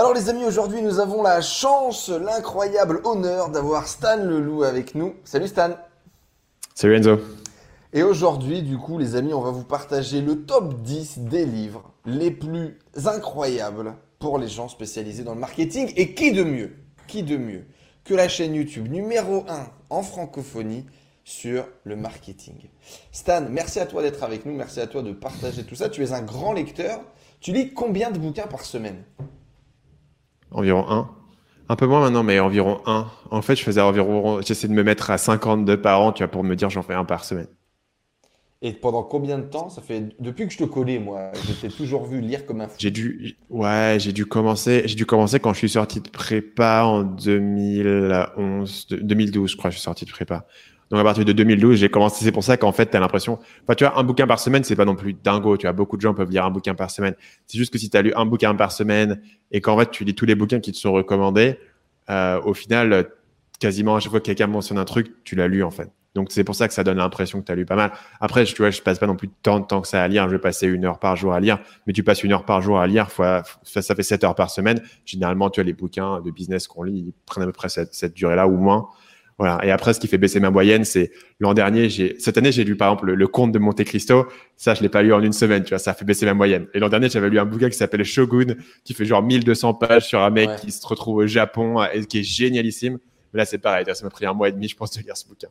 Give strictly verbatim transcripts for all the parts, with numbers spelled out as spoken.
Alors les amis, aujourd'hui nous avons la chance, l'incroyable honneur d'avoir Stan Leloup avec nous. Salut Stan. Salut Enzo. Et aujourd'hui, du coup, les amis, on va vous partager le top dix des livres les plus incroyables pour les gens spécialisés dans le marketing. Et qui de mieux, qui de mieux que la chaîne YouTube numéro un en francophonie sur le marketing. Stan, merci à toi d'être avec nous, merci à toi de partager tout ça. Tu es un grand lecteur. Tu lis combien de bouquins par semaine ? Environ un. Un peu moins maintenant, mais environ un. En fait, je faisais environ. J'essaie de me mettre à cinquante-deux par an, tu vois, pour me dire j'en fais un par semaine. Et pendant combien de temps? Ça fait depuis que je te connais, moi. Je t'ai toujours vu lire comme un fou. J'ai dû. Ouais, j'ai dû commencer. J'ai dû commencer quand je suis sorti de prépa en deux mille onze, deux mille douze, je crois. Je suis sorti de prépa. Donc à partir de deux mille douze, j'ai commencé. C'est pour ça qu'en fait, t'as l'impression. Enfin, tu vois, un bouquin par semaine, c'est pas non plus dingo. Tu vois, beaucoup de gens peuvent lire un bouquin par semaine. C'est juste que si t'as lu un bouquin par semaine et qu'en fait tu lis tous les bouquins qui te sont recommandés, euh, au final, quasiment à chaque fois que quelqu'un mentionne un truc, tu l'as lu en fait. Donc c'est pour ça que ça donne l'impression que t'as lu pas mal. Après, tu vois, je passe pas non plus tant de temps que ça à lire. Je vais passer une heure par jour à lire, mais tu passes une heure par jour à lire, fois, ça fait sept heures par semaine. Généralement, tu vois, les bouquins de business qu'on lit, ils prennent à peu près cette, cette durée-là ou moins. Voilà. Et après, ce qui fait baisser ma moyenne, c'est l'an dernier, j'ai, cette année, j'ai lu, par exemple, le, le Comte de Monte Cristo. Ça, je l'ai pas lu en une semaine, tu vois, ça a fait baisser ma moyenne. Et l'an dernier, j'avais lu un bouquin qui s'appelle Shogun, qui fait genre mille deux cents pages sur un mec ouais. qui se retrouve au Japon et qui est génialissime. Mais là, c'est pareil. Ça m'a pris un mois et demi, je pense, de lire ce bouquin.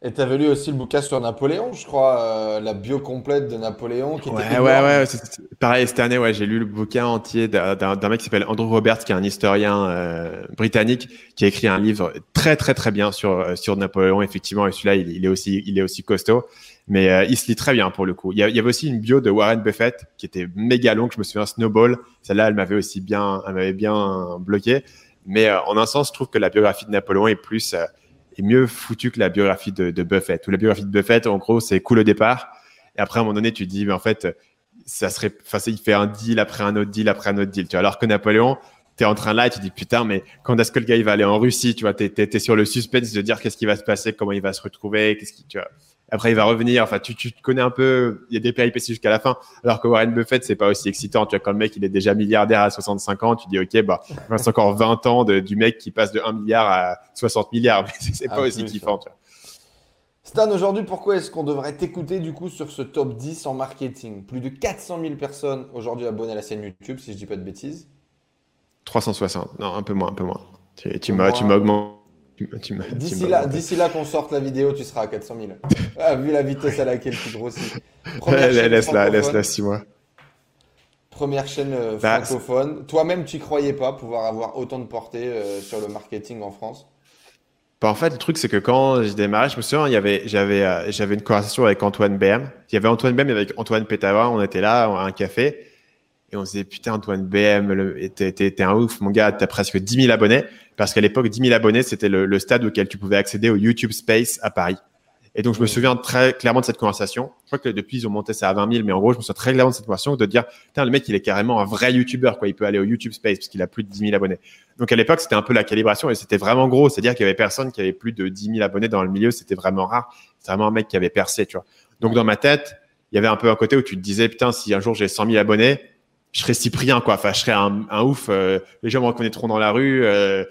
Et tu avais lu aussi le bouquin sur Napoléon, je crois, euh, la bio complète de Napoléon. Qui ouais, était ouais, ouais, ouais. Pareil, cette année, ouais, j'ai lu le bouquin entier d'un, d'un, d'un mec qui s'appelle Andrew Roberts, qui est un historien euh, britannique, qui a écrit un livre très, très, très bien sur, sur Napoléon, effectivement. Et celui-là, il, il, est, aussi, il est aussi costaud. Mais euh, il se lit très bien pour le coup. Il y, a, il y avait aussi une bio de Warren Buffett qui était méga longue. Je me souviens, Snowball. Celle-là, elle m'avait aussi bien, elle m'avait bien bloqué. Mais euh, en un sens, je trouve que la biographie de Napoléon est plus... Euh, est mieux foutu que la biographie de, de Buffett. Ou la biographie de Buffett, en gros, c'est cool au départ. Et après, à un moment donné, tu te dis, mais en fait, ça serait, enfin, il fait un deal après un autre deal après un autre deal. Tu vois, alors que Napoléon, t'es en train là et tu te dis, putain, mais quand est-ce que le gars, il va aller en Russie? Tu vois, t'es, t'es, t'es sur le suspense de dire qu'est-ce qui va se passer, comment il va se retrouver, qu'est-ce qui, tu vois. Après, il va revenir. Enfin, tu, tu te connais un peu. Il y a des péripéties jusqu'à la fin. Alors que Warren Buffett, c'est pas aussi excitant. Tu vois, quand le mec, il est déjà milliardaire à soixante-cinq ans, tu dis, OK, bah, c'est encore vingt ans de, du mec qui passe de un milliard à soixante milliards. Mais c'est, c'est pas ah, aussi kiffant, tu vois. Stan, aujourd'hui, pourquoi est-ce qu'on devrait t'écouter, du coup, sur ce top dix en marketing? Plus de quatre cent mille personnes aujourd'hui abonnées à la chaîne YouTube, si je dis pas de bêtises. trois cent soixante. Non, un peu moins, un peu moins. Tu, tu m'as, tu m'as augmenté. Tu m'as, tu m'as, d'ici, là, d'ici là qu'on sorte la vidéo, tu seras à quatre cent mille. Ah, vu la vitesse à laquelle tu grossis. Laisse-la, laisse-la six mois. Première chaîne euh, bah, francophone. C'est... Toi-même, tu n'y croyais pas pouvoir avoir autant de portée euh, sur le marketing en France? Bah, en fait, le truc, c'est que quand j'ai démarré, je me souviens, il y avait, j'avais, euh, j'avais une conversation avec Antoine B M. Il y avait Antoine B M et avec Antoine Pétavin. On était là à un café. Et on se disait, putain, Antoine B M, le, t'es, t'es, t'es un ouf, mon gars, t'as presque dix mille abonnés. Parce qu'à l'époque, dix mille abonnés, c'était le, le stade auquel tu pouvais accéder au YouTube Space à Paris. Et donc, je me souviens très clairement de cette conversation. Je crois que depuis, ils ont monté ça à vingt mille, mais en gros, je me souviens très clairement de cette conversation de dire, putain, le mec, il est carrément un vrai YouTuber, quoi. Il peut aller au YouTube Space parce qu'il a plus de dix mille abonnés. Donc, à l'époque, c'était un peu la calibration et c'était vraiment gros. C'est-à-dire qu'il y avait personne qui avait plus de dix mille abonnés dans le milieu. C'était vraiment rare. C'est vraiment un mec qui avait percé, tu vois. Donc, dans ma tête, il y avait un peu un côté où tu te disais, putain, si un jour j'ai cent mille abonnés, je serais Cyprien, quoi. Enfin, je serais un, un ouf. Euh, les gens me reconnaîtront dans la rue. Euh,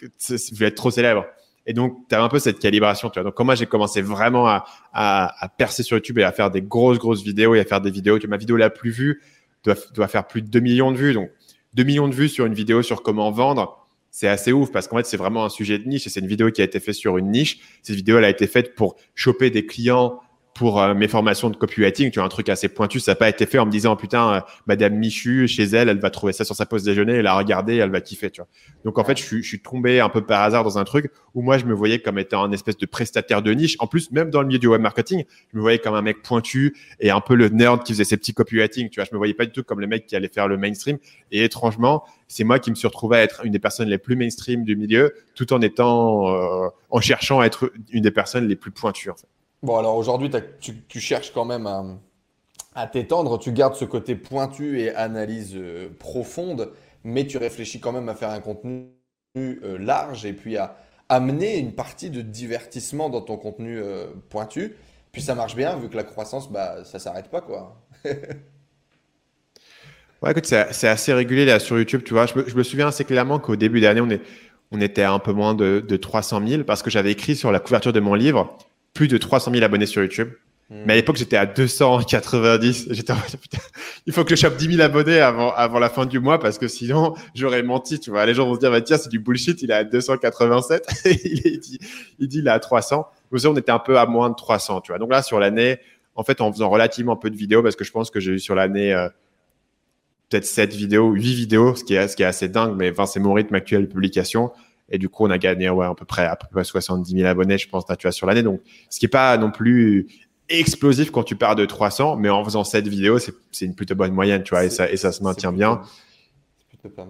je vais être trop célèbre. Et donc, tu as un peu cette calibration, tu vois. Donc, quand moi, j'ai commencé vraiment à, à, à percer sur YouTube et à faire des grosses, grosses vidéos et à faire des vidéos. Tu vois, ma vidéo la plus vue doit, doit faire plus de deux millions de vues. Donc, deux millions de vues sur une vidéo sur comment vendre, c'est assez ouf parce qu'en fait, c'est vraiment un sujet de niche et c'est une vidéo qui a été faite sur une niche. Cette vidéo, elle a été faite pour choper des clients pour euh, mes formations de copywriting, tu vois, un truc assez pointu, ça n'a pas été fait en me disant, putain, euh, Madame Michu, chez elle, elle va trouver ça sur sa pause déjeuner, elle a regardé, elle va kiffer, tu vois. Donc, en fait, je suis, je suis tombé un peu par hasard dans un truc où moi, je me voyais comme étant un espèce de prestataire de niche. En plus, même dans le milieu du web marketing, je me voyais comme un mec pointu et un peu le nerd qui faisait ses petits copywriting, tu vois. Je me voyais pas du tout comme le mec qui allait faire le mainstream. Et étrangement, c'est moi qui me suis retrouvé à être une des personnes les plus mainstream du milieu, tout en étant, euh, en cherchant à être une des personnes les plus pointues, en fait. Bon, alors aujourd'hui, tu, tu cherches quand même à, à t'étendre. Tu gardes ce côté pointu et analyse euh, profonde, mais tu réfléchis quand même à faire un contenu euh, large et puis à amener une partie de divertissement dans ton contenu euh, pointu. Puis ça marche bien, vu que la croissance, bah, ça s'arrête pas, quoi. Ouais, écoute, c'est, c'est assez régulier là sur YouTube, tu vois. Je me, je me souviens assez clairement qu'au début d'année, on, est, on était à un peu moins de, de trois cent mille parce que j'avais écrit sur la couverture de mon livre plus de trois cent mille abonnés sur YouTube. Mmh. Mais à l'époque, j'étais à deux cent quatre-vingt-dix. J'étais en mode, putain, il faut que je chope dix mille abonnés avant, avant la fin du mois parce que sinon, j'aurais menti, tu vois. Les gens vont se dire, bah, tiens, c'est du bullshit, il est à deux cent quatre-vingt-sept. il, il, dit, il dit, il est à trois cents. Nous, on était un peu à moins de trois cents, tu vois. Donc là, sur l'année, en fait, en faisant relativement peu de vidéos parce que je pense que j'ai eu sur l'année… Euh, peut-être sept vidéos, huit vidéos, ce qui est, ce qui est assez dingue, mais enfin, c'est mon rythme actuel de publication. Et du coup, on a gagné, ouais, à peu près, à peu près soixante-dix mille abonnés, je pense, là, tu vois, sur l'année. Donc, ce qui est pas non plus explosif quand tu pars de trois cents, mais en faisant sept vidéos, c'est, c'est une plutôt bonne moyenne, tu vois, et ça, et ça se maintient bien.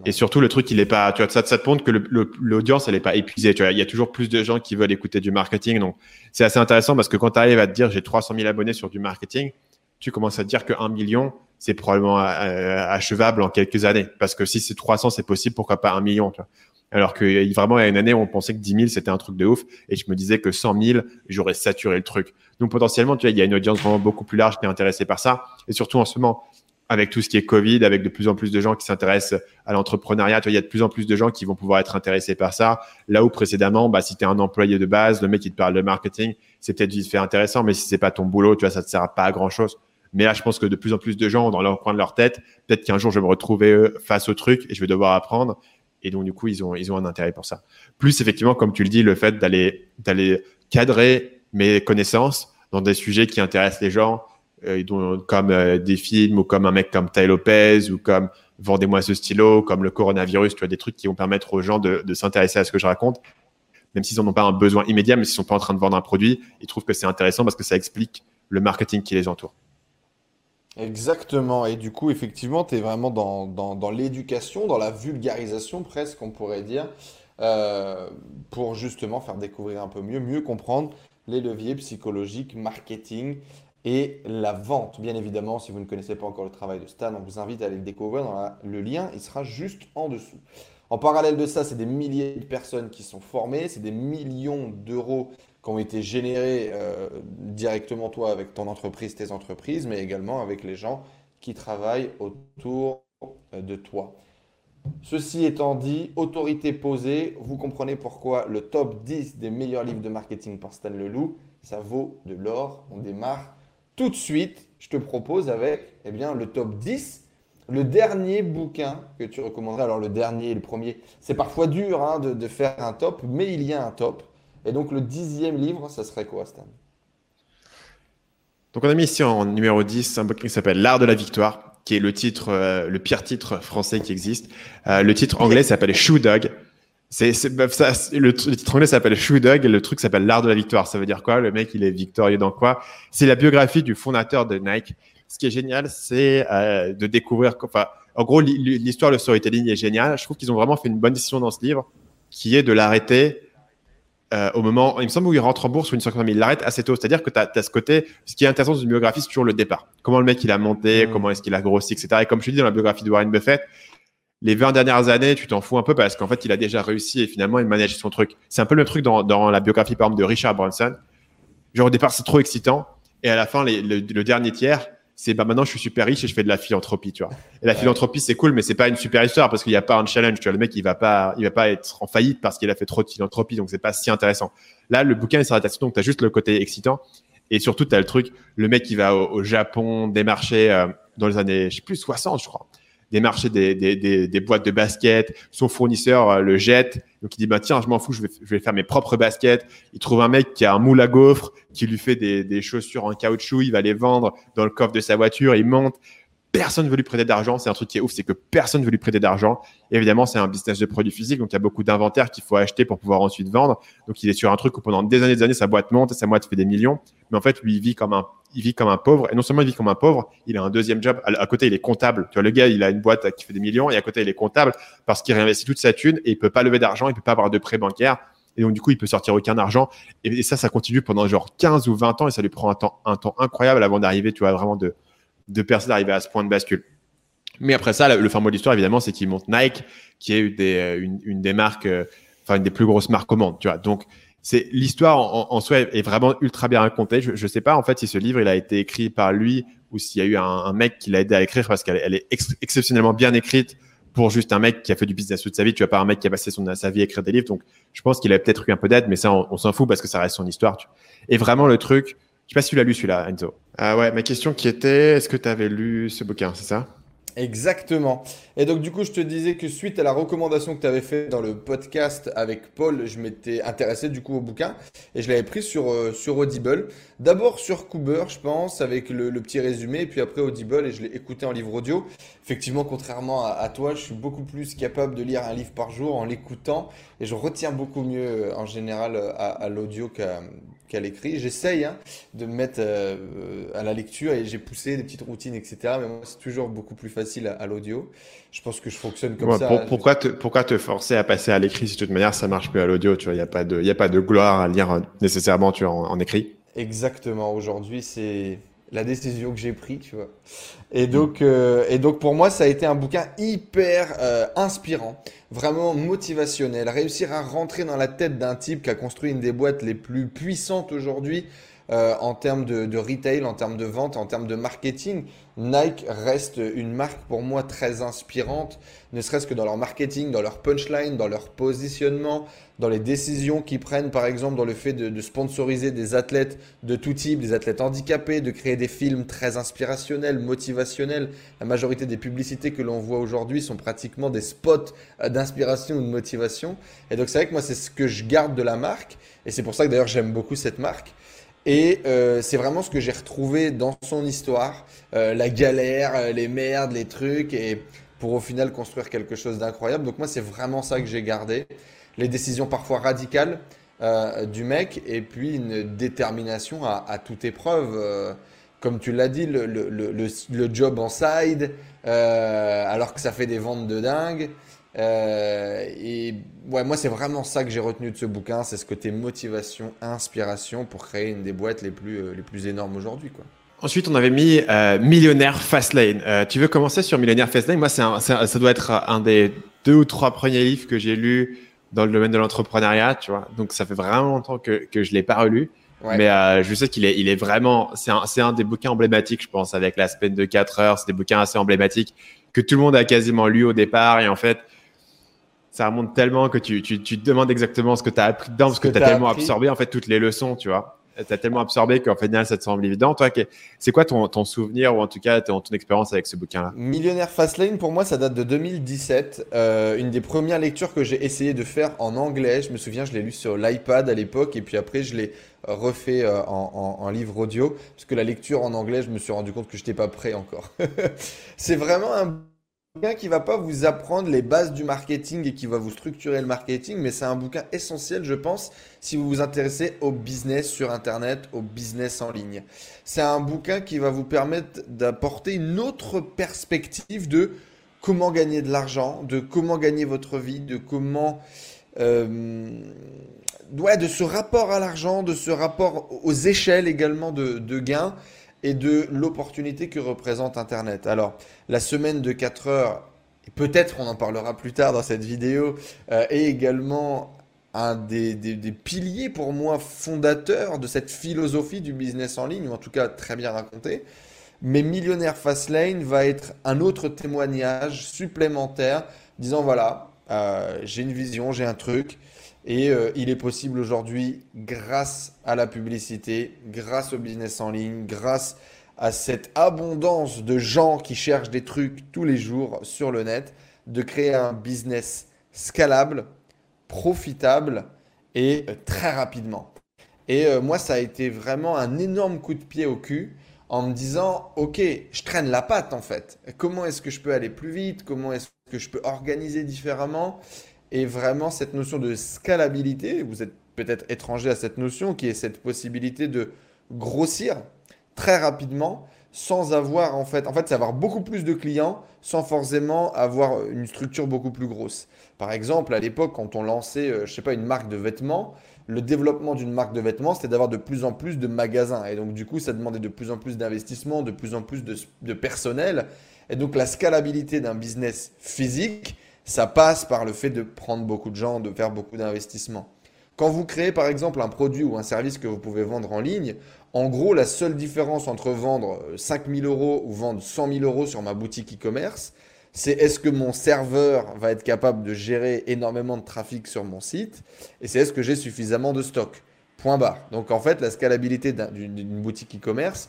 Et surtout, le truc, il est pas, tu vois, ça, ça te montre que le, le, l'audience, elle est pas épuisée, tu vois. Il y a toujours plus de gens qui veulent écouter du marketing. Donc, c'est assez intéressant parce que quand tu arrives à te dire, j'ai trois cent mille abonnés sur du marketing, tu commences à te dire que un million, c'est probablement achevable en quelques années. Parce que si c'est trois cents, c'est possible, pourquoi pas un million, tu vois. Alors que vraiment, il y a une année, on pensait que dix mille, c'était un truc de ouf. Et je me disais que cent mille, j'aurais saturé le truc. Donc, potentiellement, tu vois, il y a une audience vraiment beaucoup plus large qui est intéressée par ça. Et surtout, en ce moment, avec tout ce qui est Covid, avec de plus en plus de gens qui s'intéressent à l'entrepreneuriat, tu vois, il y a de plus en plus de gens qui vont pouvoir être intéressés par ça. Là où précédemment, bah, si tu es un employé de base, le mec, il te parle de marketing, c'est peut-être vite fait intéressant. Mais si c'est pas ton boulot, tu vois, ça te sert à pas à grand chose. Mais là, je pense que de plus en plus de gens ont dans leur coin de leur tête, peut-être qu'un jour, je vais me retrouver face au truc et je vais devoir apprendre. Et donc, du coup, ils ont, ils ont un intérêt pour ça. Plus, effectivement, comme tu le dis, le fait d'aller, d'aller cadrer mes connaissances dans des sujets qui intéressent les gens, euh, dont, comme euh, des films ou comme un mec comme Tai Lopez ou comme « Vendez-moi ce stylo », comme le coronavirus, tu vois, des trucs qui vont permettre aux gens de, de s'intéresser à ce que je raconte. Même s'ils n'en ont pas un besoin immédiat, mais s'ils ne sont pas en train de vendre un produit, ils trouvent que c'est intéressant parce que ça explique le marketing qui les entoure. Exactement. Et du coup, effectivement, tu es vraiment dans, dans, dans l'éducation, dans la vulgarisation presque, on pourrait dire, euh, pour justement faire découvrir un peu mieux, mieux comprendre les leviers psychologiques, marketing et la vente. Bien évidemment, si vous ne connaissez pas encore le travail de Stan, on vous invite à aller le découvrir. Dans la, le lien, il sera juste en dessous. En parallèle de ça, c'est des milliers de personnes qui sont formées, c'est des millions d'euros qui ont été générés euh, directement toi avec ton entreprise, tes entreprises, mais également avec les gens qui travaillent autour de toi. Ceci étant dit, autorité posée, vous comprenez pourquoi le top dix des meilleurs livres de marketing par Stan Leloup, ça vaut de l'or. On démarre tout de suite. Je te propose avec eh bien, le top dix. Le dernier bouquin que tu recommanderais, alors le dernier et le premier, c'est parfois dur hein, de, de faire un top, mais il y a un top. Et donc, le dixième livre, ça serait quoi, Stan? Donc, on a mis ici en numéro dix un bouquin qui s'appelle « L'art de la victoire », qui est le titre, euh, le pire titre français qui existe. Euh, le titre anglais s'appelle « Shoe Dog ». C'est, c'est, ça, le, le titre anglais s'appelle « Shoe Dog » et le truc s'appelle « L'art de la victoire ». Ça veut dire quoi? Le mec, il est victorieux dans quoi? C'est la biographie du fondateur de Nike. Ce qui est génial, c'est euh, de découvrir… Enfin, en gros, l'histoire, le storytelling est génial. Je trouve qu'ils ont vraiment fait une bonne décision dans ce livre qui est de l'arrêter… Euh, au moment, il me semble où il rentre en bourse ou une cinquante mille, il l'arrête assez tôt. C'est-à-dire que tu as ce côté, ce qui est intéressant dans une biographie, c'est toujours le départ. Comment le mec, il a monté, mmh. comment est-ce qu'il a grossi, et cetera. Et comme je te dis dans la biographie de Warren Buffett, les vingt dernières années, tu t'en fous un peu parce qu'en fait, il a déjà réussi et finalement, il manage son truc. C'est un peu le truc dans, dans la biographie, par exemple, de Richard Branson. Genre, au départ, c'est trop excitant. Et à la fin, les, le, le dernier tiers, c'est bah, maintenant, je suis super riche et je fais de la philanthropie, tu vois. Et la philanthropie, c'est cool, mais c'est pas une super histoire parce qu'il n'y a pas un challenge, tu vois. Le mec, il va pas, il va pas être en faillite parce qu'il a fait trop de philanthropie, donc c'est pas si intéressant. Là, le bouquin, il s'arrête à ça, donc t'as juste le côté excitant. Et surtout, t'as le truc, le mec, il va au, au Japon démarcher, euh, dans les années, je sais plus, soixante, je crois. Démarcher des, des, des, des boîtes de basket. Son fournisseur, euh, le jette. Donc, il dit, bah, tiens, je m'en fous, je vais, je vais faire mes propres baskets. Il trouve un mec qui a un moule à gaufres, qui lui fait des, des chaussures en caoutchouc. Il va les vendre dans le coffre de sa voiture. Il monte. Personne ne veut lui prêter d'argent. C'est un truc qui est ouf, c'est que personne ne veut lui prêter d'argent. Et évidemment, c'est un business de produits physiques. Donc, il y a beaucoup d'inventaire qu'il faut acheter pour pouvoir ensuite vendre. Donc, il est sur un truc où pendant des années, des années, sa boîte monte et sa boîte fait des millions. Mais en fait, lui, il vit comme un, il vit comme un pauvre. Et non seulement il vit comme un pauvre, il a un deuxième job. À côté, il est comptable. Tu vois, le gars, il a une boîte qui fait des millions et à côté, il est comptable parce qu'il réinvestit toute sa thune et il peut pas lever d'argent, il peut pas avoir de prêt bancaire. Et donc, du coup, il peut sortir aucun argent. Et, et ça, ça continue pendant genre quinze ou vingt ans et ça lui prend un temps, un temps incroyable avant d'arriver, tu vois, vraiment de, de personnes arrivées à ce point de bascule. Mais après ça, le fin mot de l'histoire, évidemment, c'est qu'il monte Nike, qui est une des, une, une des marques, enfin, une des plus grosses marques au monde, tu vois. Donc, c'est l'histoire en, en soi est vraiment ultra bien racontée. Je ne sais pas en fait si ce livre il a été écrit par lui ou s'il y a eu un, un mec qui l'a aidé à écrire, parce qu'elle elle est ex exceptionnellement bien écrite pour juste un mec qui a fait du business toute sa vie. Tu vois, pas un mec qui a passé son, sa vie à écrire des livres. Donc, je pense qu'il a peut-être eu un peu d'aide, mais ça, on, on s'en fout parce que ça reste son histoire. Tu... Et vraiment, le truc, je sais pas si tu l'as lu celui-là, Enzo. Ah ouais, ma question qui était, est-ce que tu avais lu ce bouquin, c'est ça ? Exactement. Et donc, du coup, je te disais que suite à la recommandation que tu avais fait dans le podcast avec Paul, je m'étais intéressé du coup au bouquin et je l'avais pris sur, euh, sur Audible. D'abord sur Cooper, je pense, avec le, le petit résumé, et puis après Audible, et je l'ai écouté en livre audio. Effectivement, contrairement à, à toi, je suis beaucoup plus capable de lire un livre par jour en l'écoutant et je retiens beaucoup mieux euh, en général à, à l'audio qu'à qu'à l'écrit. J'essaye hein, de me mettre euh, à la lecture et j'ai poussé des petites routines, et cetera. Mais moi, c'est toujours beaucoup plus facile à, à l'audio. Je pense que je fonctionne comme ouais, ça. Pour, pourquoi, te, pourquoi te forcer à passer à l'écrit si de toute manière, ça marche plus à l'audio, tu vois, il n'y a pas de, il n'y a pas de gloire à lire nécessairement, tu vois, en, en écrit. Exactement. Aujourd'hui, c'est la décision que j'ai prise, tu vois. Et donc, euh, et donc, pour moi, ça a été un bouquin hyper euh, inspirant, vraiment motivationnel. Réussir à rentrer dans la tête d'un type qui a construit une des boîtes les plus puissantes aujourd'hui euh, en termes de, de retail, en termes de vente, en termes de marketing. Nike reste une marque pour moi très inspirante, ne serait-ce que dans leur marketing, dans leur punchline, dans leur positionnement, dans les décisions qu'ils prennent, par exemple dans le fait de, de sponsoriser des athlètes de tout type, des athlètes handicapés, de créer des films très inspirationnels, motivationnels. La majorité des publicités que l'on voit aujourd'hui sont pratiquement des spots d'inspiration ou de motivation. Et donc c'est vrai que moi c'est ce que je garde de la marque et c'est pour ça que d'ailleurs j'aime beaucoup cette marque. Et euh, c'est vraiment ce que j'ai retrouvé dans son histoire, euh, la galère, les merdes, les trucs, et pour au final construire quelque chose d'incroyable. Donc moi, c'est vraiment ça que j'ai gardé. Les décisions parfois radicales euh, du mec et puis une détermination à, à toute épreuve. Euh, comme tu l'as dit, le, le, le, le job en side, euh, alors que ça fait des ventes de dingue. Euh, et ouais, moi c'est vraiment ça que j'ai retenu de ce bouquin, c'est ce côté motivation, inspiration pour créer une des boîtes les plus euh, les plus énormes aujourd'hui, quoi. Ensuite, on avait mis euh, Millionnaire Fastlane. Euh, tu veux commencer sur Millionnaire Fastlane? Moi, c'est ça doit être un des deux ou trois premiers livres que j'ai lu dans le domaine de l'entrepreneuriat, tu vois. Donc ça fait vraiment longtemps que que je l'ai pas relu, ouais. mais euh, je sais qu'il est il est vraiment c'est un c'est un des bouquins emblématiques, je pense, avec La semaine de quatre heures. C'est des bouquins assez emblématiques que tout le monde a quasiment lu au départ, et en fait ça remonte tellement que tu, tu, tu te demandes exactement ce que tu as appris dedans, parce que, que tu as, as tellement appris. absorbé en fait toutes les leçons, tu vois. Tu as tellement absorbé qu'en final, ça te semble évident. Toi, c'est quoi ton, ton souvenir, ou en tout cas ton, ton expérience avec ce bouquin-là? Millionnaire Fastlane, pour moi, ça date de deux mille dix-sept. Euh, une des premières lectures que j'ai essayé de faire en anglais. Je me souviens, je l'ai lu sur l'iPad à l'époque, et puis après, je l'ai refait euh, en, en, en livre audio, parce que la lecture en anglais, je me suis rendu compte que je n'étais pas prêt encore. C'est vraiment un bouquin qui ne va pas vous apprendre les bases du marketing et qui va vous structurer le marketing, mais c'est un bouquin essentiel, je pense, si vous vous intéressez au business sur Internet, au business en ligne. C'est un bouquin qui va vous permettre d'apporter une autre perspective de comment gagner de l'argent, de comment gagner votre vie, de comment… Euh, ouais, de ce rapport à l'argent, de ce rapport aux échelles également de, de gains, et de l'opportunité que représente Internet. Alors, La semaine de quatre heures, et peut-être on en parlera plus tard dans cette vidéo, euh, est également un des, des, des piliers pour moi fondateurs de cette philosophie du business en ligne, ou en tout cas très bien racontée. Mais Millionnaire Fastlane va être un autre témoignage supplémentaire disant voilà, euh, j'ai une vision, j'ai un truc, et euh, il est possible aujourd'hui, grâce à la publicité, grâce au business en ligne, grâce à cette abondance de gens qui cherchent des trucs tous les jours sur le net, de créer un business scalable, profitable et euh, très rapidement. Et euh, moi, ça a été vraiment un énorme coup de pied au cul en me disant « Ok, je traîne la patte en fait. Comment est-ce que je peux aller plus vite? Comment est-ce que je peux organiser différemment ?» Et vraiment, cette notion de scalabilité, vous êtes peut-être étranger à cette notion, qui est cette possibilité de grossir très rapidement sans avoir en fait… En fait, c'est avoir beaucoup plus de clients sans forcément avoir une structure beaucoup plus grosse. Par exemple, à l'époque, quand on lançait, je ne sais pas, une marque de vêtements, le développement d'une marque de vêtements, c'était d'avoir de plus en plus de magasins. Et donc, du coup, ça demandait de plus en plus d'investissement, de plus en plus de, de personnel. Et donc, la scalabilité d'un business physique, ça passe par le fait de prendre beaucoup de gens, de faire beaucoup d'investissements. Quand vous créez par exemple un produit ou un service que vous pouvez vendre en ligne, en gros, la seule différence entre vendre cinq mille euros ou vendre cent mille euros sur ma boutique e-commerce, c'est est-ce que mon serveur va être capable de gérer énormément de trafic sur mon site et c'est est-ce que j'ai suffisamment de stock. Point barre. Donc en fait, la scalabilité d'une boutique e-commerce,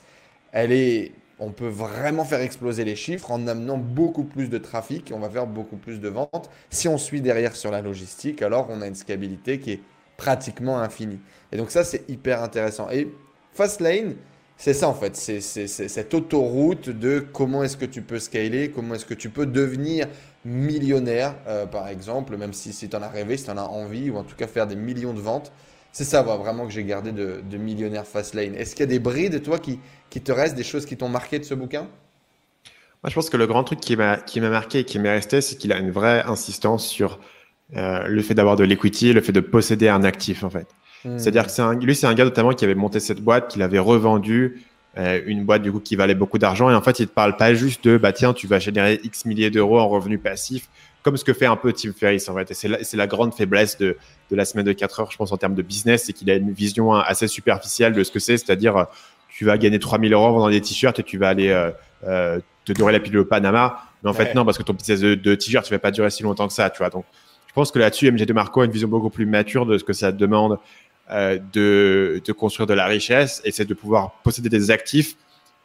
elle est, on peut vraiment faire exploser les chiffres en amenant beaucoup plus de trafic et on va faire beaucoup plus de ventes. Si on suit derrière sur la logistique, alors on a une scalabilité qui est pratiquement infinie. Et donc ça, c'est hyper intéressant. Et Fastlane, c'est ça en fait, c'est, c'est, c'est cette autoroute de comment est-ce que tu peux scaler, comment est-ce que tu peux devenir millionnaire euh, par exemple, même si, si tu en as rêvé, si tu en as envie ou en tout cas faire des millions de ventes. C'est ça bah, vraiment que j'ai gardé de, de Millionnaire Fastlane. Est-ce qu'il y a des brides toi qui, qui te restent, des choses qui t'ont marqué de ce bouquin ? Moi je pense que le grand truc qui m'a, qui m'a marqué et qui m'est resté, c'est qu'il a une vraie insistance sur euh, le fait d'avoir de l'equity, le fait de posséder un actif en fait. Mmh. C'est-à-dire que c'est un, lui, c'est un gars notamment qui avait monté cette boîte, qui l'avait revendue, euh, une boîte du coup qui valait beaucoup d'argent. Et en fait, il ne te parle pas juste de bah tiens, tu vas générer X milliers d'euros en revenus passifs, comme ce que fait un peu Tim Ferriss en fait. Et c'est la, c'est la grande faiblesse de, de la semaine de quatre heures, je pense, en termes de business, c'est qu'il a une vision assez superficielle de ce que c'est, c'est-à-dire tu vas gagner trois mille euros en vendant des t-shirts et tu vas aller euh, euh, te dorer la pilule au Panama. Mais en ouais. fait, non, parce que ton business de, de t-shirt, tu ne vas pas durer si longtemps que ça, tu vois. Donc, je pense que là-dessus, M G de Marco a une vision beaucoup plus mature de ce que ça demande. Euh, de, de construire de la richesse et c'est de pouvoir posséder des actifs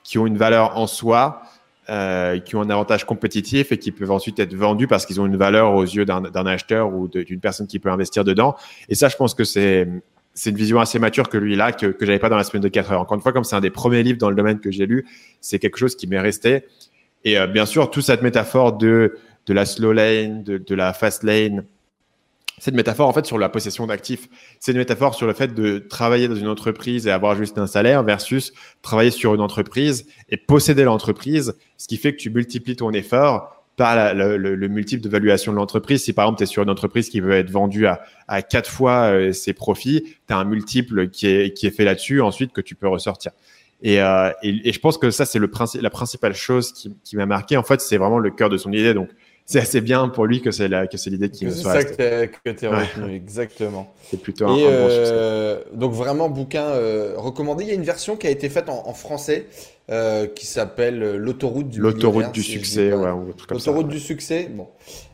qui ont une valeur en soi, euh, qui ont un avantage compétitif et qui peuvent ensuite être vendus parce qu'ils ont une valeur aux yeux d'un, d'un acheteur ou de, d'une personne qui peut investir dedans. Et ça, je pense que c'est, c'est une vision assez mature que lui là, que, que j'avais pas dans la semaine de quatre heures. Encore une fois, comme c'est un des premiers livres dans le domaine que j'ai lu, c'est quelque chose qui m'est resté. Et euh, bien sûr, toute cette métaphore de, de la slow lane, de, de la fast lane, c'est une métaphore en fait sur la possession d'actifs. C'est une métaphore sur le fait de travailler dans une entreprise et avoir juste un salaire versus travailler sur une entreprise et posséder l'entreprise, ce qui fait que tu multiplies ton effort par la, le, le, le multiple de valuation de l'entreprise. Si par exemple, tu es sur une entreprise qui veut être vendue à, à quatre fois euh, ses profits, tu as un multiple qui est, qui est fait là-dessus ensuite que tu peux ressortir. Et, euh, et, et je pense que ça, c'est le princi- la principale chose qui, qui m'a marqué. En fait, c'est vraiment le cœur de son idée. Donc, c'est assez bien pour lui que c'est, la, que c'est l'idée qui me soit restée. C'est ça que tu es retenu, exactement. C'est plutôt un, et un euh, bon succès. Donc vraiment, bouquin euh, recommandé. Il y a une version qui a été faite en, en français euh, qui s'appelle « L'autoroute du millionnaire ». L'autoroute du succès, ouais, ou tout comme ça. L'autoroute du succès, bon.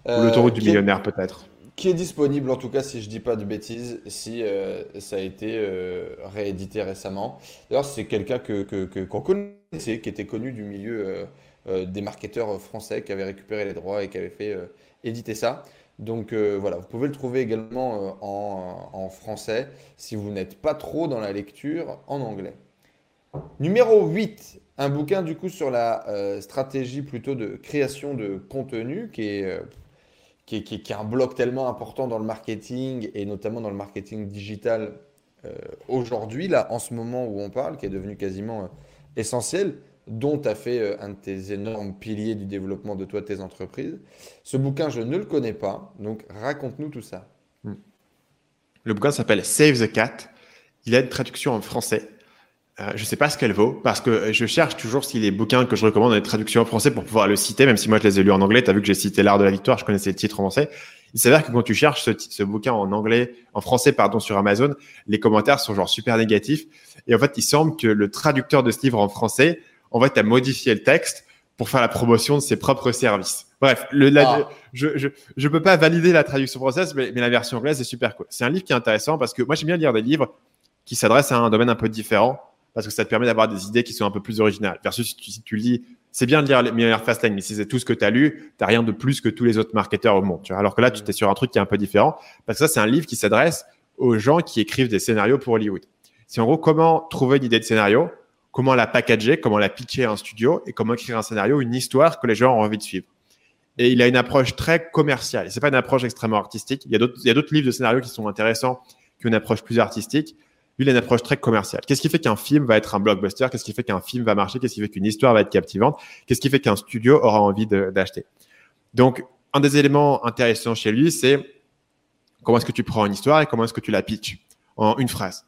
Euh, l'autoroute du millionnaire est, peut-être. Qui est disponible en tout cas, si je dis pas de bêtises, si euh, ça a été euh, réédité récemment. D'ailleurs, c'est quelqu'un que, que, que, qu'on connaissait, qui était connu du milieu… Euh, Euh, des marketeurs français qui avaient récupéré les droits et qui avaient fait euh, éditer ça. Donc euh, voilà, vous pouvez le trouver également euh, en, en français si vous n'êtes pas trop dans la lecture en anglais. Numéro huit, un bouquin du coup sur la euh, stratégie plutôt de création de contenu qui est, euh, qui, est, qui, est, qui est un bloc tellement important dans le marketing et notamment dans le marketing digital euh, aujourd'hui, là en ce moment où on parle, qui est devenu quasiment euh, essentiel, dont tu as fait un de tes énormes piliers du développement de toi, tes entreprises. Ce bouquin, je ne le connais pas, donc raconte-nous tout ça. Le bouquin s'appelle « Save the Cat ». Il a une traduction en français. Euh, je ne sais pas ce qu'elle vaut parce que je cherche toujours si les bouquins que je recommande ont des traductions en français pour pouvoir le citer, même si moi je les ai lus en anglais. Tu as vu que j'ai cité « L'art de la victoire », je connaissais le titre en français. Il s'avère que quand tu cherches ce, ce bouquin en anglais, en français pardon, sur Amazon, les commentaires sont genre super négatifs. Et en fait, il semble que le traducteur de ce livre en français… En fait, tu as modifié le texte pour faire la promotion de ses propres services. Bref, le, la, ah. je ne je, je peux pas valider la traduction française, mais, mais la version anglaise est super cool. C'est un livre qui est intéressant parce que moi, j'aime bien lire des livres qui s'adressent à un domaine un peu différent parce que ça te permet d'avoir des idées qui sont un peu plus originales. Versus si tu, si tu lis, c'est bien de lire Millionnaire Fastlane, mais si c'est tout ce que tu as lu, tu n'as rien de plus que tous les autres marketeurs au monde. Tu vois. Alors que là, tu es sur un truc qui est un peu différent parce que ça, c'est un livre qui s'adresse aux gens qui écrivent des scénarios pour Hollywood. C'est en gros comment trouver une idée de scénario, comment la packager, comment la pitcher à un studio et comment écrire un scénario, une histoire que les gens ont envie de suivre. Et il a une approche très commerciale. C'est pas une approche extrêmement artistique. Il y a d'autres, il y a d'autres livres de scénarios qui sont intéressants, qui ont une approche plus artistique. Lui, il a une approche très commerciale. Qu'est-ce qui fait qu'un film va être un blockbuster? Qu'est-ce qui fait qu'un film va marcher? Qu'est-ce qui fait qu'une histoire va être captivante? Qu'est-ce qui fait qu'un studio aura envie de, d'acheter? Donc, un des éléments intéressants chez lui, c'est comment est-ce que tu prends une histoire et comment est-ce que tu la pitches en une phrase.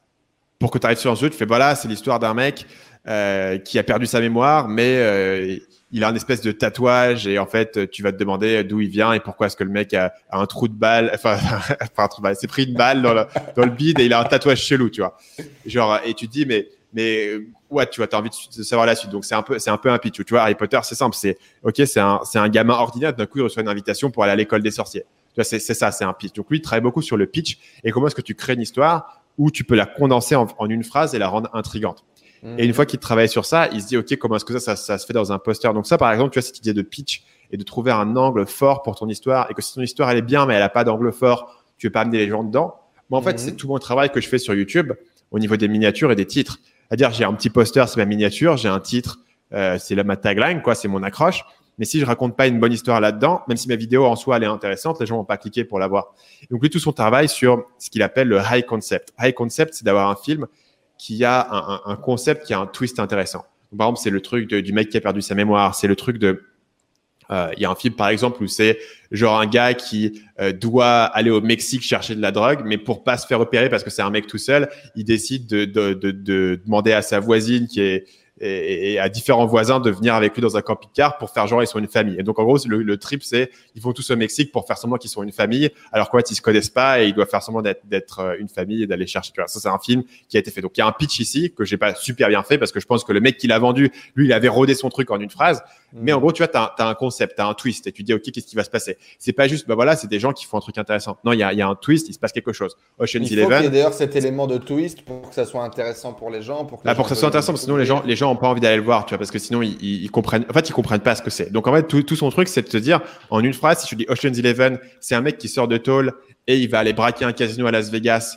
Pour que tu arrives sur un jeu, tu fais voilà, c'est l'histoire d'un mec euh, qui a perdu sa mémoire, mais euh, il a un espèce de tatouage et en fait, tu vas te demander d'où il vient et pourquoi est-ce que le mec a, a un trou de balle, enfin, enfin un trou de balle, s'est pris une balle dans le, dans le bide et il a un tatouage chelou, tu vois. Genre, et tu te dis, mais mais ouais, tu vois, t'as envie de, de savoir la suite. Donc c'est un peu, c'est un peu un pitch. Tu vois, Harry Potter, c'est simple, c'est ok, c'est un, c'est un gamin ordinaire. D'un coup, il reçoit une invitation pour aller à l'école des sorciers. Tu vois, c'est, c'est ça, c'est un pitch. Donc lui, il travaille beaucoup sur le pitch et comment est-ce que tu crées une histoire où tu peux la condenser en, en une phrase et la rendre intrigante. Mmh. Et une fois qu'il travaille sur ça, il se dit ok, comment est-ce que ça, ça, ça se fait dans un poster. Donc ça, par exemple, tu vois cette idée de pitch et de trouver un angle fort pour ton histoire et que si ton histoire elle est bien, mais elle a pas d'angle fort, tu veux pas amener les gens dedans. Mais en fait, mmh. c'est tout mon travail que je fais sur YouTube au niveau des miniatures et des titres. C'est-à-dire, j'ai un petit poster, c'est ma miniature, j'ai un titre, euh, c'est la, ma tagline, quoi, c'est mon accroche. Mais si je raconte pas une bonne histoire là-dedans, même si ma vidéo en soi, elle est intéressante, les gens vont pas cliquer pour la voir. Donc, lui, tout son travail sur ce qu'il appelle le high concept. High concept, c'est d'avoir un film qui a un, un, un concept, qui a un twist intéressant. Donc, par exemple, c'est le truc de, du mec qui a perdu sa mémoire, c'est le truc de… Il euh, y a un film, par exemple, où c'est genre un gars qui euh, doit aller au Mexique chercher de la drogue, mais pour pas se faire opérer parce que c'est un mec tout seul, il décide de, de, de, de demander à sa voisine qui est, et, et à différents voisins de venir avec lui dans un camping-car pour faire genre ils sont une famille. Et donc, en gros, le, le trip, c'est ils vont tous au Mexique pour faire semblant qu'ils sont une famille, alors qu'en fait, ils se connaissent pas et ils doivent faire semblant d'être, d'être une famille et d'aller chercher. Ça, c'est un film qui a été fait. Donc, il y a un pitch ici que j'ai pas super bien fait parce que je pense que le mec qui l'a vendu, lui, il avait rodé son truc en une phrase. Mais en gros, tu vois, t'as, t'as un concept, t'as un twist et tu dis, OK, qu'est-ce qui va se passer? C'est pas juste, bah voilà, c'est des gens qui font un truc intéressant. Non, il y a, y a un twist, il se passe quelque chose. Ocean's Eleven. Il faut qu'il y ait d'ailleurs cet élément de twist pour que ça soit intéressant pour les gens. Pour que, Là, pour que ça soit intéressant, parce que sinon les gens, les gens ont pas envie d'aller le voir, tu vois, parce que sinon ils, ils comprennent, en fait, ils comprennent pas ce que c'est. Donc en fait, tout, tout son truc, c'est de te dire, en une phrase, si je dis Ocean's Eleven, c'est un mec qui sort de tôle et il va aller braquer un casino à Las Vegas,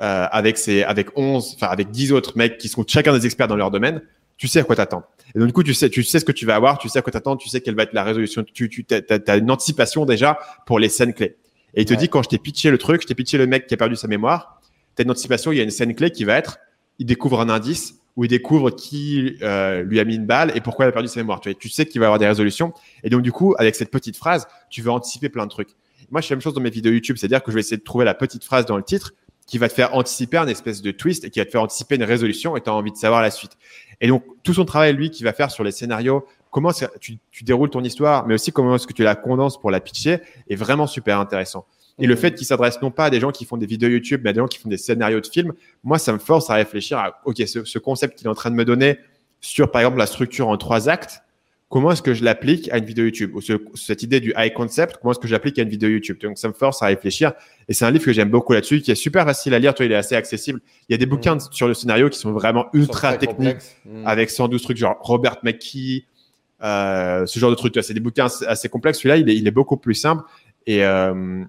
euh, avec ses, avec onze, enfin, avec dix autres mecs qui sont chacun des experts dans leur domaine. Tu sais à quoi t'attendre. Et donc, du coup, tu sais, tu sais ce que tu vas avoir, tu sais à quoi t'attendre, tu sais quelle va être la résolution. Tu, tu, t'as, t'as une anticipation déjà pour les scènes clés. Et il te ouais. dit, quand je t'ai pitché le truc, je t'ai pitché le mec qui a perdu sa mémoire, t'as une anticipation, il y a une scène clé qui va être, il découvre un indice ou il découvre qui euh, lui a mis une balle et pourquoi il a perdu sa mémoire. Tu, tu sais qu'il va avoir des résolutions. Et donc, du coup, avec cette petite phrase, tu vas anticiper plein de trucs. Moi, je fais la même chose dans mes vidéos YouTube, c'est-à-dire que je vais essayer de trouver la petite phrase dans le titre qui va te faire anticiper un espèce de twist et qui va te faire anticiper une résolution et tu as envie de savoir la suite. Et donc, tout son travail, lui, qu'il va faire sur les scénarios, comment tu, tu déroules ton histoire, mais aussi comment est-ce que tu la condenses pour la pitcher, est vraiment super intéressant. Et mmh. le fait qu'il s'adresse non pas à des gens qui font des vidéos YouTube, mais à des gens qui font des scénarios de films, moi, ça me force à réfléchir à, OK, ce, ce concept qu'il est en train de me donner sur, par exemple, la structure en trois actes, comment est-ce que je l'applique à une vidéo YouTube? Ou ce, cette idée du high concept, comment est-ce que je l'applique à une vidéo YouTube? Donc, ça me force à réfléchir. Et c'est un livre que j'aime beaucoup là-dessus, qui est super facile à lire. Toi, il est assez accessible. Il y a des bouquins mmh. sur le scénario qui sont vraiment ultra techniques, mmh. avec cent douze trucs, genre Robert McKee, euh, ce genre de trucs. C'est des bouquins assez complexes. Celui-là, il est, il est beaucoup plus simple. Et, euh,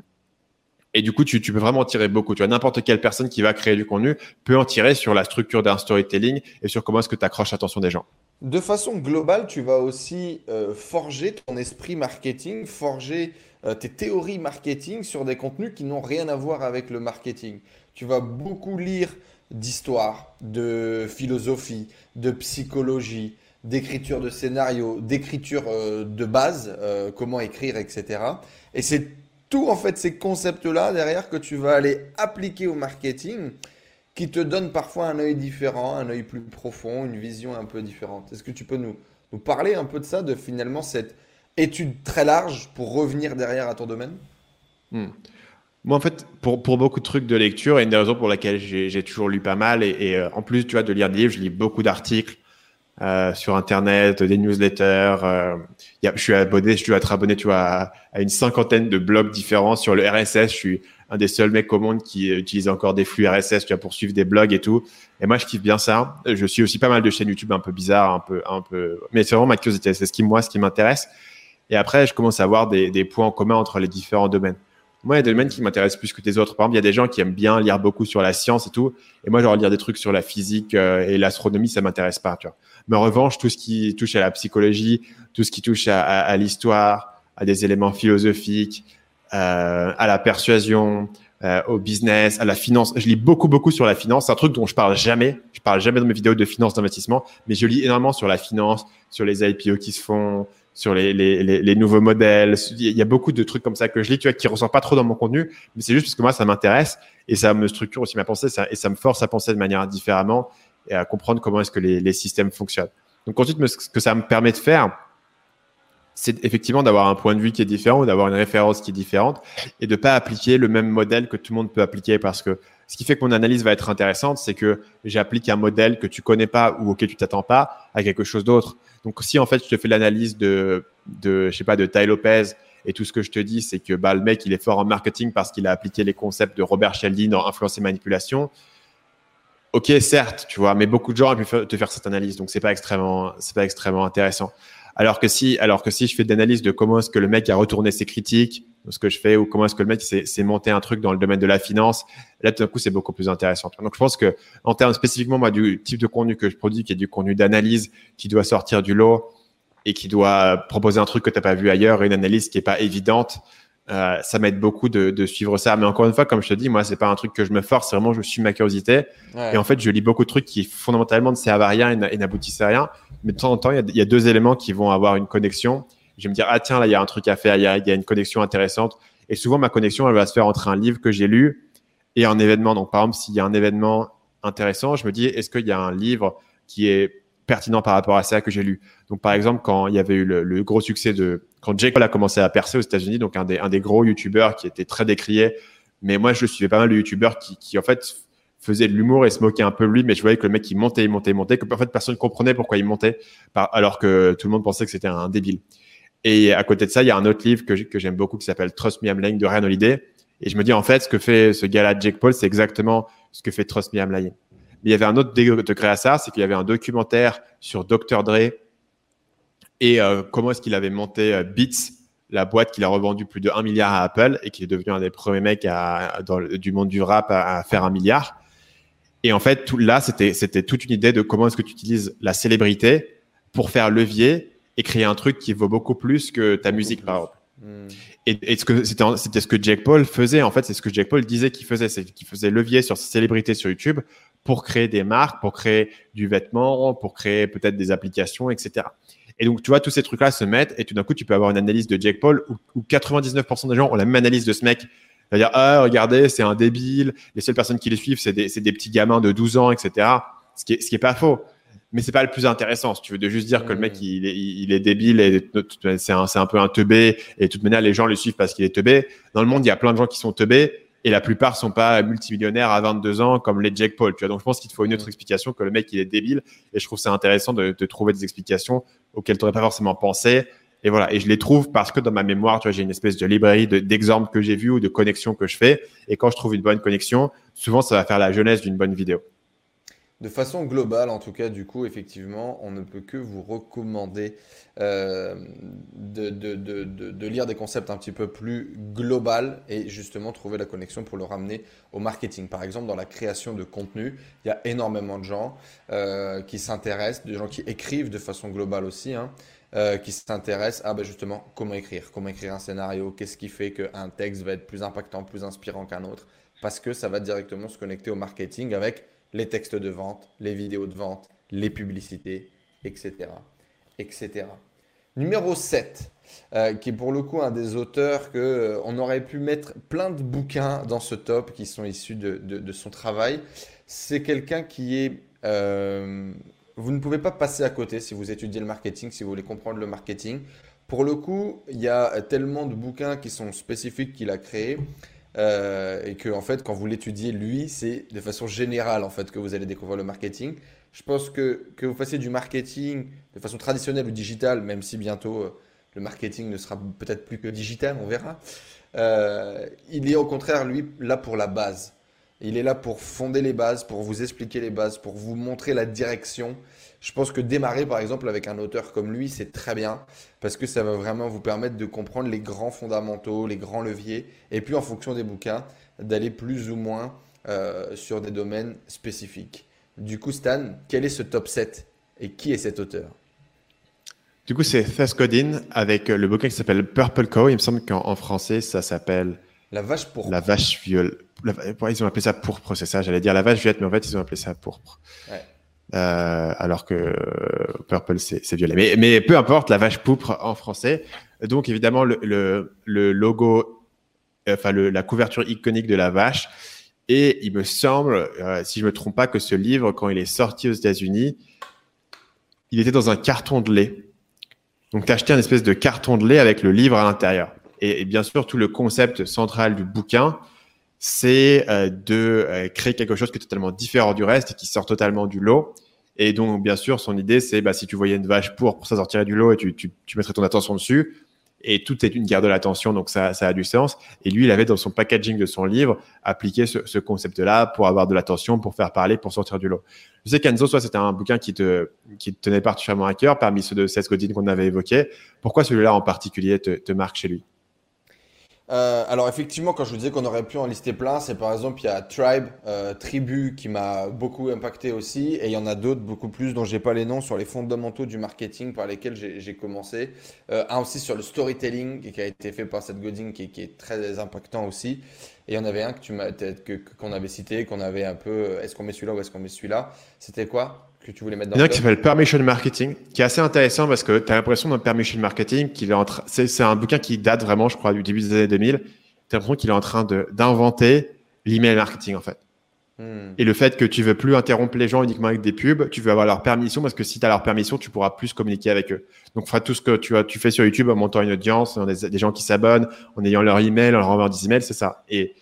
et du coup, tu, tu peux vraiment en tirer beaucoup. Tu vois, n'importe quelle personne qui va créer du contenu peut en tirer sur la structure d'un storytelling et sur comment est-ce que tu accroches l'attention des gens. De façon globale, tu vas aussi euh, forger ton esprit marketing, forger euh, tes théories marketing sur des contenus qui n'ont rien à voir avec le marketing. Tu vas beaucoup lire d'histoire, de philosophie, de psychologie, d'écriture de scénario, d'écriture euh, de base, euh, comment écrire, et cetera. Et c'est tout en fait ces concepts-là derrière que tu vas aller appliquer au marketing, qui te donne parfois un œil différent, un œil plus profond, une vision un peu différente. Est-ce que tu peux nous, nous parler un peu de ça, de finalement cette étude très large pour revenir derrière à ton domaine ? Mmh. Moi, en fait, pour, pour beaucoup de trucs de lecture, et une des raisons pour laquelle j'ai, j'ai toujours lu pas mal, et, et euh, en plus, tu vois, de lire des livres, je lis beaucoup d'articles euh, sur Internet, des newsletters. Euh, y a, je suis abonné, je dois être abonné, tu vois, à, à une cinquantaine de blogs différents sur le R S S. Je suis un des seuls mecs au monde qui utilise encore des flux R S S, tu vois, pour suivre des blogs et tout. Et moi, je kiffe bien ça. Je suis aussi pas mal de chaînes YouTube un peu bizarres, un peu, un peu, mais c'est vraiment ma curiosité. C'est ce qui, moi, ce qui m'intéresse. Et après, je commence à voir des, des points en commun entre les différents domaines. Moi, il y a des domaines qui m'intéressent plus que les autres. Par exemple, il y a des gens qui aiment bien lire beaucoup sur la science et tout. Et moi, genre, lire des trucs sur la physique et l'astronomie, ça m'intéresse pas, tu vois. Mais en revanche, tout ce qui touche à la psychologie, tout ce qui touche à, à, à l'histoire, à des éléments philosophiques, Euh, à la persuasion, euh, au business, à la finance. Je lis beaucoup, beaucoup sur la finance. C'est un truc dont je parle jamais. Je parle jamais dans mes vidéos de finance d'investissement, mais je lis énormément sur la finance, sur les I P O qui se font, sur les, les, les, les nouveaux modèles. Il y a beaucoup de trucs comme ça que je lis, tu vois, qui ressortent pas trop dans mon contenu, mais c'est juste parce que moi, ça m'intéresse et ça me structure aussi ma pensée ça, et ça me force à penser de manière différemment et à comprendre comment est-ce que les, les systèmes fonctionnent. Donc ensuite, ce que ça me permet de faire, c'est effectivement d'avoir un point de vue qui est différent, d'avoir une référence qui est différente et de ne pas appliquer le même modèle que tout le monde peut appliquer, parce que ce qui fait que mon analyse va être intéressante, c'est que j'applique un modèle que tu ne connais pas ou auquel tu ne t'attends pas à quelque chose d'autre. Donc si en fait je te fais l'analyse de, de, je sais pas, de Tai Lopez et tout ce que je te dis, c'est que bah, le mec, il est fort en marketing parce qu'il a appliqué les concepts de Robert Cialdini dans Influence et Manipulation. Ok, certes, tu vois, mais beaucoup de gens ont pu te faire cette analyse, donc c'est pas extrêmement, c'est pas extrêmement intéressant. Alors que si, alors que si je fais de l'analyse de comment est-ce que le mec a retourné ses critiques, ce que je fais, ou comment est-ce que le mec s'est, s'est monté un truc dans le domaine de la finance, là tout d'un coup c'est beaucoup plus intéressant. Donc je pense que en termes spécifiquement moi du type de contenu que je produis, qui est du contenu d'analyse, qui doit sortir du lot et qui doit proposer un truc que t'as pas vu ailleurs, et une analyse qui est pas évidente. Euh, ça m'aide beaucoup de, de suivre ça, mais encore une fois, comme je te dis, moi c'est pas un truc que je me force, c'est vraiment je suis ma curiosité, ouais. Et en fait je lis beaucoup de trucs qui fondamentalement ne servent à rien et n'aboutissent à rien, mais de temps en temps il y, y a deux éléments qui vont avoir une connexion, je vais me dire ah tiens là il y a un truc à faire, il y, y a une connexion intéressante, et souvent ma connexion elle va se faire entre un livre que j'ai lu et un événement. Donc par exemple s'il y a un événement intéressant, je me dis est-ce qu'il y a un livre qui est pertinent par rapport à ça que j'ai lu. Donc, par exemple, quand il y avait eu le, le gros succès de... Quand Jake Paul a commencé à percer aux États-Unis, donc un des, un des gros youtubeurs qui était très décrié, mais moi, je le suivais pas mal, le youtubeur qui, qui, en fait, faisait de l'humour et se moquait un peu de lui, mais je voyais que le mec, il montait, il montait, il montait, que en fait, personne ne comprenait pourquoi il montait, alors que tout le monde pensait que c'était un débile. Et à côté de ça, il y a un autre livre que, que j'aime beaucoup qui s'appelle « Trust Me, I'm Lying » de Ryan Holiday. Et je me dis, en fait, ce que fait ce gars-là, Jake Paul, c'est exactement ce que fait « Trust Me, I'm Lying ». Mais il y avait un autre degré à ça, c'est qu'il y avait un documentaire sur docteur Dre et euh, comment est-ce qu'il avait monté euh, Beats, la boîte qu'il a revendue plus de un milliard à Apple et qui est devenu un des premiers mecs à, dans le, du monde du rap à, à faire un milliard. Et en fait, tout, là, c'était, c'était toute une idée de comment est-ce que tu utilises la célébrité pour faire levier et créer un truc qui vaut beaucoup plus que ta musique, par exemple. Mm. Et, et ce que, c'était, c'était ce que Jake Paul faisait, en fait, c'est ce que Jake Paul disait qu'il faisait, c'est qu'il faisait levier sur ses célébrités sur YouTube pour créer des marques, pour créer du vêtement, pour créer peut-être des applications, et cetera. Et donc, tu vois, tous ces trucs-là se mettent et tout d'un coup, tu peux avoir une analyse de Jake Paul où, où quatre-vingt-dix-neuf pour cent des gens ont la même analyse de ce mec. C'est-à-dire, ah, regardez, c'est un débile, les seules personnes qui les suivent, c'est des, c'est des petits gamins de douze ans, et cetera. Ce qui est, ce qui est pas faux. Mais c'est pas le plus intéressant. Si tu veux de juste dire mmh. que le mec, il est, il est débile et c'est un, c'est un peu un teubé et de toute manière, les gens le suivent parce qu'il est teubé. Dans le monde, il y a plein de gens qui sont teubés. Et la plupart sont pas multimillionnaires à vingt-deux ans comme les Jake Paul. Tu vois, donc je pense qu'il te faut une autre explication que le mec il est débile. Et je trouve ça intéressant de, de trouver des explications auxquelles tu n'aurais pas forcément pensé. Et voilà. Et je les trouve parce que dans ma mémoire, tu vois, j'ai une espèce de librairie de, d'exemples que j'ai vus ou de connexions que je fais. Et quand je trouve une bonne connexion, souvent ça va faire la genèse d'une bonne vidéo. De façon globale, en tout cas, du coup, effectivement, on ne peut que vous recommander euh, de, de, de, de lire des concepts un petit peu plus global et justement trouver la connexion pour le ramener au marketing. Par exemple, dans la création de contenu, il y a énormément de gens euh, qui s'intéressent, des gens qui écrivent de façon globale aussi, hein, euh, qui s'intéressent à ben justement comment écrire, comment écrire un scénario, qu'est-ce qui fait qu'un texte va être plus impactant, plus inspirant qu'un autre, parce que ça va directement se connecter au marketing avec les textes de vente, les vidéos de vente, les publicités, et cetera et cetera. Numéro sept, euh, qui est pour le coup un des auteurs que euh, on aurait pu mettre plein de bouquins dans ce top qui sont issus de, de, de son travail. C'est quelqu'un qui est… Euh, vous ne pouvez pas passer à côté si vous étudiez le marketing, si vous voulez comprendre le marketing. Pour le coup, il y a tellement de bouquins qui sont spécifiques qu'il a créés. Euh, et que en fait quand vous l'étudiez lui, c'est de façon générale en fait que vous allez découvrir le marketing. Je pense que, que vous fassiez du marketing de façon traditionnelle ou digitale, même si bientôt euh, le marketing ne sera peut-être plus que digital, on verra. Euh, il est au contraire lui là pour la base. Il est là pour fonder les bases, pour vous expliquer les bases, pour vous montrer la direction. Je pense que démarrer par exemple avec un auteur comme lui, c'est très bien parce que ça va vraiment vous permettre de comprendre les grands fondamentaux, les grands leviers et puis en fonction des bouquins, d'aller plus ou moins euh, sur des domaines spécifiques. Du coup, Stan, quel est ce top sept et qui est cet auteur ? Du coup, c'est Seth Godin avec le bouquin qui s'appelle Purple Cow. Il me semble qu'en en français, ça s'appelle… La vache pourpre. La vache viole. Ils ont appelé ça pourpre, c'est ça. J'allais dire la vache violette, mais en fait, ils ont appelé ça pourpre. Ouais. Euh, alors que euh, purple, c'est, c'est violet. Mais, mais peu importe, la vache pourpre en français. Donc, évidemment, le, le, le logo, enfin, euh, la couverture iconique de la vache Et il me semble, euh, si je ne me trompe pas, que ce livre, quand il est sorti aux États-Unis, il était dans un carton de lait. Donc, tu as acheté une espèce de carton de lait avec le livre à l'intérieur. Et, et bien sûr, tout le concept central du bouquin, c'est euh, de euh, créer quelque chose qui est totalement différent du reste et qui sort totalement du lot. Et donc, bien sûr, son idée, c'est bah, si tu voyais une vache pourpre, ça sortirait du lot et tu, tu, tu mettrais ton attention dessus. Et tout est une guerre de l'attention, donc ça, ça a du sens. Et lui, il avait dans son packaging de son livre appliqué ce, ce concept-là pour avoir de l'attention, pour faire parler, pour sortir du lot. Je sais qu'Enzo, soit c'était un bouquin qui te, qui te tenait particulièrement à cœur, parmi ceux de Seth Godin qu'on avait évoqués. Pourquoi celui-là en particulier te, te marque chez lui ? Euh, alors effectivement, quand je vous disais qu'on aurait pu en lister plein, c'est par exemple, il y a Tribe, euh, Tribu qui m'a beaucoup impacté aussi, et il y en a d'autres beaucoup plus dont je n'ai pas les noms, sur les fondamentaux du marketing par lesquels j'ai, j'ai commencé. Euh, un aussi sur le storytelling qui a été fait par Seth Godin qui, qui est très impactant aussi. Et il y en avait un que tu m'as, que, qu'on avait cité, qu'on avait un peu, est-ce qu'on met celui-là ou est-ce qu'on met celui-là ? C'était quoi ? Que tu voulais mettre dans il y en a qui s'appelle Permission Marketing, qui est assez intéressant parce que tu as l'impression dans Permission Marketing, qu'il est en tra- c'est, c'est un bouquin qui date vraiment, je crois, du début des années deux mille. Tu as l'impression qu'il est en train de, d'inventer l'email marketing, en fait. Mm. Et le fait que tu ne veux plus interrompre les gens uniquement avec des pubs, tu veux avoir leur permission parce que si tu as leur permission, tu pourras plus communiquer avec eux. Donc, fera tout ce que tu, as, tu fais sur YouTube en montant une audience, en des, des gens qui s'abonnent, en ayant leur email, en leur envoyant des emails, c'est ça. Et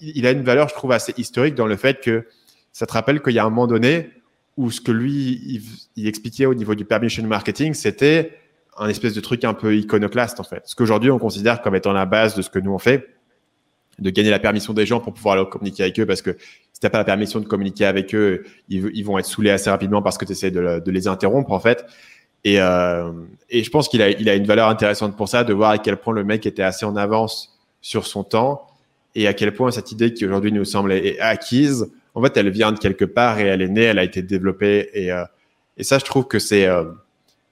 il, il a une valeur, je trouve, assez historique dans le fait que ça te rappelle qu'il y a un moment donné où ce que lui, il, il expliquait au niveau du permission marketing, c'était un espèce de truc un peu iconoclaste, en fait. Ce qu'aujourd'hui, on considère comme étant la base de ce que nous, on fait, de gagner la permission des gens pour pouvoir leur communiquer avec eux, parce que si tu n'as pas la permission de communiquer avec eux, ils, ils vont être saoulés assez rapidement parce que tu essaies de, de les interrompre, en fait. Et, euh, et je pense qu'il a, il a une valeur intéressante pour ça, de voir à quel point le mec était assez en avance sur son temps et à quel point cette idée qui, aujourd'hui, nous semble est acquise, en fait, elle vient de quelque part et elle est née, elle a été développée. Et, euh, et ça, je trouve que c'est, euh,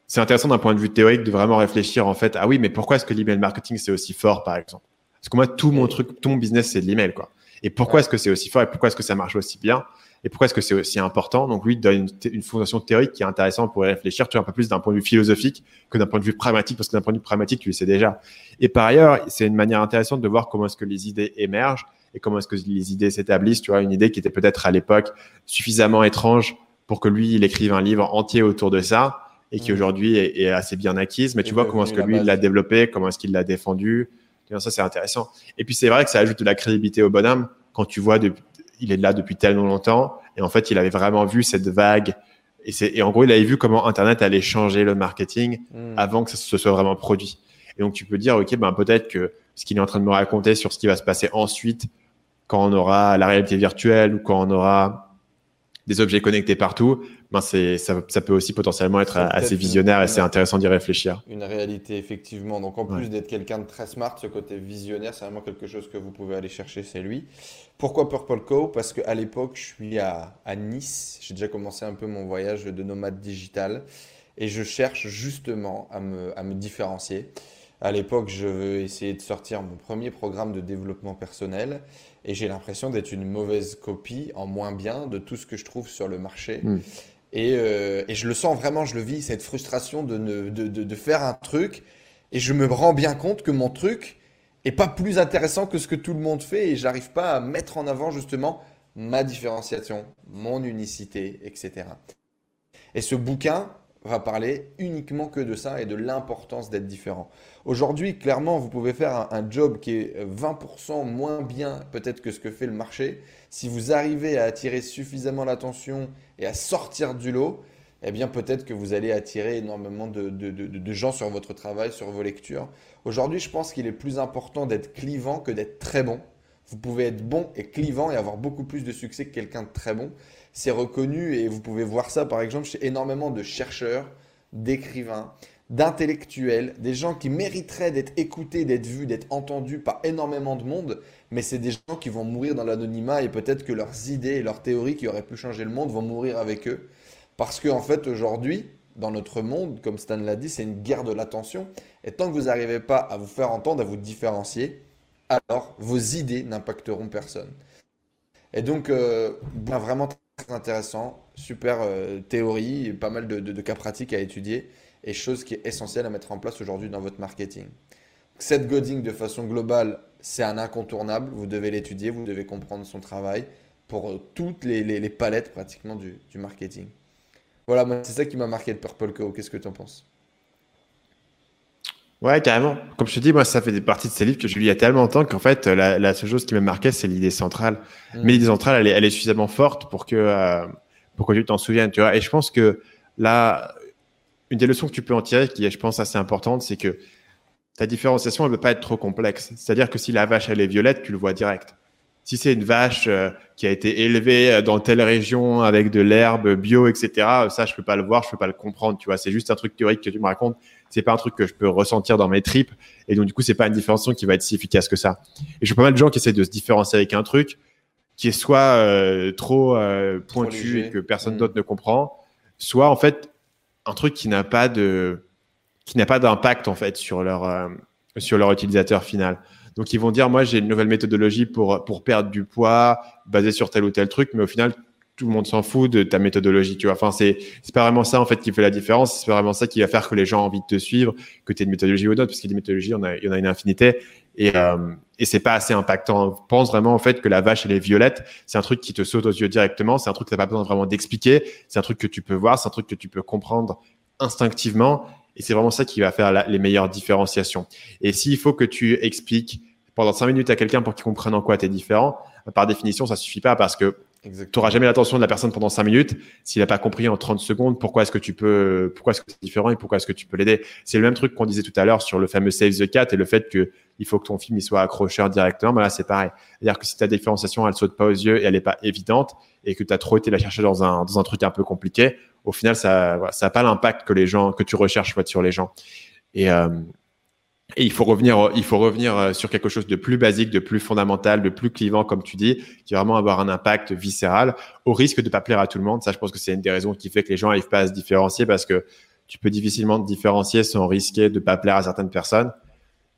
c'est intéressant d'un point de vue théorique de vraiment réfléchir en fait. Ah oui, mais pourquoi est-ce que l'email marketing, c'est aussi fort, par exemple ? Parce que moi, tout mon truc, tout mon business, c'est de l'email, quoi. Et pourquoi est-ce que c'est aussi fort ? Et pourquoi est-ce que ça marche aussi bien ? Et pourquoi est-ce que c'est aussi important ? Donc, lui, il donne une, t- une fondation théorique qui est intéressante pour y réfléchir, tu vois, un peu plus d'un point de vue philosophique que d'un point de vue pragmatique, parce que d'un point de vue pragmatique, tu le sais déjà. Et par ailleurs, c'est une manière intéressante de voir comment est-ce que les idées émergent et comment est-ce que les idées s'établissent. Tu vois, une idée qui était peut-être à l'époque suffisamment étrange pour que lui, il écrive un livre entier autour de ça et qui aujourd'hui est, est assez bien acquise. Mais tu vois comment est-ce que lui, il l'a développé, comment est-ce qu'il l'a défendu. Et bien, ça, c'est intéressant. Et puis, c'est vrai que ça ajoute de la crédibilité au bonhomme quand tu vois de, il est là depuis tellement longtemps et en fait, il avait vraiment vu cette vague. Et, c'est, et en gros, il avait vu comment Internet allait changer le marketing mmh. avant que ça se soit vraiment produit. Et donc, tu peux dire, OK, ben, peut-être que ce qu'il est en train de me raconter sur ce qui va se passer ensuite quand on aura la réalité virtuelle ou quand on aura des objets connectés partout, ben c'est, ça, ça peut aussi potentiellement être assez visionnaire une, et c'est intéressant d'y réfléchir. Une réalité, effectivement. Donc, en plus ouais. d'être quelqu'un de très smart, ce côté visionnaire, c'est vraiment quelque chose que vous pouvez aller chercher, c'est lui. Pourquoi Purple Cow ? Parce qu'à l'époque, je suis à, à Nice. J'ai déjà commencé un peu mon voyage de nomade digital et je cherche justement à me, à me différencier. À l'époque, je veux essayer de sortir mon premier programme de développement personnel et j'ai l'impression d'être une mauvaise copie en moins bien de tout ce que je trouve sur le marché. Mmh. Et, euh, et je le sens vraiment, je le vis, cette frustration de, ne, de, de, de faire un truc et je me rends bien compte que mon truc n'est pas plus intéressant que ce que tout le monde fait et je n'arrive pas à mettre en avant justement ma différenciation, mon unicité, et cetera. Et ce bouquin va parler uniquement que de ça et de l'importance d'être différent. Aujourd'hui, clairement, vous pouvez faire un, un job qui est vingt pour cent moins bien peut-être que ce que fait le marché. Si vous arrivez à attirer suffisamment l'attention et à sortir du lot, eh bien peut-être que vous allez attirer énormément de, de, de, de gens sur votre travail, sur vos lectures. Aujourd'hui, je pense qu'il est plus important d'être clivant que d'être très bon. Vous pouvez être bon et clivant et avoir beaucoup plus de succès que quelqu'un de très bon. C'est reconnu et vous pouvez voir ça par exemple chez énormément de chercheurs, d'écrivains, d'intellectuels, des gens qui mériteraient d'être écoutés, d'être vus, d'être entendus par énormément de monde, mais c'est des gens qui vont mourir dans l'anonymat et peut-être que leurs idées et leurs théories qui auraient pu changer le monde vont mourir avec eux. Parce qu'en fait aujourd'hui, dans notre monde, comme Stan l'a dit, c'est une guerre de l'attention et tant que vous n'arrivez pas à vous faire entendre, à vous différencier, alors vos idées n'impacteront personne. Et donc, euh, vraiment très intéressant, super euh, théorie, pas mal de, de, de cas pratiques à étudier et chose qui est essentielle à mettre en place aujourd'hui dans votre marketing. Seth Godin, de façon globale, c'est un incontournable. Vous devez l'étudier, vous devez comprendre son travail pour toutes les, les, les palettes pratiquement du, du marketing. Voilà, moi, c'est ça qui m'a marqué de Purple Cow. Qu'est-ce que tu en penses? Ouais, carrément. Comme je te dis, moi, ça fait des parties de ces livres que je lis il y a tellement longtemps qu'en fait, la, la seule chose qui m'a marqué, c'est l'idée centrale. Mmh. Mais l'idée centrale, elle est, elle est suffisamment forte pour que, euh, pour que tu t'en souviennes, tu vois. Et je pense que là, une des leçons que tu peux en tirer, qui est, je pense, assez importante, c'est que ta différenciation, elle ne peut pas être trop complexe. C'est-à-dire que si la vache, elle est violette, tu le vois direct. Si c'est une vache euh, qui a été élevée dans telle région avec de l'herbe bio, et cetera, ça, je ne peux pas le voir, je ne peux pas le comprendre, tu vois. C'est juste un truc théorique que tu me racontes. C'est pas un truc que je peux ressentir dans mes tripes. Et donc, du coup, c'est pas une différenciation qui va être si efficace que ça. Et je vois pas mal de gens qui essaient de se différencier avec un truc qui est soit euh, trop euh, pointu et que personne mmh. d'autre ne comprend, soit, en fait, un truc qui n'a pas de, qui n'a pas d'impact, en fait, sur leur, euh, sur leur utilisateur final. Donc, ils vont dire, moi, j'ai une nouvelle méthodologie pour, pour perdre du poids basée sur tel ou tel truc. Mais au final, tout le monde s'en fout de ta méthodologie, tu vois. Enfin, c'est, c'est pas vraiment ça, en fait, qui fait la différence. C'est pas vraiment ça qui va faire que les gens ont envie de te suivre, que tu aies une méthodologie ou d'autres, parce que des méthodologies, on a, il y en a une infinité. Et, euh, et c'est pas assez impactant. Je pense vraiment, en fait, que la vache, elle est violette. C'est un truc qui te saute aux yeux directement. C'est un truc que t'as pas besoin vraiment d'expliquer. C'est un truc que tu peux voir. C'est un truc que tu peux comprendre instinctivement. Et c'est vraiment ça qui va faire la, les meilleures différenciations. Et s'il faut que tu expliques pendant cinq minutes à quelqu'un pour qu'il comprenne en quoi t'es différent, par définition, ça suffit pas parce que tu n'auras jamais l'attention de la personne pendant cinq minutes s'il n'a pas compris en trente secondes pourquoi est-ce que tu peux, pourquoi est-ce que c'est différent et pourquoi est-ce que tu peux l'aider. C'est le même truc qu'on disait tout à l'heure sur le fameux Save the Cat et le fait qu'il faut que ton film il soit accrocheur directement. Ben là, c'est pareil. C'est-à-dire que si ta différenciation, elle ne saute pas aux yeux et elle n'est pas évidente et que tu as trop été la chercher dans un, dans un truc un peu compliqué, au final, ça n'a ça pas l'impact que, les gens, que tu recherches sur les gens. Et, euh, et il faut revenir, il faut revenir sur quelque chose de plus basique, de plus fondamental, de plus clivant, comme tu dis, qui va vraiment avoir un impact viscéral, au risque de ne pas plaire à tout le monde. Ça, je pense que c'est une des raisons qui fait que les gens n'arrivent pas à se différencier, parce que tu peux difficilement te différencier sans risquer de ne pas plaire à certaines personnes.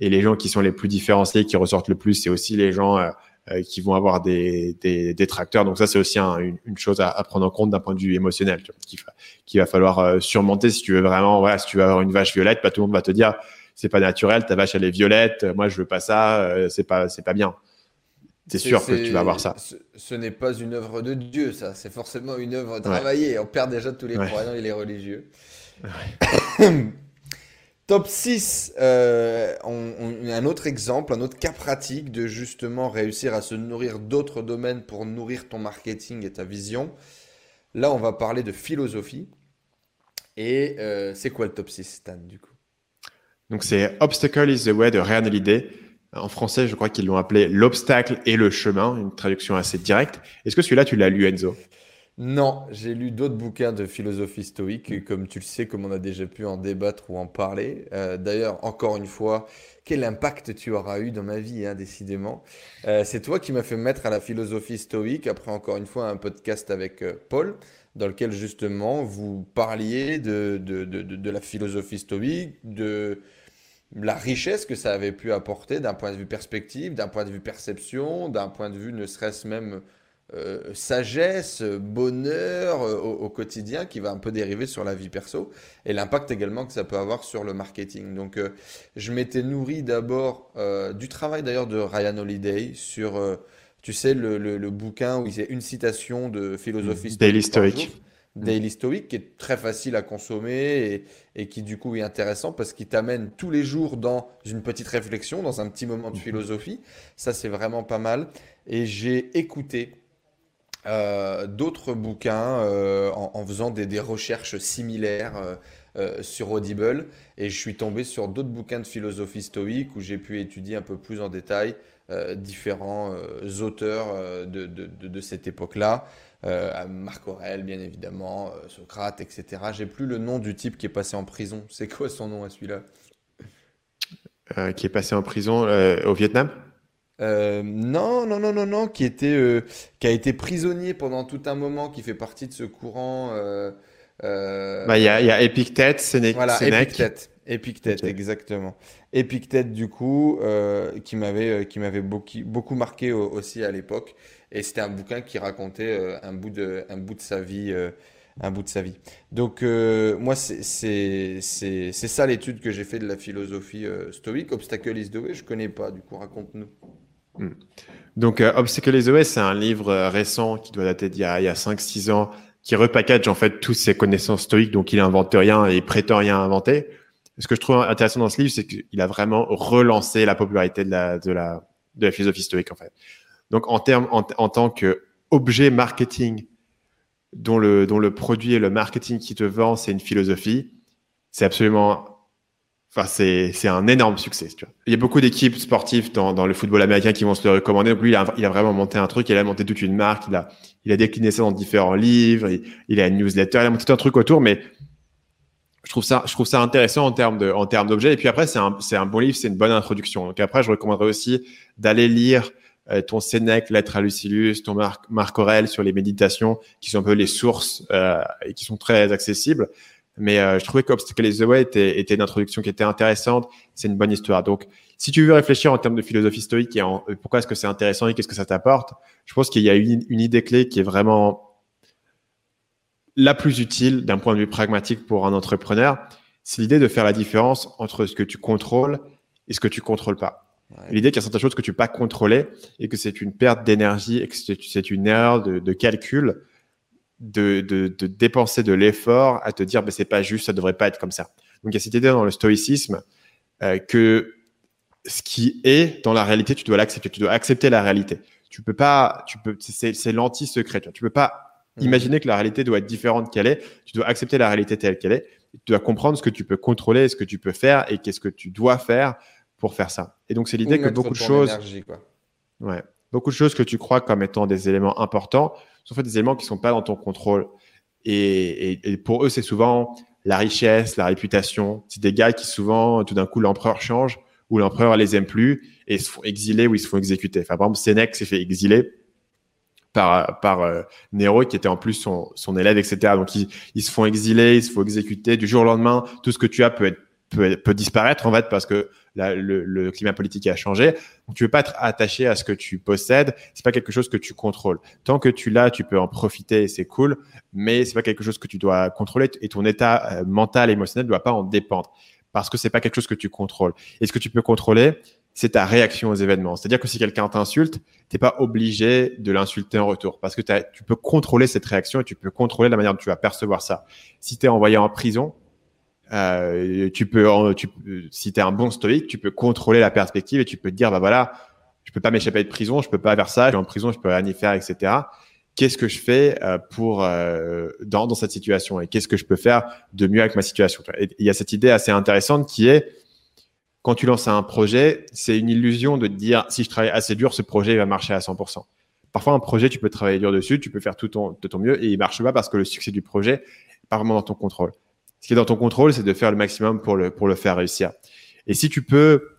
Et les gens qui sont les plus différenciés, qui ressortent le plus, c'est aussi les gens euh, euh, qui vont avoir des, des, des tracteurs. Donc ça, c'est aussi un, une, une chose à, à prendre en compte d'un point de vue émotionnel, tu vois, qu'il, fa- qu'il va falloir euh, surmonter si tu veux vraiment, voilà, si tu veux avoir une vache violette, bah, tout le monde va te dire, c'est pas naturel, ta vache elle est violette, moi je veux pas ça, euh, c'est pas c'est pas bien. T'es c'est sûr c'est, que tu vas avoir ça. Ce, ce n'est pas une œuvre de Dieu, ça, c'est forcément une œuvre travaillée. Ouais. On perd déjà tous les ouais. croyants et les religieux. Ouais. Top six, euh, on, on, un autre exemple, un autre cas pratique de justement réussir à se nourrir d'autres domaines pour nourrir ton marketing et ta vision. Là, on va parler de philosophie. Et euh, c'est quoi le top six, Stan, du coup? Donc, c'est « Obstacle is the Way » de Ryan Holiday. En français, je crois qu'ils l'ont appelé « L'obstacle et le chemin », une traduction assez directe. Est-ce que celui-là, tu l'as lu, Enzo? Non, j'ai lu d'autres bouquins de philosophie stoïque, mmh. comme tu le sais, comme on a déjà pu en débattre ou en parler. Euh, d'ailleurs, encore une fois, quel impact tu auras eu dans ma vie, hein, décidément. Euh, c'est toi qui m'as fait mettre à la philosophie stoïque, après encore une fois un podcast avec euh, Paul, dans lequel justement vous parliez de, de, de, de, de la philosophie stoïque, de la richesse que ça avait pu apporter d'un point de vue perspective, d'un point de vue perception, d'un point de vue ne serait-ce même euh, sagesse, bonheur euh, au, au quotidien qui va un peu dériver sur la vie perso et l'impact également que ça peut avoir sur le marketing. Donc, euh, je m'étais nourri d'abord euh, du travail d'ailleurs de Ryan Holiday sur, euh, tu sais, le, le, le bouquin où il y a une citation de philosophie Daily Stoic. Daily Stoic qui est très facile à consommer et, et qui du coup est intéressant parce qu'il t'amène tous les jours dans une petite réflexion, dans un petit moment de philosophie. Ça, c'est vraiment pas mal. Et j'ai écouté euh, d'autres bouquins euh, en, en faisant des, des recherches similaires euh, euh, sur Audible et je suis tombé sur d'autres bouquins de philosophie stoïque où j'ai pu étudier un peu plus en détail euh, différents euh, auteurs euh, de, de, de, de cette époque-là. Euh, Marc Aurèle, bien évidemment, euh, Socrate, et cetera. J'ai plus le nom du type qui est passé en prison. C'est quoi son nom à celui-là ? euh, Qui est passé en prison euh, au Vietnam ? euh, Non, non, non, non, non, qui était, euh, qui a été prisonnier pendant tout un moment, qui fait partie de ce courant. Euh, euh, bah, y a, y a Épictète, Sénèque. Voilà, Épictète. Épictète, okay. Exactement. Épictète, du coup, euh, qui m'avait, euh, qui m'avait beaucoup, beaucoup marqué au, aussi à l'époque. Et c'était un bouquin qui racontait euh, un bout de, un bout de sa vie euh, un bout de sa vie. Donc euh, moi, c'est ça l'étude que j'ai fait de la philosophie euh, stoïque. Obstacle is the Way, je ne connais pas, du coup, raconte-nous. Mm. Donc euh, Obstacle is the Way, c'est un livre euh, récent qui doit dater d'il y a, a cinq six ans, qui repackage en fait toutes ses connaissances stoïques, donc il n'invente rien et il prétend rien inventer. Ce que je trouve intéressant dans ce livre, c'est qu'il a vraiment relancé la popularité de la, de la, de la philosophie stoïque en fait. Donc en, terme, en, en tant qu'objet marketing dont le, dont le produit et le marketing qui te vend, c'est une philosophie, c'est absolument... Enfin, c'est, c'est un énorme succès, tu vois. Il y a beaucoup d'équipes sportives dans, dans le football américain qui vont se le recommander. Donc lui, il a, il a vraiment monté un truc, il a monté toute une marque, il a, il a décliné ça dans différents livres, il, il a une newsletter, il a monté tout un truc autour, mais je trouve ça, je trouve ça intéressant en termes de, en termes d'objets. Et puis après, c'est un, c'est un bon livre, c'est une bonne introduction. Donc après, je recommanderais aussi d'aller lire euh, ton Sénèque, Lettre à Lucilius, ton Marc, Marc Aurèle sur les méditations, qui sont un peu les sources, euh, et qui sont très accessibles. Mais euh, je trouvais qu'Obstacle is the Way était, était une introduction qui était intéressante. C'est une bonne histoire. Donc, si tu veux réfléchir en termes de philosophie stoïque et en, pourquoi est-ce que c'est intéressant et qu'est-ce que ça t'apporte, je pense qu'il y a une, une idée clé qui est vraiment la plus utile d'un point de vue pragmatique pour un entrepreneur. C'est l'idée de faire la différence entre ce que tu contrôles et ce que tu ne contrôles pas. Ouais. L'idée qu'il y a certaines choses que tu ne peux pas contrôler et que c'est une perte d'énergie et que c'est une erreur de, de calcul. De, de, de dépenser de l'effort à te dire bah, c'est pas juste, ça devrait pas être comme ça. Donc il y a cette idée dans le stoïcisme euh, que ce qui est dans la réalité, tu dois l'accepter, tu dois accepter la réalité. Tu peux pas, tu peux, c'est l'anti-secret. Tu peux pas mmh. imaginer que la réalité doit être différente qu'elle est. Tu dois accepter la réalité telle qu'elle est. Tu dois comprendre ce que tu peux contrôler, ce que tu peux faire et qu'est-ce que tu dois faire pour faire ça. Et donc c'est l'idée que beaucoup de choses, quoi. Ouais, beaucoup de choses que tu crois comme étant des éléments importants. Sauf des éléments qui ne sont pas dans ton contrôle. Et, et, et pour eux, c'est souvent la richesse, la réputation. C'est des gars qui souvent, tout d'un coup, l'empereur change ou l'empereur ne les aime plus et se font exiler ou ils se font exécuter. Enfin, par exemple, Sénèque s'est fait exiler par, par euh, Néro, qui était en plus son, son élève, et cetera. Donc, ils, ils se font exiler, ils se font exécuter. Du jour au lendemain, tout ce que tu as peut, être, peut, peut disparaître en fait parce que la, le, le climat politique a changé. Donc, tu ne veux pas être attaché à ce que tu possèdes. C'est pas quelque chose que tu contrôles. Tant que tu l'as, tu peux en profiter et c'est cool, mais c'est pas quelque chose que tu dois contrôler et ton état euh, mental, émotionnel ne doit pas en dépendre parce que c'est pas quelque chose que tu contrôles. Et ce que tu peux contrôler, c'est ta réaction aux événements. C'est-à-dire que si quelqu'un t'insulte, t'es pas obligé de l'insulter en retour parce que tu peux contrôler cette réaction et tu peux contrôler la manière dont tu vas percevoir ça. Si tu es envoyé en prison, Euh, tu peux, tu, si t'es un bon stoïque, tu peux contrôler la perspective et tu peux te dire, bah voilà, je peux pas m'échapper de prison, je peux pas faire ça, je suis en prison, je peux rien y faire, et cetera. Qu'est-ce que je fais pour euh, dans dans cette situation et qu'est-ce que je peux faire de mieux avec ma situation? Et il y a cette idée assez intéressante qui est, quand tu lances un projet, c'est une illusion de te dire, si je travaille assez dur, ce projet va marcher à cent pour cent. Parfois, un projet, tu peux travailler dur dessus, tu peux faire tout ton, de ton mieux et il marche pas parce que le succès du projet n'est pas vraiment dans ton contrôle. Ce qui est dans ton contrôle, c'est de faire le maximum pour le, pour le faire réussir. Et si tu peux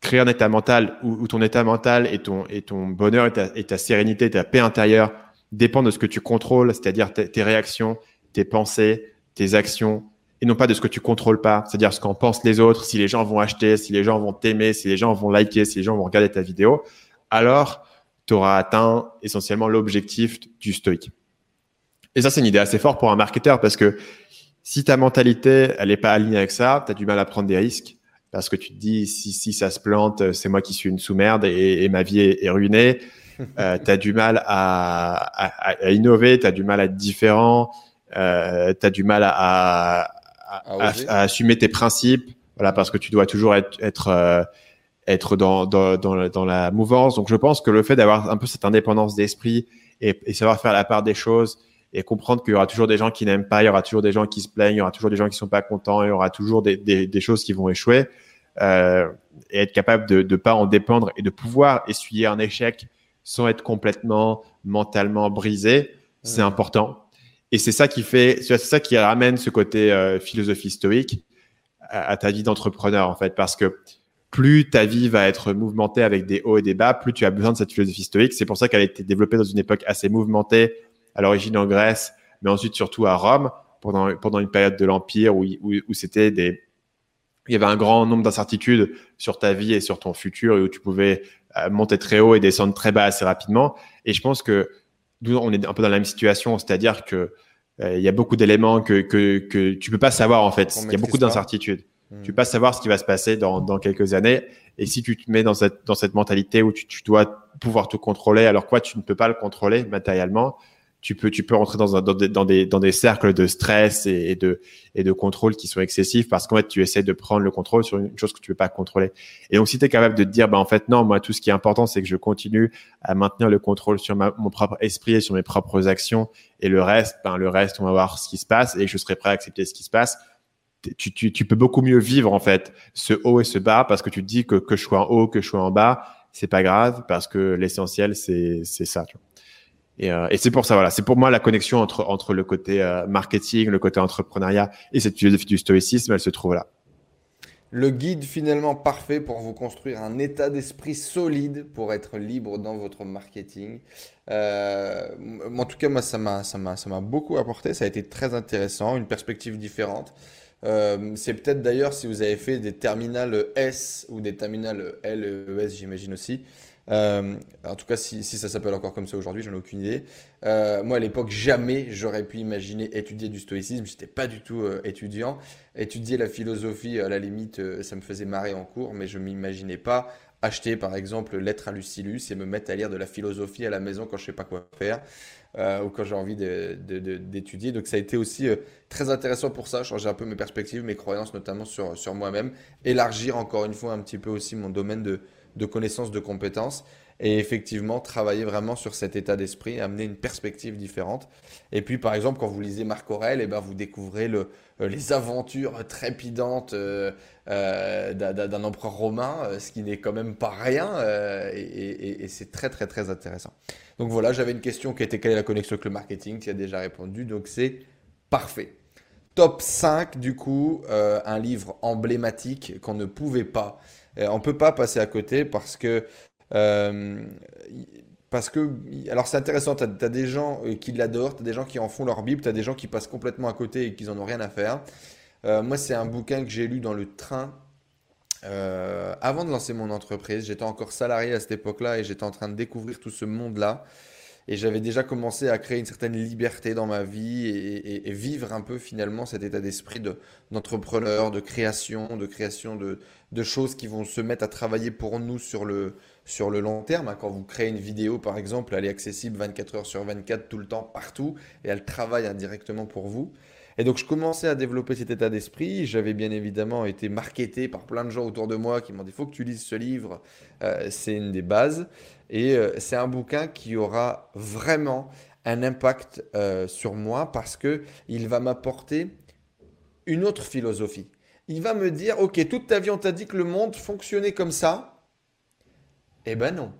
créer un état mental où, où ton état mental et ton, et ton bonheur et ta, et ta sérénité, ta paix intérieure dépendent de ce que tu contrôles, c'est-à-dire tes réactions, tes pensées, tes actions, et non pas de ce que tu contrôles pas, c'est-à-dire ce qu'en pensent les autres, si les gens vont acheter, si les gens vont t'aimer, si les gens vont liker, si les gens vont regarder ta vidéo, alors tu auras atteint essentiellement l'objectif du stoïque. Et ça, c'est une idée assez forte pour un marketeur parce que si ta mentalité, elle n'est pas alignée avec ça, tu as du mal à prendre des risques parce que tu te dis, si, si ça se plante, c'est moi qui suis une sous-merde et, et ma vie est, est ruinée. Euh, tu as du mal à, à, à innover, tu as du mal à être différent, euh, tu as du mal à, à, à, à, à assumer tes principes, voilà, parce que tu dois toujours être, être, euh, être dans, dans, dans, dans la mouvance. Donc, je pense que le fait d'avoir un peu cette indépendance d'esprit et, et savoir faire la part des choses et comprendre qu'il y aura toujours des gens qui n'aiment pas, il y aura toujours des gens qui se plaignent, il y aura toujours des gens qui sont pas contents, il y aura toujours des, des, des choses qui vont échouer, euh, et être capable de ne pas en dépendre et de pouvoir essuyer un échec sans être complètement mentalement brisé, c'est mmh. important. Et c'est ça qui fait, c'est ça qui ramène ce côté euh, philosophie stoïque à, à ta vie d'entrepreneur en fait, parce que plus ta vie va être mouvementée avec des hauts et des bas, plus tu as besoin de cette philosophie stoïque. C'est pour ça qu'elle a été développée dans une époque assez mouvementée, à l'origine en Grèce, mais ensuite surtout à Rome, pendant, pendant une période de l'Empire où, où, où c'était des, il y avait un grand nombre d'incertitudes sur ta vie et sur ton futur et où tu pouvais euh, monter très haut et descendre très bas assez rapidement. Et je pense que on est un peu dans la même situation, c'est-à-dire qu'il euh, y a beaucoup d'éléments que, que, que tu ne peux pas savoir en fait. Il y a beaucoup d'incertitudes. Mmh. Tu ne peux pas savoir ce qui va se passer dans, dans quelques années. Et si tu te mets dans cette, dans cette mentalité où tu, tu dois pouvoir tout contrôler, alors quoi, tu ne peux pas le contrôler matériellement, tu peux, tu peux rentrer dans, un, dans, des, dans, des, dans des cercles de stress et, et, de, et de contrôle qui sont excessifs parce qu'en fait, tu essaies de prendre le contrôle sur une chose que tu ne peux pas contrôler. Et donc, si tu es capable de te dire, bah, en fait, non, moi, tout ce qui est important, c'est que je continue à maintenir le contrôle sur ma, mon propre esprit et sur mes propres actions et le reste, ben, le reste, on va voir ce qui se passe et je serai prêt à accepter ce qui se passe. Tu, tu, tu peux beaucoup mieux vivre, en fait, ce haut et ce bas parce que tu te dis que, que je sois en haut, que je sois en bas, c'est pas grave parce que l'essentiel, c'est, c'est ça, tu vois. Et, euh, et c'est pour ça, voilà, c'est pour moi la connexion entre, entre le côté euh, marketing, le côté entrepreneuriat et cette philosophie du stoïcisme, elle se trouve là. Le guide finalement parfait pour vous construire un état d'esprit solide pour être libre dans votre marketing. Euh, en tout cas, moi, ça m'a, ça m'a, ça m'a beaucoup apporté, ça a été très intéressant, une perspective différente. Euh, c'est peut-être d'ailleurs si vous avez fait des terminales S ou des terminales L, E S, j'imagine aussi. Euh, en tout cas, si, si ça s'appelle encore comme ça aujourd'hui, j'en ai aucune idée. Euh, moi, à l'époque, jamais j'aurais pu imaginer étudier du stoïcisme. J'étais pas du tout euh, étudiant. Étudier la philosophie, à la limite, euh, ça me faisait marrer en cours, mais je m'imaginais pas acheter, par exemple, Lettres à Lucilius et me mettre à lire de la philosophie à la maison quand je sais pas quoi faire euh, ou quand j'ai envie de, de, de, d'étudier. Donc, ça a été aussi euh, très intéressant pour ça, changer un peu mes perspectives, mes croyances, notamment sur, sur moi-même, élargir encore une fois un petit peu aussi mon domaine de de connaissances, de compétences et effectivement travailler vraiment sur cet état d'esprit, amener une perspective différente. Et puis par exemple quand vous lisez Marc Aurèle, eh ben, vous découvrez le, les aventures trépidantes euh, euh, d'un empereur romain, ce qui n'est quand même pas rien euh, et, et, et c'est très très très intéressant. Donc voilà, j'avais une question qui était quelle est la connexion avec le marketing, tu as déjà répondu, donc c'est parfait. Top cinq du coup, euh, un livre emblématique qu'on ne pouvait pas On ne peut pas passer à côté parce que, euh, parce que alors c'est intéressant, tu as des gens qui l'adorent, tu as des gens qui en font leur Bible, tu as des gens qui passent complètement à côté et qui n'en ont rien à faire. Euh, moi, c'est un bouquin que j'ai lu dans le train euh, avant de lancer mon entreprise. J'étais encore salarié à cette époque-là et j'étais en train de découvrir tout ce monde-là. Et j'avais déjà commencé à créer une certaine liberté dans ma vie et, et, et vivre un peu finalement cet état d'esprit de, d'entrepreneur, de création, de création de, de choses qui vont se mettre à travailler pour nous sur le, sur le long terme. Quand vous créez une vidéo par exemple, elle est accessible vingt-quatre heures sur vingt-quatre tout le temps, partout et elle travaille indirectement pour vous. Et donc, je commençais à développer cet état d'esprit. J'avais bien évidemment été marketé par plein de gens autour de moi qui m'ont dit « il faut que tu lises ce livre euh, ». C'est une des bases. Et euh, c'est un bouquin qui aura vraiment un impact euh, sur moi parce qu'il va m'apporter une autre philosophie. Il va me dire « ok, toute ta vie, on t'a dit que le monde fonctionnait comme ça ». Eh ben non.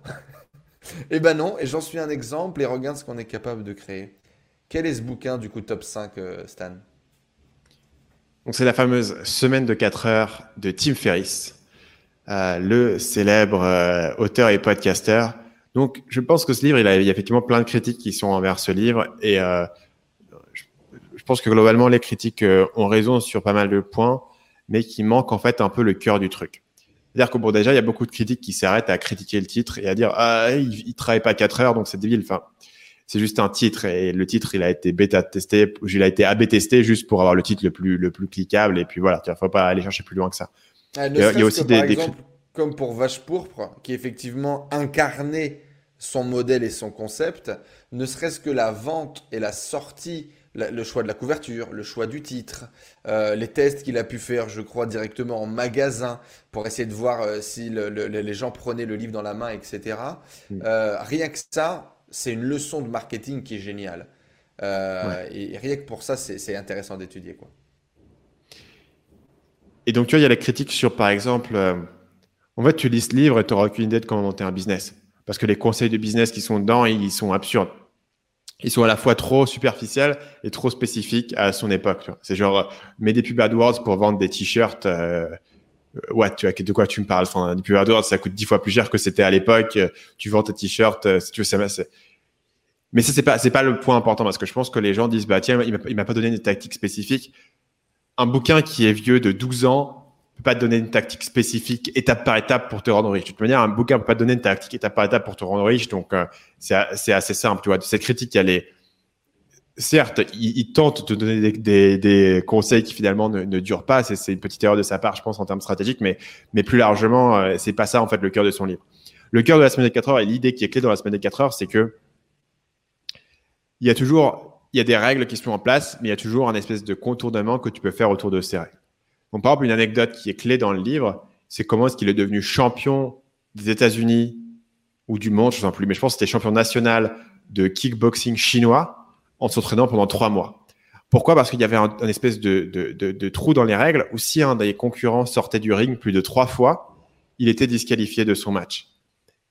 Eh ben non. Et j'en suis un exemple et regarde ce qu'on est capable de créer. Quel est ce bouquin du coup top cinq, euh, Stan ? Donc, c'est la fameuse semaine de quatre heures de Tim Ferriss, euh, le célèbre euh, auteur et podcasteur. Donc, je pense que ce livre, il, a, il y a effectivement plein de critiques qui sont envers ce livre. Et euh, je, je pense que globalement, les critiques euh, ont raison sur pas mal de points, mais qui manquent en fait un peu le cœur du truc. C'est-à-dire que bon, déjà, il y a beaucoup de critiques qui s'arrêtent à critiquer le titre et à dire « ah, il ne travaille pas quatre heures, donc c'est débile ». Enfin, c'est juste un titre et le titre, il a été bêta testé, il a été A B testé juste pour avoir le titre le plus, le plus cliquable. Et puis voilà, il ne faut pas aller chercher plus loin que ça. Ah, ne et, il y a aussi que, des, par exemple, des... comme pour Vache Pourpre, qui effectivement incarnait son modèle et son concept, ne serait-ce que la vente et la sortie, la, le choix de la couverture, le choix du titre, euh, les tests qu'il a pu faire, je crois, directement en magasin pour essayer de voir euh, si le, le, les gens prenaient le livre dans la main, et cetera. Mmh. Euh, rien que ça… C'est une leçon de marketing qui est géniale. Euh, ouais. Et rien que pour ça, c'est, c'est intéressant d'étudier, quoi. Et donc, tu vois, il y a la critique sur, par exemple, euh, en fait, tu lis ce livre et tu n'auras aucune idée de comment monter un business. Parce que les conseils de business qui sont dedans, ils sont absurdes. Ils sont à la fois trop superficiels et trop spécifiques à son époque. Tu vois. C'est genre, euh, mets des pubs AdWords pour vendre des t-shirts. Euh, Ouais, tu vois, de quoi tu me parles? Enfin, depuis AdWords, ça coûte dix fois plus cher que c'était à l'époque. Tu vends tes t-shirts, si tu veux, ça c'est... Mais ça, c'est pas, c'est pas le point important parce que je pense que les gens disent, bah, tiens, il m'a, il m'a pas donné une tactique spécifique. Un bouquin qui est vieux de douze ans, peut pas te donner une tactique spécifique étape par étape pour te rendre riche. De toute manière, un bouquin peut pas te donner une tactique étape par étape pour te rendre riche. Donc, euh, c'est, c'est assez simple, tu vois. Cette critique, elle est, certes, il, il tente de te donner des, des, des conseils qui finalement ne, ne durent pas. C'est, c'est une petite erreur de sa part, je pense, en termes stratégiques, mais, mais plus largement, euh, c'est pas ça, en fait, le cœur de son livre. Le cœur de la semaine des quatre heures et l'idée qui est clé dans la semaine des quatre heures, c'est que il y a toujours, il y a des règles qui sont en place, mais il y a toujours un espèce de contournement que tu peux faire autour de ces règles. Donc, par exemple, une anecdote qui est clé dans le livre, c'est comment est-ce qu'il est devenu champion des États-Unis ou du monde, je ne sais plus, mais je pense que c'était champion national de kickboxing chinois en s'entraînant pendant trois mois. Pourquoi ? Parce qu'il y avait un, un espèce de, de, de, de trou dans les règles où si un des concurrents sortait du ring plus de trois fois, il était disqualifié de son match.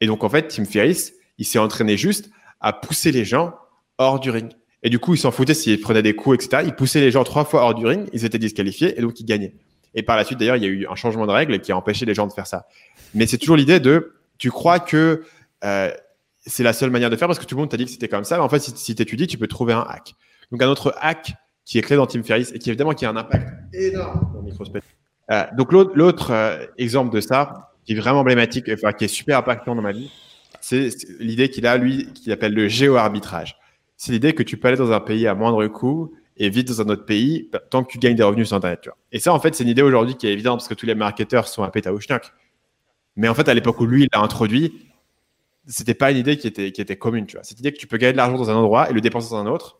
Et donc, en fait, Tim Ferriss, il s'est entraîné juste à pousser les gens hors du ring. Et du coup, il s'en foutait s'il prenait des coups, et cetera. Il poussait les gens trois fois hors du ring, ils étaient disqualifiés et donc ils gagnaient. Et par la suite, d'ailleurs, il y a eu un changement de règle qui a empêché les gens de faire ça. Mais c'est toujours l'idée de, tu crois que euh, c'est la seule manière de faire parce que tout le monde t'a dit que c'était comme ça. Mais en fait, si, si tu étudies, tu peux trouver un hack. Donc, un autre hack qui est clé dans Tim Ferriss et qui, évidemment, qui a un impact énorme dans le micro-space. Euh, donc, l'autre, l'autre euh, exemple de ça, qui est vraiment emblématique, enfin, qui est super impactant dans ma vie, c'est, c'est l'idée qu'il a, lui, qu'il appelle le géo-arbitrage. C'est l'idée que tu peux aller dans un pays à moindre coût et vite dans un autre pays tant que tu gagnes des revenus sur Internet. Tu vois. Et ça, en fait, c'est une idée aujourd'hui qui est évidente parce que tous les marketeurs sont à péta au schnock. Mais en fait, à l'époque où lui, il l'a introduit, c'était pas une idée qui était, qui était commune. Tu vois. Cette idée que tu peux gagner de l'argent dans un endroit et le dépenser dans un autre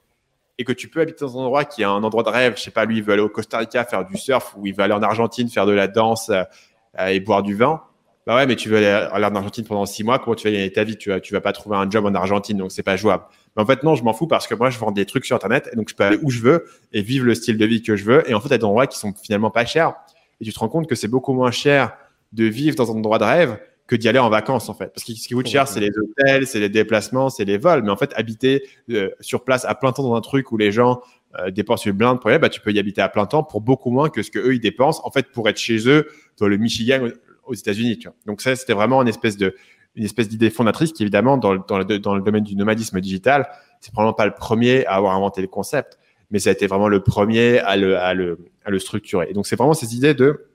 et que tu peux habiter dans un endroit qui est un endroit de rêve. Je sais pas, lui, il veut aller au Costa Rica faire du surf ou il veut aller en Argentine faire de la danse euh, et boire du vin. Bah ouais, mais tu veux aller en Argentine pendant six mois, comment tu vas gagner ta vie? Tu vas, tu vas pas trouver un job en Argentine, donc c'est pas jouable. Mais en fait, non, je m'en fous parce que moi, je vends des trucs sur Internet, et donc je peux aller où je veux et vivre le style de vie que je veux. Et en fait, il y a des endroits qui sont finalement pas chers. Et tu te rends compte que c'est beaucoup moins cher de vivre dans un endroit de rêve que d'y aller en vacances, en fait. Parce que ce qui coûte cher, c'est les hôtels, c'est les déplacements, c'est les vols. Mais en fait, habiter euh, sur place à plein temps dans un truc où les gens euh, dépensent une blinde pour y aller, bah, tu peux y habiter à plein temps pour beaucoup moins que ce que eux, ils dépensent, en fait, pour être chez eux dans le Michigan, aux États-Unis, tu vois. Donc ça, c'était vraiment une espèce de, une espèce d'idée fondatrice qui, évidemment, dans le, dans le, dans le domaine du nomadisme digital, c'est probablement pas le premier à avoir inventé le concept, mais ça a été vraiment le premier à le, à le, à le structurer. Et donc, c'est vraiment ces idées de,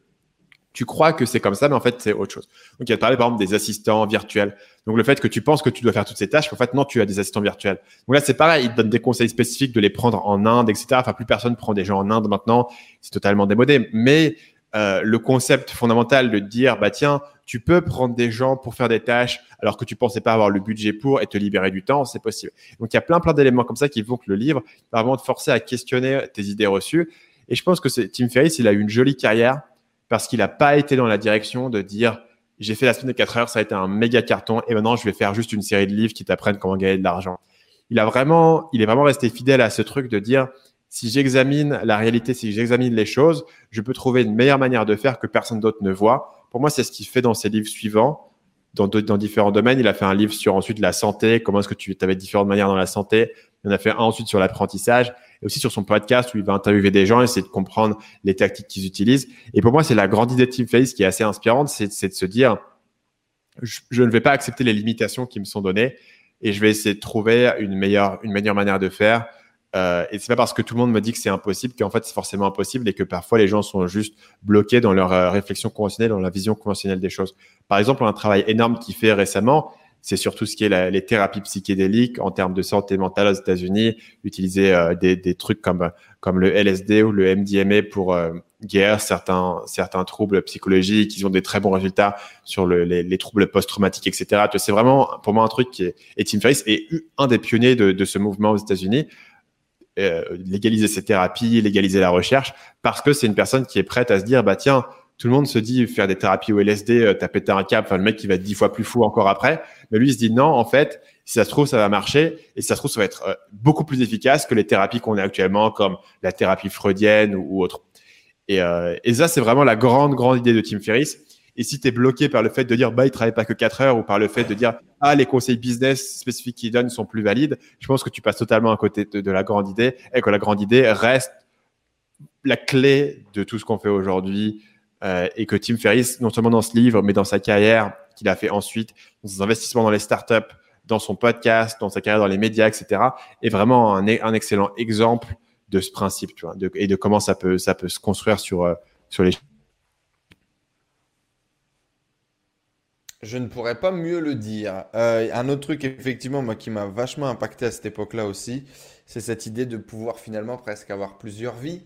tu crois que c'est comme ça, mais en fait, c'est autre chose. Donc, il y a de parler, par exemple, des assistants virtuels. Donc, le fait que tu penses que tu dois faire toutes ces tâches, en fait, non, tu as des assistants virtuels. Donc là, c'est pareil, ils te donnent des conseils spécifiques de les prendre en Inde, et cetera. Enfin, plus personne prend des gens en Inde maintenant. C'est totalement démodé. Mais, Euh, le concept fondamental de dire bah tiens, tu peux prendre des gens pour faire des tâches alors que tu pensais pas avoir le budget pour et te libérer du temps, c'est possible. Donc il y a plein plein d'éléments comme ça qui font que le livre va vraiment te forcer à questionner tes idées reçues. Et je pense que c'est, Tim Ferriss, il a eu une jolie carrière parce qu'il a pas été dans la direction de dire j'ai fait la semaine de quatre heures, ça a été un méga carton et maintenant je vais faire juste une série de livres qui t'apprennent comment gagner de l'argent. Il a vraiment, il est vraiment resté fidèle à ce truc de dire si j'examine la réalité, si j'examine les choses, je peux trouver une meilleure manière de faire que personne d'autre ne voit. Pour moi, c'est ce qu'il fait dans ses livres suivants, dans, de, dans différents domaines. Il a fait un livre sur ensuite la santé, comment est-ce que tu avais différentes manières dans la santé. Il en a fait un ensuite sur l'apprentissage et aussi sur son podcast où il va interviewer des gens et essayer de comprendre les tactiques qu'ils utilisent. Et pour moi, c'est la grande idée de Tim Ferriss qui est assez inspirante, c'est, c'est de se dire je, je ne vais pas accepter les limitations qui me sont données et je vais essayer de trouver une meilleure, une meilleure manière de faire. Euh, et c'est pas parce que tout le monde me dit que c'est impossible qu'en fait c'est forcément impossible et que parfois les gens sont juste bloqués dans leur euh, réflexion conventionnelle, dans la vision conventionnelle des choses. Par exemple, un travail énorme qu'il fait récemment, c'est surtout ce qui est la, les thérapies psychédéliques en termes de santé mentale aux États-Unis, utiliser euh, des, des trucs comme comme le L S D ou le M D M A pour euh, guérir certains certains troubles psychologiques. Ils ont des très bons résultats sur le, les, les troubles post-traumatiques, et cetera. C'est vraiment pour moi un truc qui est, et Tim Ferriss est un des pionniers de, de ce mouvement aux États-Unis. Euh, légaliser ses thérapies, légaliser la recherche, parce que c'est une personne qui est prête à se dire bah tiens, tout le monde se dit faire des thérapies au L S D, euh, t'as pété un câble, enfin le mec qui va être dix fois plus fou encore après, mais lui il se dit non, en fait si ça se trouve ça va marcher et si ça se trouve ça va être euh, beaucoup plus efficace que les thérapies qu'on a actuellement comme la thérapie freudienne ou, ou autre. Et, euh, et ça c'est vraiment la grande grande idée de Tim Ferriss. Et si t'es bloqué par le fait de dire bah il travaille pas que quatre heures ou par le fait de dire ah les conseils business spécifiques qu'il donne sont plus valides, je pense que tu passes totalement à côté de, de la grande idée et que la grande idée reste la clé de tout ce qu'on fait aujourd'hui euh, et que Tim Ferriss non seulement dans ce livre mais dans sa carrière qu'il a fait ensuite, dans ses investissements dans les startups, dans son podcast, dans sa carrière dans les médias, et cetera est vraiment un, un excellent exemple de ce principe, tu vois, de, et de comment ça peut ça peut se construire sur euh, sur les Je ne pourrais pas mieux le dire. Euh, un autre truc, effectivement, moi, qui m'a vachement impacté à cette époque-là aussi, c'est cette idée de pouvoir finalement presque avoir plusieurs vies.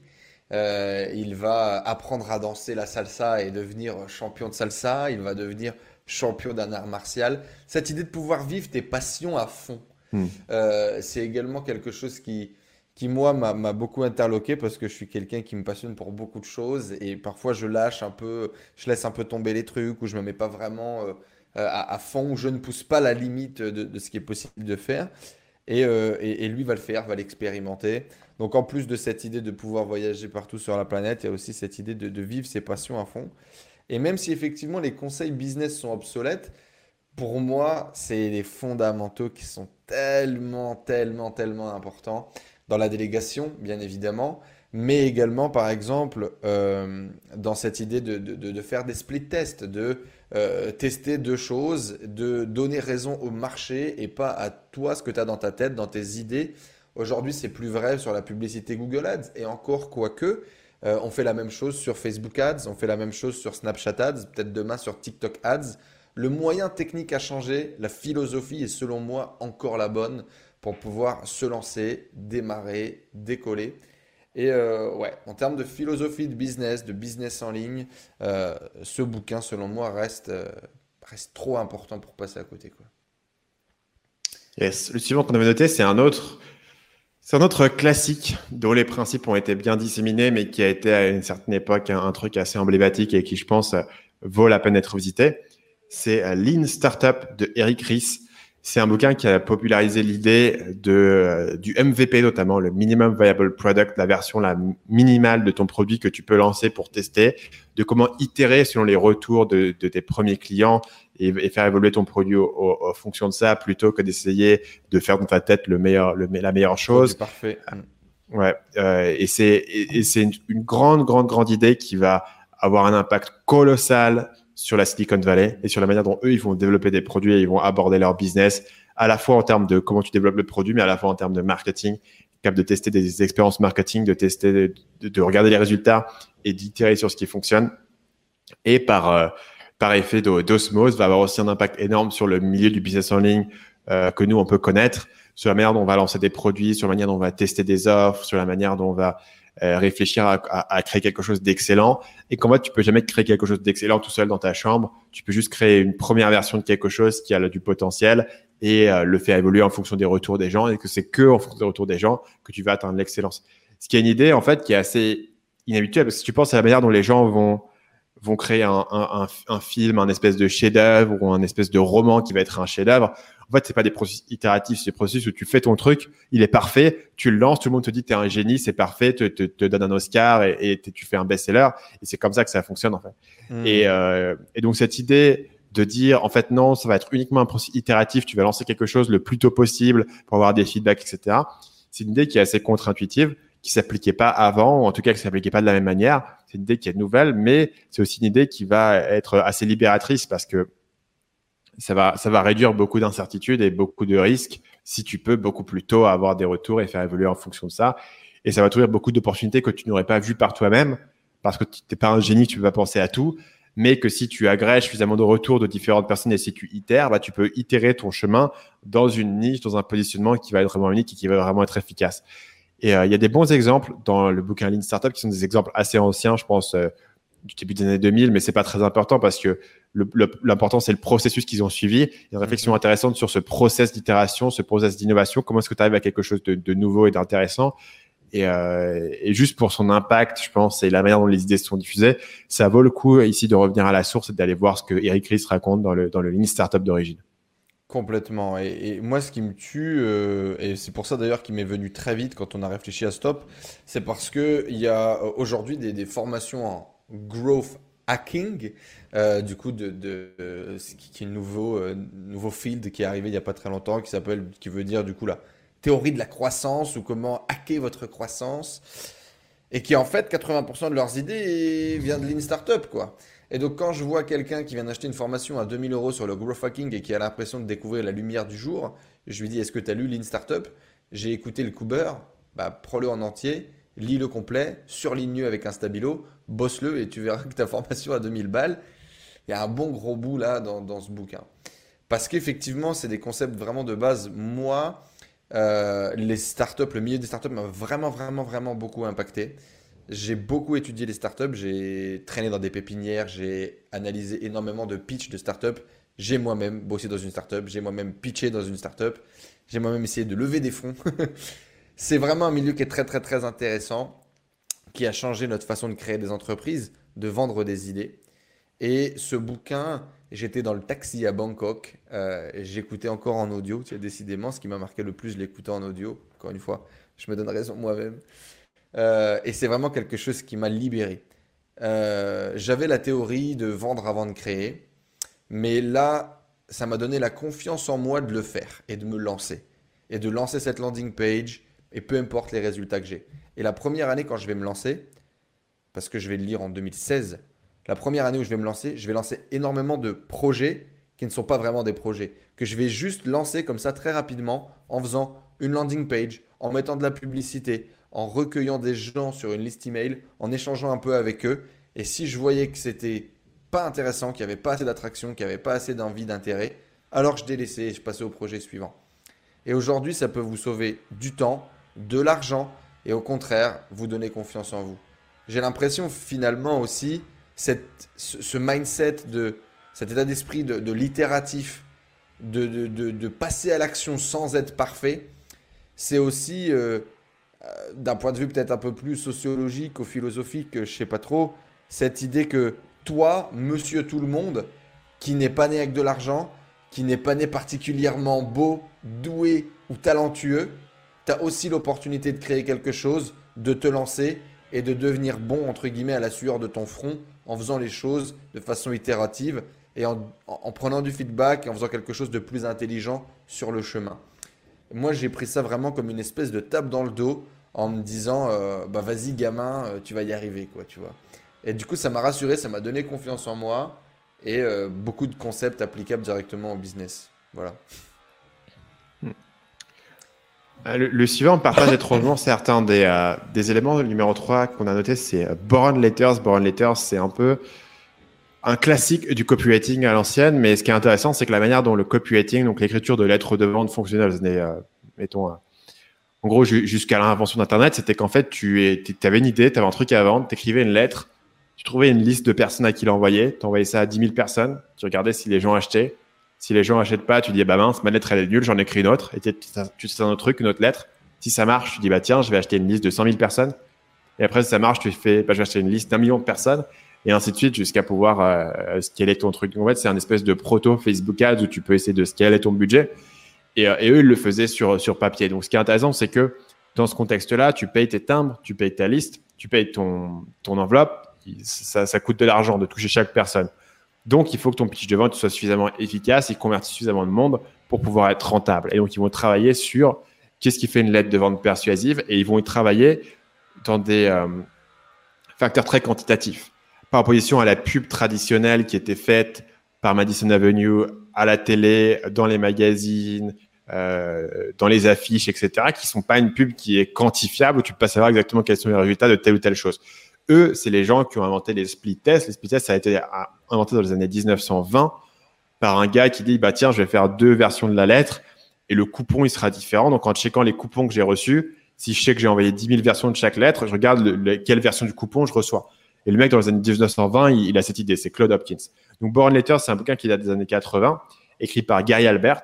Euh, il va apprendre à danser la salsa et devenir champion de salsa. Il va devenir champion d'un art martial. Cette idée de pouvoir vivre tes passions à fond, mmh. euh, c'est également quelque chose qui, qui moi, m'a, m'a beaucoup interloqué parce que je suis quelqu'un qui me passionne pour beaucoup de choses et parfois je lâche un peu, je laisse un peu tomber les trucs ou je me mets pas vraiment euh, à, à fond ou je ne pousse pas la limite de, de ce qui est possible de faire. Et, euh, et, et lui va le faire, va l'expérimenter. Donc en plus de cette idée de pouvoir voyager partout sur la planète, il y a aussi cette idée de, de vivre ses passions à fond. Et même si effectivement les conseils business sont obsolètes, pour moi, c'est les fondamentaux qui sont tellement, tellement, tellement importants dans la délégation, bien évidemment, mais également, par exemple, euh, dans cette idée de, de, de faire des split tests, de euh, tester deux choses, de donner raison au marché et pas à toi, ce que tu as dans ta tête, dans tes idées. Aujourd'hui, c'est plus vrai sur la publicité Google Ads et encore, quoique, Euh, on fait la même chose sur Facebook Ads, on fait la même chose sur Snapchat Ads, peut-être demain sur TikTok Ads. Le moyen technique a changé, la philosophie est selon moi encore la bonne pour pouvoir se lancer, démarrer, décoller. Et euh, ouais, en termes de philosophie de business, de business en ligne, euh, ce bouquin selon moi reste, euh, reste trop important pour passer à côté, quoi. Yes. Le suivant qu'on avait noté, c'est un autre... C'est un autre classique dont les principes ont été bien disséminés, mais qui a été à une certaine époque un, un truc assez emblématique et qui, je pense, vaut la peine d'être visité. C'est Lean Startup de Eric Ries. C'est un bouquin qui a popularisé l'idée de, du M V P, notamment le Minimum Viable Product, la version la minimale de ton produit que tu peux lancer pour tester, de comment itérer selon les retours de, de tes premiers clients et, et faire évoluer ton produit au, au, en fonction de ça, plutôt que d'essayer de faire dans ta tête le meilleur, le, la meilleure chose. C'est parfait. Ouais. Euh, et c'est, et, et c'est une, une grande, grande, grande idée qui va avoir un impact colossal sur la Silicon Valley et sur la manière dont eux, ils vont développer des produits et ils vont aborder leur business, à la fois en termes de comment tu développes le produit, mais à la fois en termes de marketing, capable de tester des expériences marketing, de tester, de, de regarder les résultats et d'itérer sur ce qui fonctionne. Et par, euh, par effet d'osmose, va avoir aussi un impact énorme sur le milieu du business en ligne euh, que nous, on peut connaître, sur la manière dont on va lancer des produits, sur la manière dont on va tester des offres, sur la manière dont on va Euh, réfléchir à, à, à créer quelque chose d'excellent et qu'en mode tu peux jamais créer quelque chose d'excellent tout seul dans ta chambre, tu peux juste créer une première version de quelque chose qui a le, du potentiel et euh, le faire évoluer en fonction des retours des gens et que c'est que en fonction des retours des gens que tu vas atteindre l'excellence. Ce qui est une idée en fait qui est assez inhabituelle parce que si tu penses à la manière dont les gens vont vont créer un, un, un, un film, un espèce de chef-d'œuvre ou un espèce de roman qui va être un chef-d'œuvre. En fait, c'est pas des processus itératifs, c'est des processus où tu fais ton truc, il est parfait, tu le lances, tout le monde te dit t'es un génie, c'est parfait, te, te, te donne un Oscar et, et tu fais un best-seller. Et c'est comme ça que ça fonctionne en fait. Mmh. Et, euh, et donc cette idée de dire en fait non, ça va être uniquement un processus itératif, tu vas lancer quelque chose le plus tôt possible pour avoir des feedbacks, et cetera. C'est une idée qui est assez contre-intuitive, qui s'appliquait pas avant, ou en tout cas qui s'appliquait pas de la même manière. C'est une idée qui est nouvelle, mais c'est aussi une idée qui va être assez libératrice parce que ça va, ça va réduire beaucoup d'incertitudes et beaucoup de risques si tu peux beaucoup plus tôt avoir des retours et faire évoluer en fonction de ça. Et ça va t'ouvrir beaucoup d'opportunités que tu n'aurais pas vues par toi-même parce que tu n'es pas un génie, tu peux pas penser à tout, mais que si tu agrèges suffisamment de retours de différentes personnes et si tu itères, bah, tu peux itérer ton chemin dans une niche, dans un positionnement qui va être vraiment unique et qui va vraiment être efficace. Et euh, il y a des bons exemples dans le bouquin Lean Startup qui sont des exemples assez anciens, je pense, euh, du début des années deux mille, mais c'est pas très important parce que le, le, l'important, c'est le processus qu'ils ont suivi. Il y a une réflexion intéressante sur ce process d'itération, ce process d'innovation. Comment est-ce que tu arrives à quelque chose de, de nouveau et d'intéressant? Et, euh, et juste pour son impact, je pense, et la manière dont les idées sont diffusées, ça vaut le coup ici de revenir à la source et d'aller voir ce que Eric Ries raconte dans le, dans le Lean Startup d'origine. Complètement. Et, et moi, ce qui me tue, euh, et c'est pour ça d'ailleurs qu'il m'est venu très vite quand on a réfléchi à Stop, c'est parce qu'il y a aujourd'hui des, des formations en growth hacking, euh, du coup, de, de, euh, qui est un nouveau, euh, nouveau field qui est arrivé il n'y a pas très longtemps, qui s'appelle, qui veut dire du coup la théorie de la croissance ou comment hacker votre croissance, et qui en fait, quatre-vingts pour cent de leurs idées vient de Lean Startup, quoi. Et donc, quand je vois quelqu'un qui vient d'acheter une formation à deux mille euros sur le growth hacking et qui a l'impression de découvrir la lumière du jour, je lui dis, est-ce que tu as lu Lean Startup? J'ai écouté le Cooper, bah, prends-le en entier, lis le complet, surligne-le avec un stabilo, bosse-le et tu verras que ta formation à deux mille balles, il y a un bon gros bout là dans, dans ce bouquin. Parce qu'effectivement, c'est des concepts vraiment de base. Moi, euh, les startups, le milieu des startups m'a vraiment, vraiment, vraiment beaucoup impacté. J'ai beaucoup étudié les startups, j'ai traîné dans des pépinières, j'ai analysé énormément de pitchs de startups. J'ai moi-même bossé dans une startup, j'ai moi-même pitché dans une startup, j'ai moi-même essayé de lever des fonds. C'est vraiment un milieu qui est très, très, très intéressant, qui a changé notre façon de créer des entreprises, de vendre des idées. Et ce bouquin, j'étais dans le taxi à Bangkok, euh, j'écoutais encore en audio, tu sais, décidément, ce qui m'a marqué le plus, l'écouter en audio. Encore une fois, je me donne raison moi-même. Euh, et c'est vraiment quelque chose qui m'a libéré. Euh, j'avais la théorie de vendre avant de créer. Mais là, ça m'a donné la confiance en moi de le faire et de me lancer. Et de lancer cette landing page et peu importe les résultats que j'ai. Et la première année quand je vais me lancer, parce que je vais le lire en deux mille seize, la première année où je vais me lancer, je vais lancer énormément de projets qui ne sont pas vraiment des projets. Que je vais juste lancer comme ça très rapidement en faisant une landing page, en mettant de la publicité, en recueillant des gens sur une liste email, en échangeant un peu avec eux. Et si je voyais que c'était pas intéressant, qu'il n'y avait pas assez d'attraction, qu'il n'y avait pas assez d'envie, d'intérêt, alors je délaissais et je passais au projet suivant. Et aujourd'hui, ça peut vous sauver du temps, de l'argent et au contraire, vous donner confiance en vous. J'ai l'impression finalement aussi, cette, ce mindset, de, cet état d'esprit de, de littératif, de, de, de, de passer à l'action sans être parfait, c'est aussi euh, d'un point de vue peut-être un peu plus sociologique ou philosophique, je ne sais pas trop, cette idée que toi, monsieur tout le monde, qui n'est pas né avec de l'argent, qui n'est pas né particulièrement beau, doué ou talentueux, tu as aussi l'opportunité de créer quelque chose, de te lancer et de devenir bon, entre guillemets, à la sueur de ton front en faisant les choses de façon itérative et en, en, en prenant du feedback et en faisant quelque chose de plus intelligent sur le chemin. Moi, j'ai pris ça vraiment comme une espèce de tape dans le dos en me disant euh, « bah vas-y gamin, tu vas y arriver », quoi, tu vois. Et du coup, ça m'a rassuré, ça m'a donné confiance en moi et euh, beaucoup de concepts applicables directement au business. Voilà. Le, le suivant partage étrangement certains des, euh, des éléments. Le numéro trois qu'on a noté, c'est Boron Letters. Boron Letters, c'est un peu un classique du copywriting à l'ancienne. Mais ce qui est intéressant, c'est que la manière dont le copywriting, donc l'écriture de lettres de vente fonctionnait aux années, euh, mettons, euh, en gros, jusqu'à l'invention d'Internet, c'était qu'en fait, tu avais une idée, tu avais un truc à vendre, tu écrivais une lettre. Tu trouvais une liste de personnes à qui l'envoyer, tu envoyais ça à dix mille personnes, tu regardais si les gens achetaient. Si les gens n'achètent pas, tu dis bah mince, ma lettre elle est nulle, j'en écris une autre. Et tu fais un autre truc, une autre lettre. Si ça marche, tu dis bah tiens, je vais acheter une liste de cent mille personnes. Et après, si ça marche, tu fais bah, je vais acheter une liste d'un million de personnes. Et ainsi de suite jusqu'à pouvoir euh, scaler ton truc. En fait, c'est un espèce de proto Facebook Ads où tu peux essayer de scaler ton budget. Et, euh, et eux, ils le faisaient sur, sur papier. Donc, ce qui est intéressant, c'est que dans ce contexte-là, tu payes tes timbres, tu payes ta liste, tu payes ton, ton enveloppe. Ça, ça coûte de l'argent de toucher chaque personne. Donc, il faut que ton pitch de vente soit suffisamment efficace et convertisse suffisamment de monde pour pouvoir être rentable. Et donc, ils vont travailler sur qu'est-ce qui fait une lettre de vente persuasive et ils vont y travailler dans des euh, facteurs très quantitatifs. Par opposition à la pub traditionnelle qui était faite par Madison Avenue, à la télé, dans les magazines, euh, dans les affiches, et cetera, qui ne sont pas une pub qui est quantifiable où tu ne peux pas savoir exactement quels sont les résultats de telle ou telle chose. Eux, c'est les gens qui ont inventé les split tests. Les split tests, ça a été inventé dans les années dix-neuf cent vingt par un gars qui dit bah, « Tiens, je vais faire deux versions de la lettre et le coupon, il sera différent. » Donc, en checkant les coupons que j'ai reçus, si je sais que j'ai envoyé dix mille versions de chaque lettre, je regarde le, le, quelle version du coupon je reçois. Et le mec, dans les années dix-neuf cent vingt, il, il a cette idée. C'est Claude Hopkins. Donc, Boron Letters, c'est un bouquin qui date des années quatre-vingts, écrit par Gary Halbert.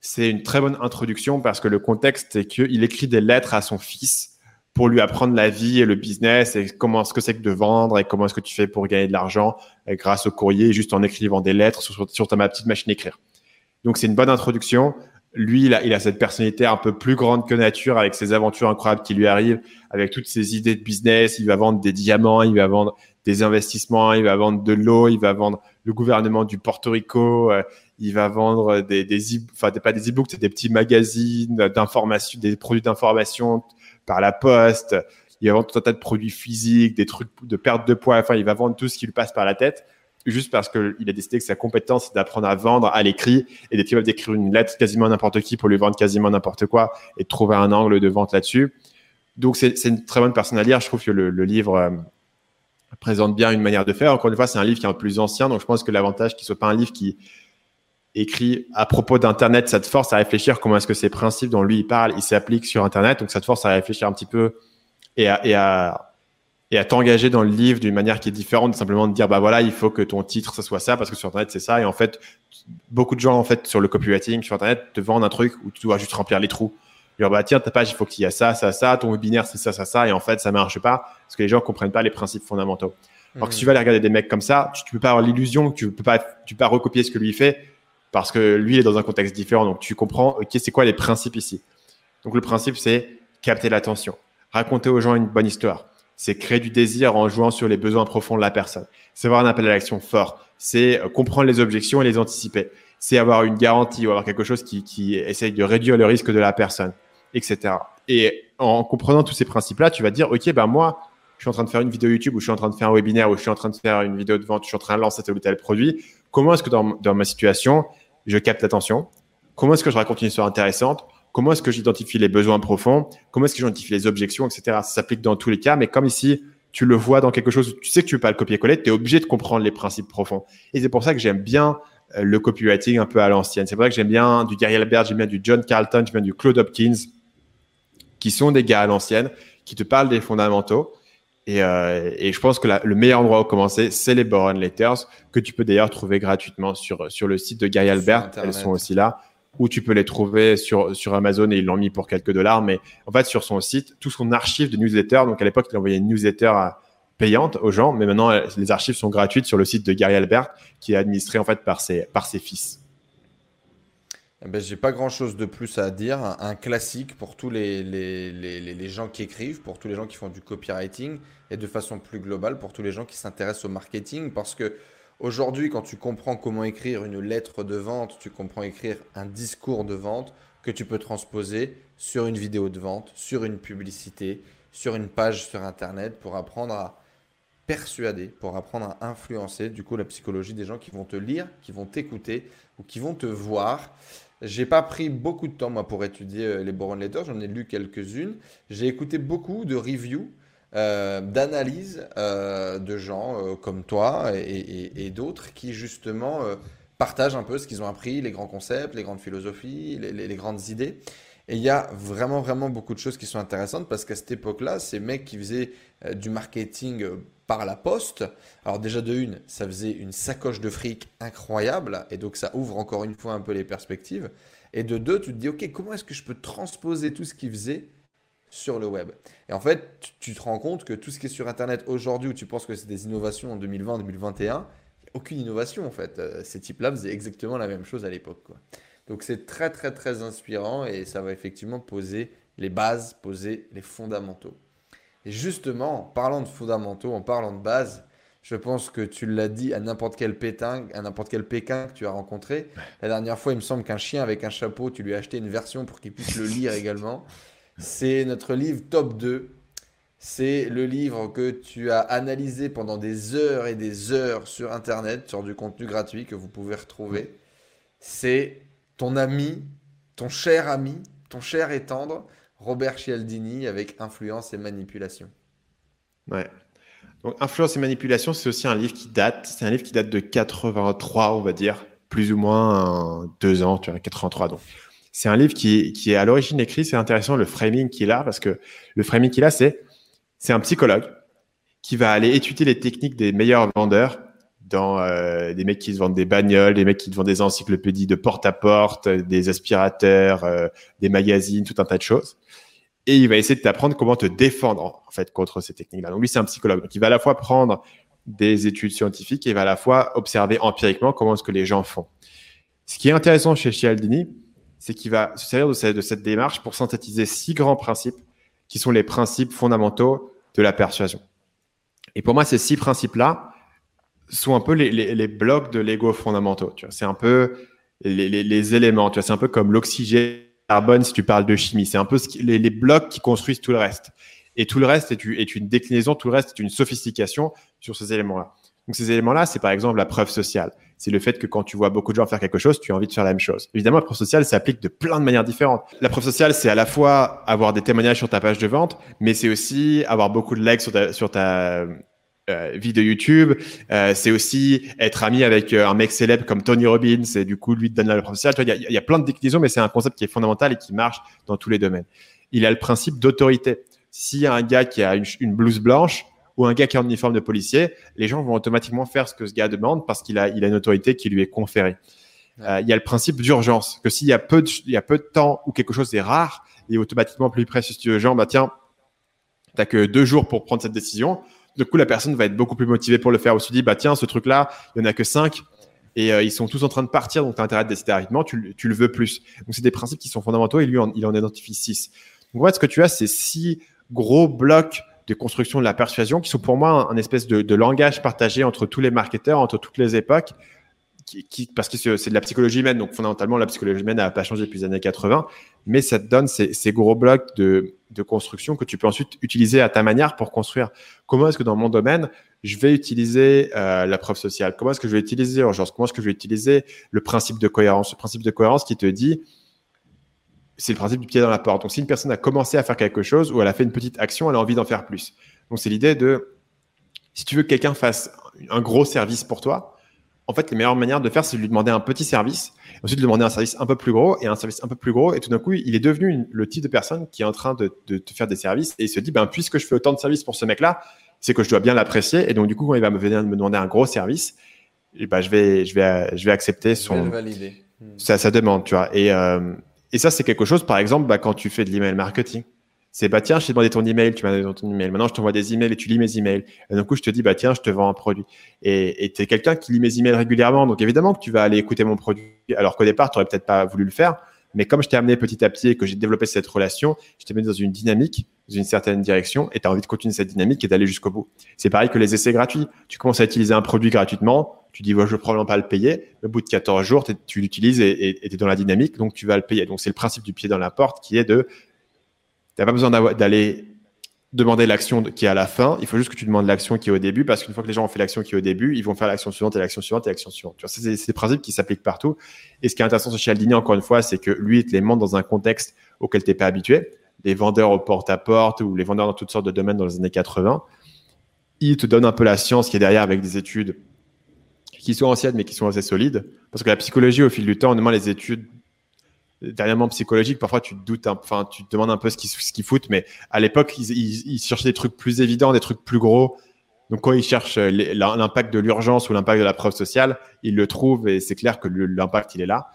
C'est une très bonne introduction parce que le contexte, c'est qu'il écrit des lettres à son fils pour lui apprendre la vie et le business et comment est-ce que c'est que de vendre et comment est-ce que tu fais pour gagner de l'argent grâce au courrier juste en écrivant des lettres sur, sur ta ma petite machine à écrire. Donc, c'est une bonne introduction. Lui, il a, il a cette personnalité un peu plus grande que nature avec ses aventures incroyables qui lui arrivent, avec toutes ses idées de business. Il va vendre des diamants, il va vendre des investissements, il va vendre de l'eau, il va vendre le gouvernement du Porto Rico, euh, il va vendre des, des e- enfin, pas des e-books, c'est des petits magazines d'information, des produits d'information par la poste, il va vendre tout un tas de produits physiques, des trucs de perte de poids, enfin, il va vendre tout ce qui lui passe par la tête, juste parce qu'il a décidé que sa compétence, c'est d'apprendre à vendre à l'écrit et d'être capable d'écrire une lettre quasiment à n'importe qui pour lui vendre quasiment n'importe quoi et de trouver un angle de vente là-dessus. Donc, c'est, c'est une très bonne personne à lire. Je trouve que le, le livre euh, présente bien une manière de faire. Encore une fois, c'est un livre qui est un peu plus ancien, donc je pense que l'avantage qu'il ne soit pas un livre qui écrit à propos d'Internet, ça te force à réfléchir comment est-ce que ces principes dont lui il parle, ils s'appliquent sur Internet, donc ça te force à réfléchir un petit peu et à, et à, et à t'engager dans le livre d'une manière qui est différente, simplement de dire bah voilà, il faut que ton titre ça soit ça parce que sur Internet c'est ça, et en fait beaucoup de gens en fait sur le copywriting sur Internet te vendent un truc où tu dois juste remplir les trous. Genre, bah, tiens, ta page, il faut qu'il y ait ça, ça, ça, ton webinaire, c'est ça, ça, ça, et en fait, ça marche pas parce que les gens comprennent pas les principes fondamentaux. Alors mmh. que si tu vas aller regarder des mecs comme ça, tu, tu peux pas avoir l'illusion que tu peux pas, tu peux pas recopier ce que lui fait parce que lui, il est dans un contexte différent. Donc, tu comprends, ok, c'est quoi les principes ici? Donc, le principe, c'est capter l'attention, raconter aux gens une bonne histoire, c'est créer du désir en jouant sur les besoins profonds de la personne, c'est avoir un appel à l'action fort, c'est comprendre les objections et les anticiper, c'est avoir une garantie ou avoir quelque chose qui, qui essaye de réduire le risque de la personne, et cetera. Et en comprenant tous ces principes-là, tu vas dire, OK, ben moi, je suis en train de faire une vidéo YouTube ou je suis en train de faire un webinaire ou je suis en train de faire une vidéo de vente, je suis en train de lancer tel ou tel produit. Comment est-ce que dans, dans ma situation, je capte l'attention? Comment est-ce que je raconte une histoire intéressante? Comment est-ce que j'identifie les besoins profonds? Comment est-ce que j'identifie les objections, et cetera. Ça s'applique dans tous les cas, mais comme ici, tu le vois dans quelque chose où tu sais que tu ne peux pas le copier-coller, tu es obligé de comprendre les principes profonds. Et c'est pour ça que j'aime bien le copywriting un peu à l'ancienne. C'est pour ça que j'aime bien du Gary Halbert, j'aime bien du John Carlton, j'aime bien du Claude Hopkins, qui sont des gars à l'ancienne, qui te parlent des fondamentaux. Et, euh, et je pense que la, le meilleur endroit où commencer, c'est les Boron Letters, que tu peux d'ailleurs trouver gratuitement sur, sur le site de Gary Halbert. Elles sont aussi là, ou tu peux les trouver sur, sur Amazon, et ils l'ont mis pour quelques dollars. Mais en fait, sur son site, tout son archive de newsletters, donc à l'époque, il envoyait une newsletter à payante aux gens, mais maintenant les archives sont gratuites sur le site de Gary Halbert, qui est administré en fait par ses, par ses fils. Eh ben, j'ai pas grand chose de plus à dire. Un, un classique pour tous les, les, les, les gens qui écrivent, pour tous les gens qui font du copywriting et de façon plus globale pour tous les gens qui s'intéressent au marketing. Parce que aujourd'hui, quand tu comprends comment écrire une lettre de vente, tu comprends écrire un discours de vente que tu peux transposer sur une vidéo de vente, sur une publicité, sur une page sur Internet pour apprendre à persuader, pour apprendre à influencer, du coup, la psychologie des gens qui vont te lire, qui vont t'écouter ou qui vont te voir. J'ai pas pris beaucoup de temps, moi, pour étudier les Boron Letters. J'en ai lu quelques-unes. J'ai écouté beaucoup de reviews, euh, d'analyses euh, de gens euh, comme toi et, et, et d'autres qui, justement, euh, partagent un peu ce qu'ils ont appris, les grands concepts, les grandes philosophies, les, les, les grandes idées. Et il y a vraiment, vraiment beaucoup de choses qui sont intéressantes parce qu'à cette époque-là, ces mecs qui faisaient du marketing par la poste, alors déjà de une, ça faisait une sacoche de fric incroyable et donc ça ouvre encore une fois un peu les perspectives. Et de deux, tu te dis, OK, comment est-ce que je peux transposer tout ce qu'ils faisaient sur le web? Et en fait, tu te rends compte que tout ce qui est sur Internet aujourd'hui où tu penses que c'est des innovations en deux mille vingt, deux mille vingt et un, aucune innovation en fait. Ces types-là faisaient exactement la même chose à l'époque, quoi. Donc, c'est très, très, très inspirant et ça va effectivement poser les bases, poser les fondamentaux. Et justement, en parlant de fondamentaux, en parlant de bases, je pense que tu l'as dit à n'importe quel pétin, à n'importe quel Pékin que tu as rencontré. La dernière fois, il me semble qu'un chien avec un chapeau, tu lui as acheté une version pour qu'il puisse le lire également. C'est notre livre top deux. C'est le livre que tu as analysé pendant des heures et des heures sur Internet, sur du contenu gratuit que vous pouvez retrouver. C'est ton ami, ton cher ami, ton cher et tendre, Robert Cialdini avec Influence et Manipulation. Ouais. Donc, Influence et Manipulation, c'est aussi un livre qui date. C'est un livre qui date de quatre-vingt-trois, on va dire, plus ou moins deux ans, tu vois, quatre-vingt-trois. Donc, c'est un livre qui, qui est à l'origine écrit. C'est intéressant le framing qu'il a parce que le framing qu'il a, c'est, c'est un psychologue qui va aller étudier les techniques des meilleurs vendeurs. Dans euh, des mecs qui se vendent des bagnoles, des mecs qui te vendent des encyclopédies de porte à porte, des aspirateurs, euh, des magazines, tout un tas de choses. Et il va essayer de t'apprendre comment te défendre en fait contre ces techniques-là. Donc lui, c'est un psychologue. Donc il va à la fois prendre des études scientifiques et il va à la fois observer empiriquement comment est-ce que les gens font. Ce qui est intéressant chez Cialdini, c'est qu'il va se servir de cette, de cette démarche pour synthétiser six grands principes qui sont les principes fondamentaux de la persuasion. Et pour moi, ces six principes-là sont un peu les, les, les blocs de l'ego fondamentaux. Tu vois. C'est un peu les, les, les éléments. Tu vois. C'est un peu comme l'oxygène, le carbone, si tu parles de chimie. C'est un peu ce qui, les, les blocs qui construisent tout le reste. Et tout le reste est, est une déclinaison, tout le reste est une sophistication sur ces éléments-là. Donc, ces éléments-là, c'est par exemple la preuve sociale. C'est le fait que quand tu vois beaucoup de gens faire quelque chose, tu as envie de faire la même chose. Évidemment, la preuve sociale s'applique de plein de manières différentes. La preuve sociale, c'est à la fois avoir des témoignages sur ta page de vente, mais c'est aussi avoir beaucoup de likes sur ta... Sur ta Euh, vie de YouTube, euh, c'est aussi être ami avec euh, un mec célèbre comme Tony Robbins et du coup lui te donne la preuve sociale. Il y a, y a plein de déclinaisons, mais c'est un concept qui est fondamental et qui marche dans tous les domaines. Il a le principe d'autorité. S'il y a un gars qui a une, une blouse blanche ou un gars qui a un uniforme de policier, les gens vont automatiquement faire ce que ce gars demande parce qu'il a, il a une autorité qui lui est conférée. Il euh, y a le principe d'urgence, que s'il y a peu de, il y a peu de temps ou quelque chose est rare, il est automatiquement plus précieux. Si tu veux, genre, bah tiens, t'as que deux jours pour prendre cette décision. Du coup, la personne va être beaucoup plus motivée pour le faire. On se dit, bah tiens, ce truc-là, il n'y en a que cinq et euh, ils sont tous en train de partir, donc tu as intérêt à décider rapidement, tu, tu le veux plus. Donc, c'est des principes qui sont fondamentaux et lui, en, il en identifie six. Donc, en fait, ce que tu as, c'est six gros blocs de construction de la persuasion qui sont pour moi un, un espèce de, de langage partagé entre tous les marketeurs, entre toutes les époques, qui, qui, parce que c'est de la psychologie humaine. Donc, fondamentalement, la psychologie humaine n'a pas changé depuis les années quatre-vingts, mais ça te donne ces, ces gros blocs de... de construction que tu peux ensuite utiliser à ta manière pour construire. Comment est-ce que dans mon domaine, je vais utiliser euh, la preuve sociale? Comment est-ce que je vais utiliser l'urgence? Comment est-ce que je vais utiliser le principe de cohérence? Ce principe de cohérence qui te dit, c'est le principe du pied dans la porte. Donc, si une personne a commencé à faire quelque chose ou elle a fait une petite action, elle a envie d'en faire plus. Donc, c'est l'idée de, si tu veux que quelqu'un fasse un gros service pour toi, en fait, les meilleures manières de faire, c'est de lui demander un petit service, ensuite de demander un service un peu plus gros et un service un peu plus gros. Et tout d'un coup, il est devenu une, le type de personne qui est en train de, de, de faire des services. Et il se dit, ben, puisque je fais autant de services pour ce mec-là, c'est que je dois bien l'apprécier. Et donc, du coup, quand il va me venir me demander un gros service, et ben, je, vais, je, vais, je vais accepter son, sa, sa demande. Tu vois. Et, euh, et ça, c'est quelque chose, par exemple, ben, quand tu fais de l'email marketing. C'est, bah, tiens, je t'ai demandé ton email, tu m'as donné ton email. Maintenant, je t'envoie des emails et tu lis mes emails. Et d'un coup, je te dis, bah, tiens, je te vends un produit. Et tu es quelqu'un qui lit mes emails régulièrement. Donc, évidemment que tu vas aller écouter mon produit. Alors qu'au départ, tu n'aurais peut-être pas voulu le faire. Mais comme je t'ai amené petit à petit et que j'ai développé cette relation, je t'ai mis dans une dynamique, dans une certaine direction. Et tu as envie de continuer cette dynamique et d'aller jusqu'au bout. C'est pareil que les essais gratuits. Tu commences à utiliser un produit gratuitement. Tu dis, ouais, je ne vais probablement pas le payer. Au bout de quatorze jours, tu l'utilises et tu es dans la dynamique. Donc, tu vas le payer. Donc, c'est le principe du pied dans la porte qui est de. Tu n'as pas besoin d'aller demander l'action qui est à la fin. Il faut juste que tu demandes l'action qui est au début parce qu'une fois que les gens ont fait l'action qui est au début, ils vont faire l'action suivante et l'action suivante et l'action suivante. Tu vois, c'est, c'est des principes qui s'appliquent partout. Et ce qui est intéressant sur Cialdini, encore une fois, c'est que lui, il te les montre dans un contexte auquel tu n'es pas habitué. Les vendeurs au porte-à-porte ou les vendeurs dans toutes sortes de domaines dans les années quatre-vingts, il te donne un peu la science qui est derrière avec des études qui sont anciennes mais qui sont assez solides. Parce que la psychologie, au fil du temps, notamment les études dernièrement psychologique, parfois tu te doutes, enfin hein, tu te demandes un peu ce qu'ils ce qu'ils foutent, mais à l'époque ils, ils, ils cherchaient des trucs plus évidents, des trucs plus gros. Donc quand ils cherchent les, l'impact de l'urgence ou l'impact de la preuve sociale, ils le trouvent et c'est clair que le, l'impact il est là.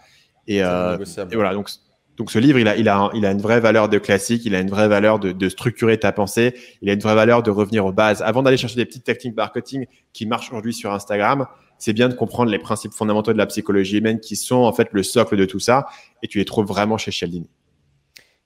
Et, euh, et voilà, donc donc ce livre il a il a il a une vraie valeur de classique, il a une vraie valeur de, de structurer ta pensée, il a une vraie valeur de revenir aux bases avant d'aller chercher des petites techniques marketing qui marchent aujourd'hui sur Instagram. C'est bien de comprendre les principes fondamentaux de la psychologie humaine qui sont en fait le socle de tout ça et tu les trouves vraiment chez Cialdini.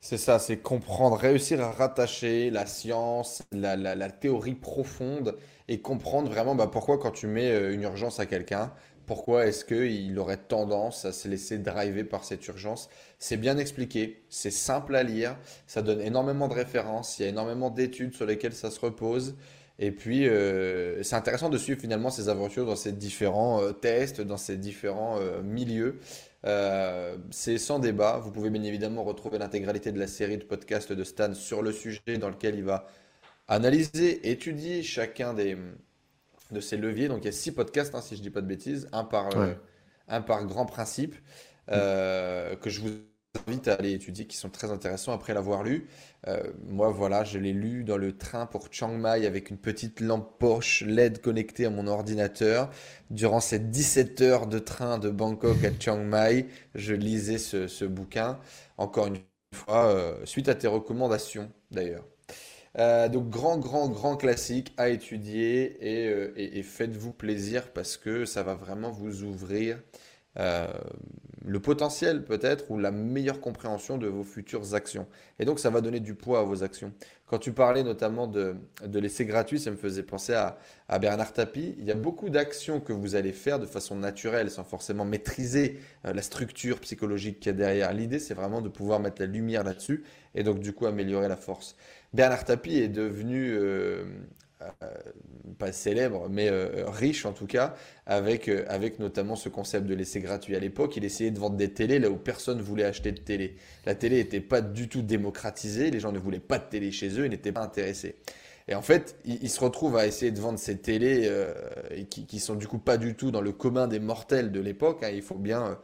C'est ça, c'est comprendre, réussir à rattacher la science, la, la, la théorie profonde et comprendre vraiment bah, pourquoi quand tu mets une urgence à quelqu'un, pourquoi est-ce qu'il aurait tendance à se laisser driver par cette urgence. C'est bien expliqué, c'est simple à lire, ça donne énormément de références, il y a énormément d'études sur lesquelles ça se repose. Et puis, euh, c'est intéressant de suivre finalement ces aventures dans ces différents euh, tests, dans ces différents euh, milieux. Euh, c'est sans débat. Vous pouvez bien évidemment retrouver l'intégralité de la série de podcasts de Stan sur le sujet dans lequel il va analyser, étudier chacun des, de ces leviers. Donc, il y a six podcasts, hein, si je ne dis pas de bêtises, un par, ouais. un par grand principe euh, que je vous invite à aller étudier, qui sont très intéressants après l'avoir lu. Euh, moi, voilà, je l'ai lu dans le train pour Chiang Mai avec une petite lampe poche L E D connectée à mon ordinateur. Durant ces dix-sept heures de train de Bangkok à Chiang Mai, je lisais ce, ce bouquin, encore une fois, euh, suite à tes recommandations d'ailleurs. Euh, donc, grand, grand, grand classique à étudier et, euh, et, et faites-vous plaisir parce que ça va vraiment vous ouvrir Euh, le potentiel peut-être ou la meilleure compréhension de vos futures actions. Et donc, ça va donner du poids à vos actions. Quand tu parlais notamment de, de l'essai gratuit, ça me faisait penser à, à Bernard Tapie. Il y a beaucoup d'actions que vous allez faire de façon naturelle, sans forcément maîtriser euh, la structure psychologique qu'il y a derrière. L'idée, c'est vraiment de pouvoir mettre la lumière là-dessus et donc du coup améliorer la force. Bernard Tapie est devenu... Euh, Euh, pas célèbre, mais euh, riche en tout cas, avec, euh, avec notamment ce concept de l'essai gratuit. À l'époque, il essayait de vendre des télés là où personne ne voulait acheter de télé. La télé n'était pas du tout démocratisée, les gens ne voulaient pas de télé chez eux, ils n'étaient pas intéressés. Et en fait, ils, ils se retrouvent à essayer de vendre ces télés euh, qui, qui sont du coup pas du tout dans le commun des mortels de l'époque. Hein, il faut bien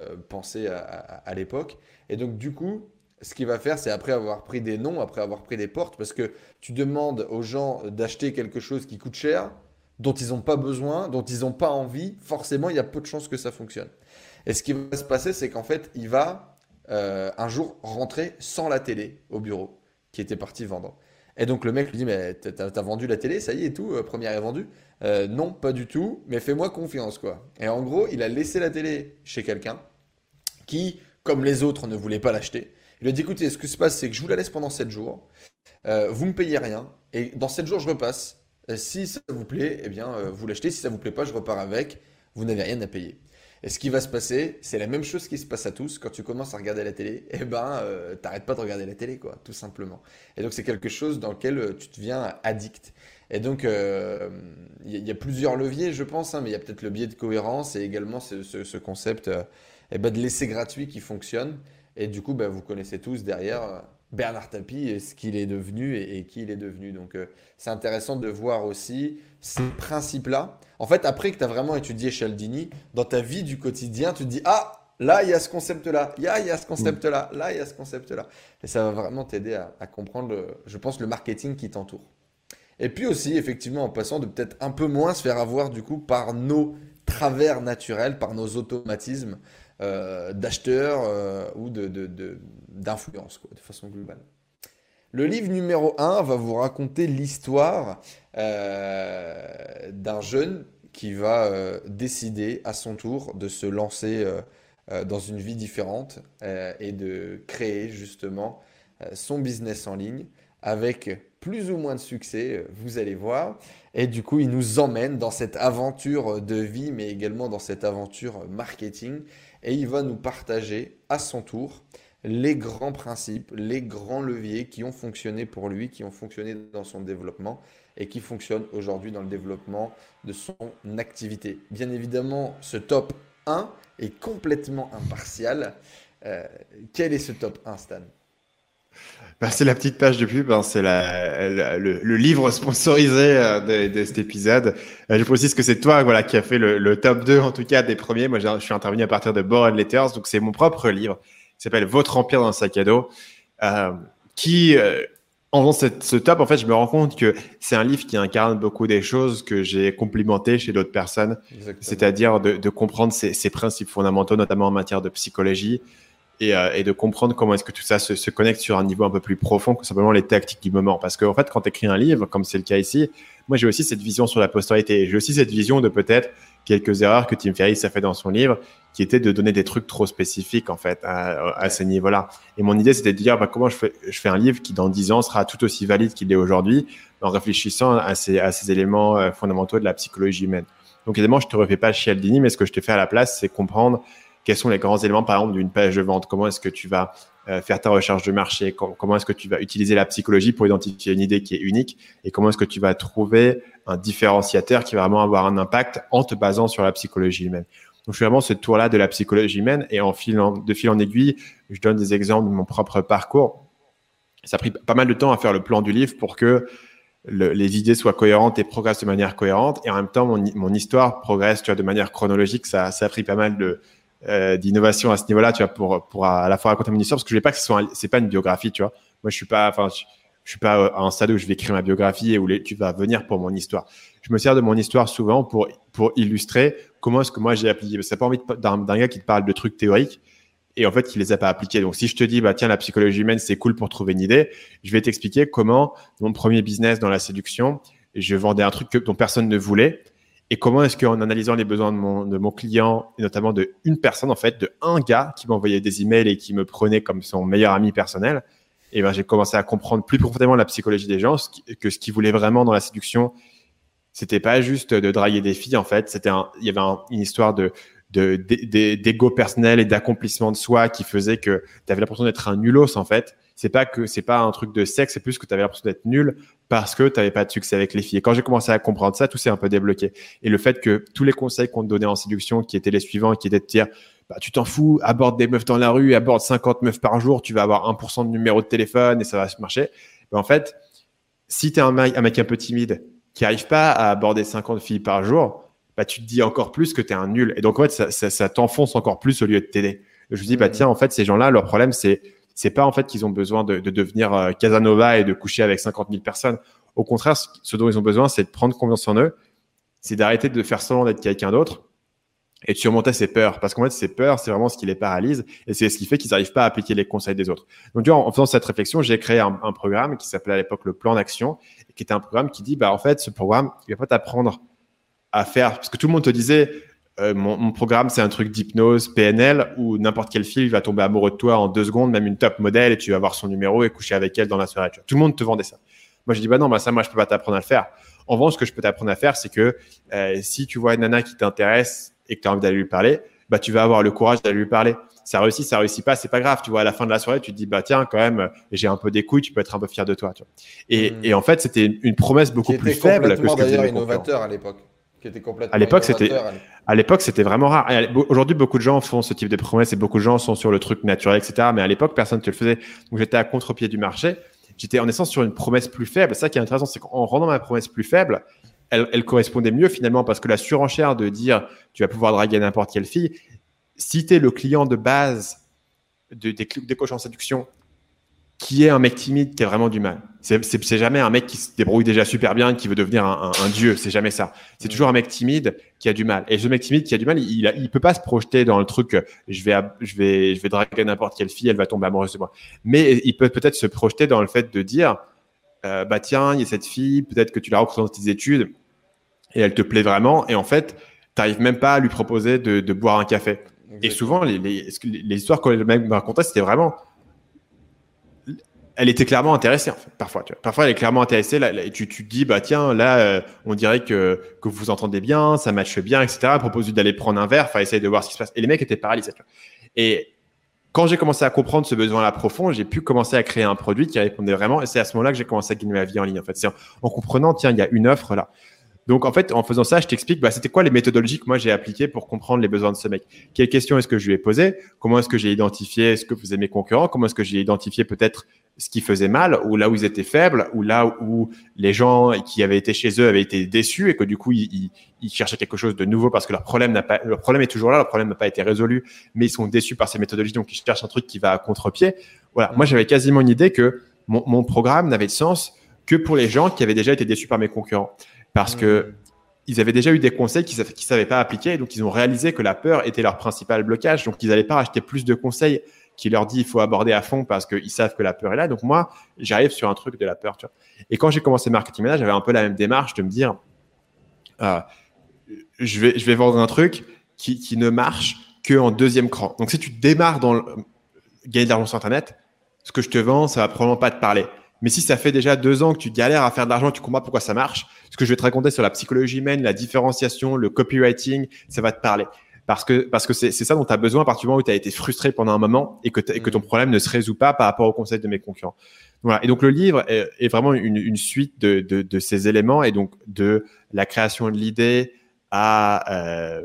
euh, penser à, à, à l'époque. Et donc du coup, ce qu'il va faire, c'est après avoir pris des noms, après avoir pris des portes, parce que tu demandes aux gens d'acheter quelque chose qui coûte cher, dont ils n'ont pas besoin, dont ils n'ont pas envie, forcément, il y a peu de chances que ça fonctionne. Et ce qui va se passer, c'est qu'en fait, il va euh, un jour rentrer sans la télé au bureau, qui était parti vendre. Et donc, le mec lui dit « Mais t'as, t'as vendu la télé, ça y est et tout, euh, première est vendue euh, ?»« Non, pas du tout, mais fais-moi confiance, quoi. » Et en gros, il a laissé la télé chez quelqu'un qui, comme les autres, ne voulait pas l'acheter. Il lui a dit « Écoutez, ce qui se passe, c'est que je vous la laisse pendant sept jours, euh, vous ne me payez rien, et dans sept jours, je repasse. » Si ça vous plaît, eh bien, euh, vous l'achetez. Si ça vous plaît pas, je repars avec. Vous n'avez rien à payer. Et ce qui va se passer, c'est la même chose qui se passe à tous. Quand tu commences à regarder la télé, eh ben, euh, t'arrêtes pas de regarder la télé, quoi, tout simplement. Et donc, c'est quelque chose dans lequel tu deviens addict. Et donc, il euh, y, y a plusieurs leviers, je pense, hein, mais il y a peut-être le biais de cohérence et également ce, ce, ce concept euh, eh ben, de l'essai gratuit qui fonctionne. Et du coup, ben, vous connaissez tous derrière… Euh, Bernard Tapie et ce qu'il est devenu et, et qui il est devenu. Donc, euh, c'est intéressant de voir aussi ces principes-là. En fait, après que tu as vraiment étudié Cialdini, dans ta vie du quotidien, tu te dis « Ah, là, il y a ce concept-là. Là, il y a ce concept-là. Là, il y a ce concept-là. » Et ça va vraiment t'aider à, à comprendre, le, je pense, le marketing qui t'entoure. Et puis aussi, effectivement, en passant de peut-être un peu moins se faire avoir du coup par nos travers naturels, par nos automatismes, Euh, d'acheteurs euh, ou de, de, de, d'influence, quoi, de façon globale. Le livre numéro un va vous raconter l'histoire euh, d'un jeune qui va euh, décider à son tour de se lancer euh, euh, dans une vie différente euh, et de créer justement euh, son business en ligne avec plus ou moins de succès, vous allez voir. Et du coup, il nous emmène dans cette aventure de vie, mais également dans cette aventure marketing. Et il va nous partager à son tour les grands principes, les grands leviers qui ont fonctionné pour lui, qui ont fonctionné dans son développement et qui fonctionnent aujourd'hui dans le développement de son activité. Bien évidemment, ce top un est complètement impartial. Euh, quel est ce top un, Stan ? Ben, c'est la petite page de pub, hein, c'est la, la, le, le livre sponsorisé euh, de, de cet épisode. Euh, je précise que c'est toi voilà, qui a fait le, le top deux, en tout cas des premiers. Moi, je suis intervenu à partir de Boron Letters, donc c'est mon propre livre qui s'appelle « Votre empire dans le sac à dos euh, » qui, euh, en faisant cette, ce top, en fait, je me rends compte que c'est un livre qui incarne beaucoup des choses que j'ai complimentées chez d'autres personnes. Exactement. C'est-à-dire de, de comprendre ces, ces principes fondamentaux, notamment en matière de psychologie, Et, euh, et de comprendre comment est-ce que tout ça se, se connecte sur un niveau un peu plus profond que simplement les tactiques du moment. Parce qu'en fait, quand tu écris un livre, comme c'est le cas ici, moi, j'ai aussi cette vision sur la postérité. J'ai aussi cette vision de peut-être quelques erreurs que Tim Ferriss a fait dans son livre, qui était de donner des trucs trop spécifiques, en fait, à, à ces niveaux-là. Et mon idée, c'était de dire, bah, comment je fais, je fais un livre qui, dans dix ans, sera tout aussi valide qu'il est aujourd'hui, en réfléchissant à ces, à ces éléments fondamentaux de la psychologie humaine. Donc, évidemment, je te refais pas Cialdini, mais ce que je te fais à la place, c'est comprendre quels sont les grands éléments, par exemple, d'une page de vente ? Comment est-ce que tu vas euh, faire ta recherche de marché ? Com- Comment est-ce que tu vas utiliser la psychologie pour identifier une idée qui est unique ? Et comment est-ce que tu vas trouver un différenciateur qui va vraiment avoir un impact en te basant sur la psychologie humaine ? Donc, je fais vraiment ce tour-là de la psychologie humaine et en fil en, de fil en aiguille, je donne des exemples de mon propre parcours. Ça a pris pas mal de temps à faire le plan du livre pour que Le, les idées soient cohérentes et progressent de manière cohérente. Et en même temps, mon, mon histoire progresse, tu vois, de manière chronologique. Ça, ça a pris pas mal de Euh, d'innovation à ce niveau-là, tu vois, pour pour à la fois raconter mon histoire, parce que je voulais pas que ce soit un, c'est pas une biographie, tu vois. Moi, je suis pas, enfin, je, je suis pas à un stade où je vais écrire ma biographie et où les, tu vas venir pour mon histoire. Je me sers de mon histoire souvent pour pour illustrer comment est-ce que moi j'ai appliqué. Parce que t'as pas envie de, d'un, d'un gars qui te parle de trucs théoriques et en fait qui les a pas appliqués. Donc, si je te dis, bah tiens, la psychologie humaine, c'est cool pour trouver une idée, je vais t'expliquer comment mon premier business dans la séduction, je vendais un truc que, dont personne ne voulait. Et comment est-ce qu'en analysant les besoins de mon, de mon client, et notamment de une personne, en fait, de un gars qui m'envoyait des emails et qui me prenait comme son meilleur ami personnel, et ben, j'ai commencé à comprendre plus profondément la psychologie des gens, ce qui, que ce qu'ils voulaient vraiment dans la séduction, c'était pas juste de draguer des filles, en fait. C'était un, il y avait un, une histoire de, de, de, d'ego personnel et d'accomplissement de soi qui faisait que tu avais l'impression d'être un nulos, en fait. C'est pas que, c'est pas un truc de sexe, c'est plus que tu avais l'impression d'être nul parce que tu n'avais pas de succès avec les filles. Et quand j'ai commencé à comprendre ça, tout s'est un peu débloqué. Et le fait que tous les conseils qu'on te donnait en séduction, qui étaient les suivants, qui étaient de dire, bah, tu t'en fous, aborde des meufs dans la rue, aborde cinquante meufs par jour, tu vas avoir un pour cent de numéro de téléphone et ça va marcher. Ben, en fait, si tu es un mec, un mec un peu timide qui n'arrive pas à aborder cinquante filles par jour, bah, tu te dis encore plus que tu es un nul. Et donc, en fait, ça, ça, ça t'enfonce encore plus au lieu de t'aider. Je me dis, bah, tiens, en fait, ces gens-là, leur problème, c'est, c'est pas en fait qu'ils ont besoin de, de devenir euh, Casanova et de coucher avec cinquante mille personnes. Au contraire, ce dont ils ont besoin, c'est de prendre confiance en eux, c'est d'arrêter de faire semblant d'être quelqu'un d'autre et de surmonter ses peurs. Parce qu'en fait, ces peurs, c'est vraiment ce qui les paralyse et c'est ce qui fait qu'ils n'arrivent pas à appliquer les conseils des autres. Donc, tu vois, en faisant cette réflexion, j'ai créé un, un programme qui s'appelait à l'époque le plan d'action, qui était un programme qui dit, bah, en fait, ce programme, il va pas t'apprendre à faire, parce que tout le monde te disait, euh, mon, mon programme, c'est un truc d'hypnose, P N L, où n'importe quelle fille va tomber amoureux de toi en deux secondes, même une top modèle, et tu vas avoir son numéro et coucher avec elle dans la soirée. Tout le monde te vendait ça. Moi, je dis, bah non, bah ça, moi, je peux pas t'apprendre à le faire. En revanche, ce que je peux t'apprendre à faire, c'est que euh, si tu vois une nana qui t'intéresse et que tu as envie d'aller lui parler, bah, tu vas avoir le courage d'aller lui parler. Ça réussit, ça réussit pas, c'est pas grave. Tu vois, à la fin de la soirée, tu te dis, bah, tiens, quand même, j'ai un peu des couilles, tu peux être un peu fier de toi. Tu vois. Et, mmh. et en fait, c'était une promesse beaucoup plus faible que ce que d'ailleurs innovateur à l'époque. Qui était complètement à l'époque, c'était, à l'époque, c'était vraiment rare. Aujourd'hui, beaucoup de gens font ce type de promesses et beaucoup de gens sont sur le truc naturel, et cetera. Mais à l'époque, personne ne te le faisait. Donc, j'étais à contre-pied du marché. J'étais en essence sur une promesse plus faible. Ça qui est intéressant, c'est qu'en rendant ma promesse plus faible, elle, elle correspondait mieux finalement parce que la surenchère de dire tu vas pouvoir draguer n'importe quelle fille, si tu es le client de base de, des, des coachs en séduction qui est un mec timide, qui a vraiment du mal. C'est, c'est, c'est jamais un mec qui se débrouille déjà super bien, qui veut devenir un, un, un dieu. C'est jamais ça. C'est toujours un mec timide qui a du mal. Et ce mec timide qui a du mal, il, il peut pas se projeter dans le truc. Je vais, je vais, je vais draguer n'importe quelle fille, elle va tomber amoureuse de moi. Mais il peut peut-être se projeter dans le fait de dire, euh, bah tiens, il y a cette fille, peut-être que tu la rencontres dans tes études et elle te plaît vraiment. Et en fait, t'arrives même pas à lui proposer de, de boire un café. Exactement. Et souvent, les, les, les histoires que le mec me racontait, c'était vraiment elle était clairement intéressée, en fait, parfois. Tu vois. Parfois, elle est clairement intéressée. Là, là, tu, tu te dis, bah, tiens, là, euh, on dirait que, que vous vous entendez bien, ça matche bien, et cetera. Elle propose d'aller prendre un verre, enfin, essayer de voir ce qui se passe. Et les mecs étaient paralysés. Tu vois. Et quand j'ai commencé à comprendre ce besoin-là profond, j'ai pu commencer à créer un produit qui répondait vraiment. Et c'est à ce moment-là que j'ai commencé à gagner ma vie en ligne. En fait, c'est en, en comprenant, tiens, il y a une offre là. Donc, en fait, en faisant ça, je t'explique, bah, c'était quoi les méthodologies que moi j'ai appliquées pour comprendre les besoins de ce mec? Quelles questions est-ce que je lui ai posées? Comment est-ce que j'ai identifié ce que faisaient mes concurrents? Comment est-ce que j'ai identifié peut-être ce qui faisait mal ou là où ils étaient faibles ou là où les gens qui avaient été chez eux avaient été déçus et que du coup, ils, ils, ils cherchaient quelque chose de nouveau parce que leur problème n'a pas, leur problème est toujours là, leur problème n'a pas été résolu, mais ils sont déçus par ces méthodologies, donc ils cherchent un truc qui va à contre-pied. Voilà. Moi, j'avais quasiment une idée que mon, mon programme n'avait de sens que pour les gens qui avaient déjà été déçus par mes concurrents. Parce que ils avaient déjà eu des conseils qu'ils ne savaient pas appliquer. Et donc, ils ont réalisé que la peur était leur principal blocage. Donc, ils n'allaient pas acheter plus de conseils qui leur dit il faut aborder à fond parce qu'ils savent que la peur est là. Donc, moi, j'arrive sur un truc de la peur. Tu vois. Et quand j'ai commencé Marketing Manager, j'avais un peu la même démarche de me dire euh, je, vais, je vais vendre un truc qui, qui ne marche qu'en deuxième cran. Donc, si tu démarres dans le, gagner de l'argent sur Internet, ce que je te vends, ça ne va probablement pas te parler. Mais si ça fait déjà deux ans que tu galères à faire de l'argent, tu comprends pourquoi ça marche. Ce que je vais te raconter sur la psychologie humaine, la différenciation, le copywriting, ça va te parler. Parce que, parce que c'est, c'est ça dont tu as besoin à partir du moment où tu as été frustré pendant un moment et que, et que ton problème ne se résout pas par rapport aux conseils de mes concurrents. Voilà. Et donc, le livre est, est vraiment une, une suite de, de, de ces éléments et donc de la création de l'idée à euh,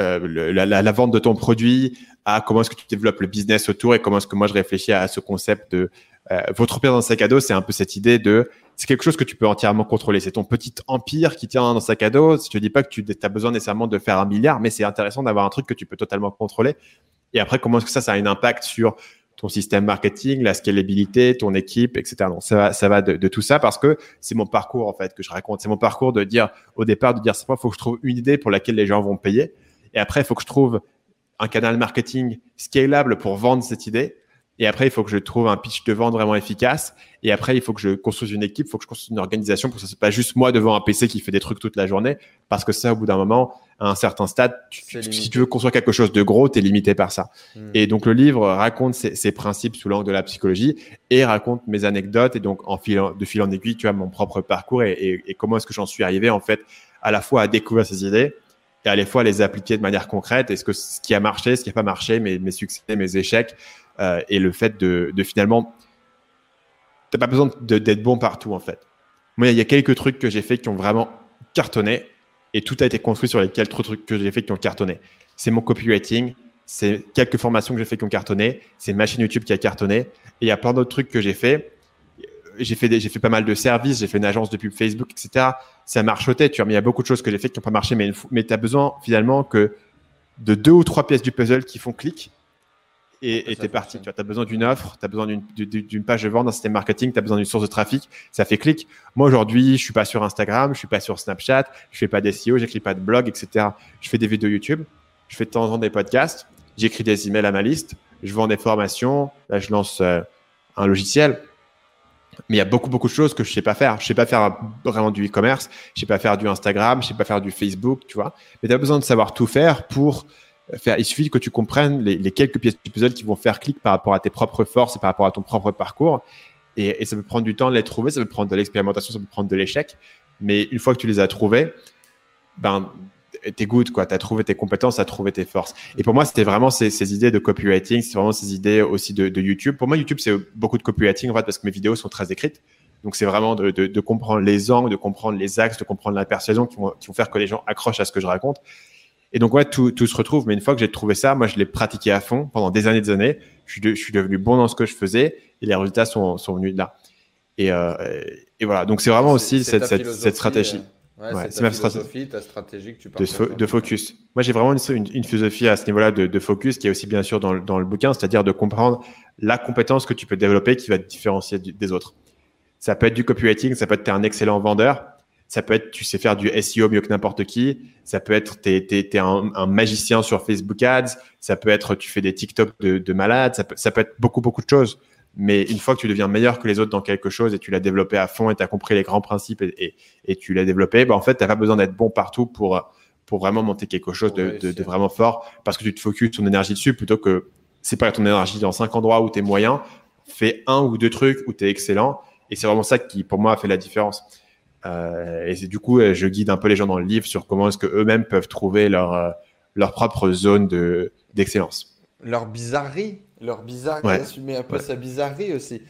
euh, le, la, la, la vente de ton produit, à comment est-ce que tu développes le business autour et comment est-ce que moi je réfléchis à, à ce concept de Euh, votre père dans le sac à dos, c'est un peu cette idée de c'est quelque chose que tu peux entièrement contrôler. C'est ton petit empire qui tient dans le sac à dos. Je te dis pas que tu as besoin nécessairement de faire un milliard, mais c'est intéressant d'avoir un truc que tu peux totalement contrôler. Et après, comment est-ce que ça, ça a un impact sur ton système marketing, la scalabilité, ton équipe, et cetera. Donc, ça va, ça va de, de tout ça parce que c'est mon parcours, en fait, que je raconte. C'est mon parcours de dire, au départ, de dire, c'est moi, il faut que je trouve une idée pour laquelle les gens vont payer. Et après, il faut que je trouve un canal marketing scalable pour vendre cette idée. Et après, il faut que je trouve un pitch de vente vraiment efficace. Et après, il faut que je construise une équipe, il faut que je construise une organisation pour que ce soit pas juste moi devant un P C qui fait des trucs toute la journée. Parce que ça, au bout d'un moment, à un certain stade, tu, si tu veux construire quelque chose de gros, tu es limité par ça. Mmh. Et donc, le livre raconte ces, ces principes sous l'angle de la psychologie et raconte mes anecdotes. Et donc, en fil en, de fil en aiguille, tu vois, mon propre parcours et, et, et comment est-ce que j'en suis arrivé, en fait, à la fois à découvrir ces idées et à la fois à les appliquer de manière concrète. Est-ce que ce qui a marché, ce qui n'a pas marché, mes, mes succès, mes échecs. Euh, et le fait de, de finalement, t'as pas besoin de, d'être bon partout, en fait. Moi, il y a quelques trucs que j'ai fait qui ont vraiment cartonné et tout a été construit sur les quelques trucs que j'ai fait qui ont cartonné. C'est mon copywriting, c'est quelques formations que j'ai fait qui ont cartonné, c'est ma chaîne YouTube qui a cartonné et il y a plein d'autres trucs que j'ai fait. j'ai fait des, j'ai fait pas mal de services, j'ai fait une agence de pub Facebook, et cetera. Ça marchotait, tu vois, mais il y a beaucoup de choses que j'ai faites qui n'ont pas marché, mais, mais tu as besoin finalement que de deux ou trois pièces du puzzle qui font clic et tu es parti. Tu vois, tu as besoin d'une offre, tu as besoin d'une, d'une page de vente, d'un système marketing, tu as besoin d'une source de trafic, ça fait clic. Moi aujourd'hui, je suis pas sur Instagram, je suis pas sur Snapchat, je fais pas d'S E O, j'écris pas de blog, et cetera. Je fais des vidéos YouTube, je fais de temps en temps des podcasts, j'écris des emails à ma liste, je vends des formations, là je lance euh, un logiciel. Mais il y a beaucoup, beaucoup de choses que je ne sais pas faire. Je ne sais pas faire vraiment du e-commerce, je ne sais pas faire du Instagram, je ne sais pas faire du Facebook, tu vois. Mais tu as besoin de savoir tout faire pour faire. Il suffit que tu comprennes les, les quelques pièces du puzzle qui vont faire clic par rapport à tes propres forces et par rapport à ton propre parcours. Et, et ça peut prendre du temps de les trouver, ça peut prendre de l'expérimentation, ça peut prendre de l'échec. Mais une fois que tu les as trouvés, ben, t'es good, quoi. Tu as trouvé tes compétences, tu as trouvé tes forces. Et pour moi, c'était vraiment ces, ces idées de copywriting, c'est vraiment ces idées aussi de, de YouTube. Pour moi, YouTube, c'est beaucoup de copywriting en fait, parce que mes vidéos sont très écrites. Donc, c'est vraiment de, de, de comprendre les angles, de comprendre les axes, de comprendre la persuasion qui vont, qui vont faire que les gens accrochent à ce que je raconte. Et donc, ouais, tout, tout se retrouve. Mais une fois que j'ai trouvé ça, moi, je l'ai pratiqué à fond pendant des années et des années. Je suis, de, je suis devenu bon dans ce que je faisais et les résultats sont, sont venus de là. Et, euh, et voilà. Donc, c'est vraiment c'est, aussi c'est cette, cette, cette stratégie. Euh... Ouais, ouais, c'est ma philosophie, ta stratégie que tu parles de, fo- de focus. Moi, j'ai vraiment une, une, une philosophie à ce niveau-là de, de focus qui est aussi bien sûr dans le, dans le bouquin, c'est-à-dire de comprendre la compétence que tu peux développer qui va te différencier du, des autres. Ça peut être du copywriting, ça peut être t'es un excellent vendeur, ça peut être tu sais faire du S E O mieux que n'importe qui, ça peut être t'es, t'es, t'es un, un magicien sur Facebook Ads, ça peut être tu fais des TikTok de, de malade, ça peut, ça peut être beaucoup beaucoup de choses. Mais une fois que tu deviens meilleur que les autres dans quelque chose et tu l'as développé à fond et tu as compris les grands principes et, et, et tu l'as développé, bah en fait, tu n'as pas besoin d'être bon partout pour, pour vraiment monter quelque chose de, de, de vraiment fort parce que tu te focuses ton énergie dessus plutôt que c'est pas ton énergie dans cinq endroits où tu es moyen, fais un ou deux trucs où tu es excellent et c'est vraiment ça qui, pour moi, a fait la différence. Euh, et c'est, du coup, je guide un peu les gens dans le livre sur comment est-ce qu'eux-mêmes peuvent trouver leur, leur propre zone de, d'excellence. Leur bizarrerie Leur bizarrerie, ouais. assumer un peu ouais. sa bizarrerie aussi.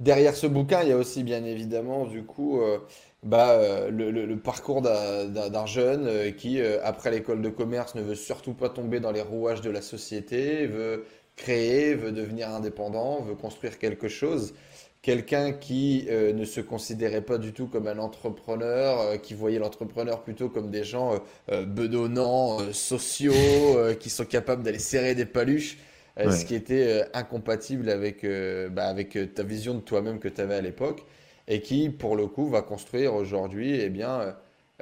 Derrière ce bouquin, il y a aussi bien évidemment du coup euh, bah, euh, le, le, le parcours d'un, d'un, d'un jeune euh, qui, euh, après l'école de commerce, ne veut surtout pas tomber dans les rouages de la société, veut créer, veut devenir indépendant, veut construire quelque chose. Quelqu'un qui euh, ne se considérait pas du tout comme un entrepreneur, euh, qui voyait l'entrepreneur plutôt comme des gens euh, euh, bedonnants, euh, sociaux, euh, qui sont capables d'aller serrer des paluches. Ouais. Ce qui était euh, incompatible avec, euh, bah, avec euh, ta vision de toi-même que tu avais à l'époque et qui, pour le coup, va construire aujourd'hui eh bien, euh,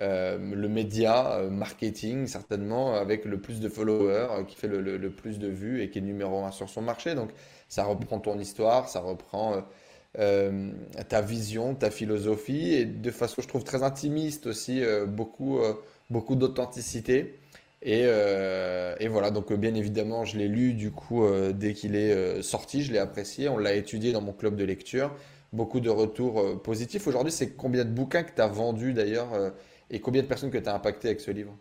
euh, le média, euh, marketing certainement, avec le plus de followers, euh, qui fait le, le, le plus de vues et qui est numéro un sur son marché. Donc, ça reprend ton histoire, ça reprend euh, euh, ta vision, ta philosophie et de façon, je trouve, très intimiste aussi, euh, beaucoup, euh, beaucoup d'authenticité. Et, euh, et voilà, donc euh, bien évidemment, je l'ai lu du coup euh, dès qu'il est euh, sorti, je l'ai apprécié, on l'a étudié dans mon club de lecture, beaucoup de retours euh, positifs. Aujourd'hui, c'est combien de bouquins que tu as vendus d'ailleurs euh, et combien de personnes que tu as impactées avec ce livre ?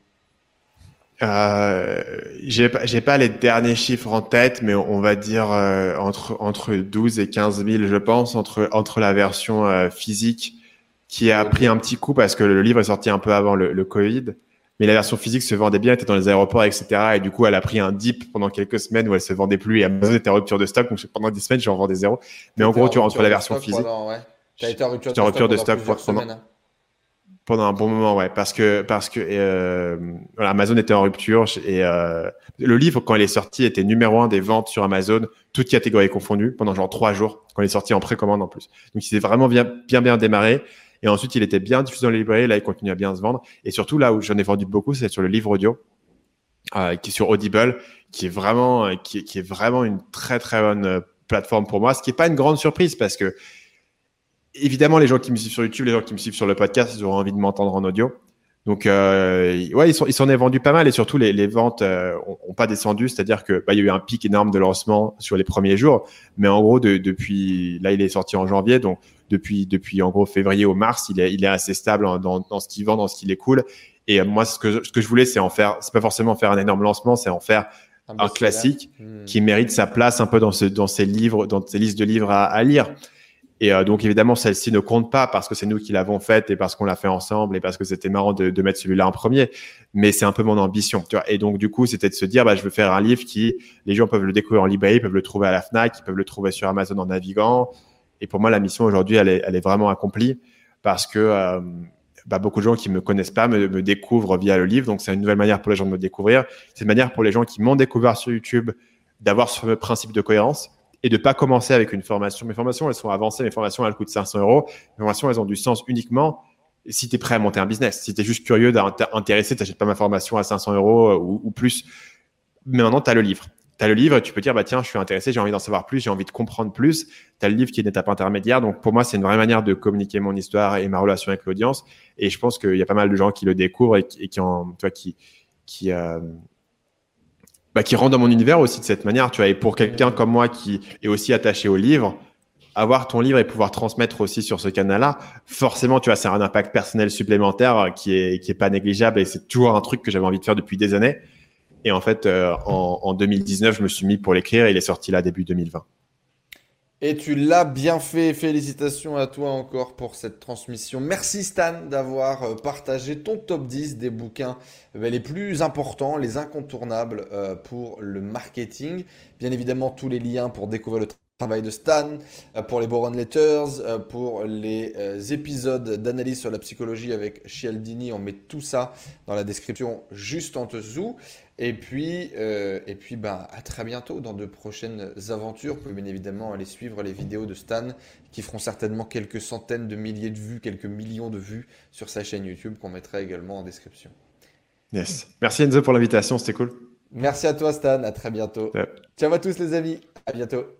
euh, j'ai, j'ai pas les derniers chiffres en tête, mais on va dire euh, entre, entre douze et quinze mille, je pense, entre, entre la version euh, physique qui a pris un petit coup parce que le livre est sorti un peu avant le, le Covid. Mais la version physique se vendait bien, elle était dans les aéroports, et cetera. Et du coup, elle a pris un dip pendant quelques semaines où elle se vendait plus et Amazon était en rupture de stock. Donc, pendant dix semaines, je vendais zéro. Mais t'as en gros, tu rentres la version physique. Pendant, ouais. T'as été en rupture de, rupture de stock pendant, semaines, hein. pendant un bon moment, ouais. Parce que, parce que, euh, voilà, Amazon était en rupture et, euh, le livre, quand il est sorti, était numéro un des ventes sur Amazon, toutes catégories confondues, pendant genre trois jours, quand il est sorti en précommande en plus. Donc, il s'est vraiment bien, bien, bien démarré. Et ensuite, il était bien diffusé dans les librairies. Là, il continue à bien se vendre. Et surtout, là où j'en ai vendu beaucoup, c'est sur le livre audio, euh, qui est sur Audible, qui est vraiment, qui est, qui est vraiment une très, très bonne plateforme pour moi. Ce qui n'est pas une grande surprise parce que, évidemment, les gens qui me suivent sur YouTube, les gens qui me suivent sur le podcast, ils auront envie de m'entendre en audio. Donc, euh, ouais, ils sont, ils s'en est vendu pas mal. Et surtout, les, les ventes euh, ont, ont pas descendu. C'est-à-dire que, bah, il y a eu un pic énorme de lancement sur les premiers jours. Mais en gros, de, depuis, là, il est sorti en janvier. Donc, Depuis, depuis en gros février au mars, il est, il est assez stable dans, dans ce qu'il vend, dans ce qu'il est cool. Et moi, ce que, ce que je voulais, c'est en faire, c'est pas forcément faire un énorme lancement, c'est en faire un, un classique mmh. qui mérite sa place un peu dans ce, dans ces livres, dans ces listes de livres à, à lire. Et euh, donc, évidemment, celle-ci ne compte pas parce que c'est nous qui l'avons faite et parce qu'on l'a fait ensemble et parce que c'était marrant de, de mettre celui-là en premier. Mais c'est un peu mon ambition, tu vois. Et donc, du coup, c'était de se dire, bah, je veux faire un livre qui, les gens peuvent le découvrir en librairie, peuvent le trouver à la Fnac, ils peuvent le trouver sur Amazon en naviguant. Et pour moi, la mission aujourd'hui, elle est, elle est vraiment accomplie parce que euh, bah, beaucoup de gens qui me connaissent pas me, me découvrent via le livre. Donc, c'est une nouvelle manière pour les gens de me découvrir. C'est une manière pour les gens qui m'ont découvert sur YouTube d'avoir ce fameux principe de cohérence et de pas commencer avec une formation. Mes formations, elles sont avancées. Mes formations, elles coûtent cinq cents euros. Mes formations, elles ont du sens uniquement si tu es prêt à monter un business. Si tu es juste curieux, intéressé, tu n'achètes pas ma formation à cinq cents euros ou, ou plus. Mais maintenant, tu as le livre. Tu as le livre et tu peux dire, bah, tiens, je suis intéressé, j'ai envie d'en savoir plus, j'ai envie de comprendre plus. Tu as le livre qui est une étape intermédiaire. Donc, pour moi, c'est une vraie manière de communiquer mon histoire et ma relation avec l'audience. Et je pense qu'il y a pas mal de gens qui le découvrent et qui, et qui, en, tu vois, qui, qui, euh, bah, qui rentrent dans mon univers aussi de cette manière. Tu vois. Et pour quelqu'un comme moi qui est aussi attaché au livre, avoir ton livre et pouvoir transmettre aussi sur ce canal-là, forcément, tu vois, c'est un impact personnel supplémentaire qui est, qui est pas négligeable. Et c'est toujours un truc que j'avais envie de faire depuis des années. Et en fait, euh, en, en deux mille dix-neuf, je me suis mis pour l'écrire. Il est sorti là début deux mille vingt. Et tu l'as bien fait. Félicitations à toi encore pour cette transmission. Merci Stan d'avoir partagé ton top dix des bouquins eh, les plus importants, les incontournables euh, pour le marketing. Bien évidemment, tous les liens pour découvrir le travail de Stan, pour les Boron Letters, pour les épisodes d'analyse sur la psychologie avec Cialdini. On met tout ça dans la description juste en dessous. Et puis, euh, et puis bah, à très bientôt dans de prochaines aventures. Vous pouvez bien évidemment aller suivre les vidéos de Stan qui feront certainement quelques centaines de milliers de vues, quelques millions de vues sur sa chaîne YouTube qu'on mettra également en description. Yes. Merci Enzo pour l'invitation, c'était cool. Merci à toi Stan, à très bientôt. Yep. Ciao à tous les amis, à bientôt.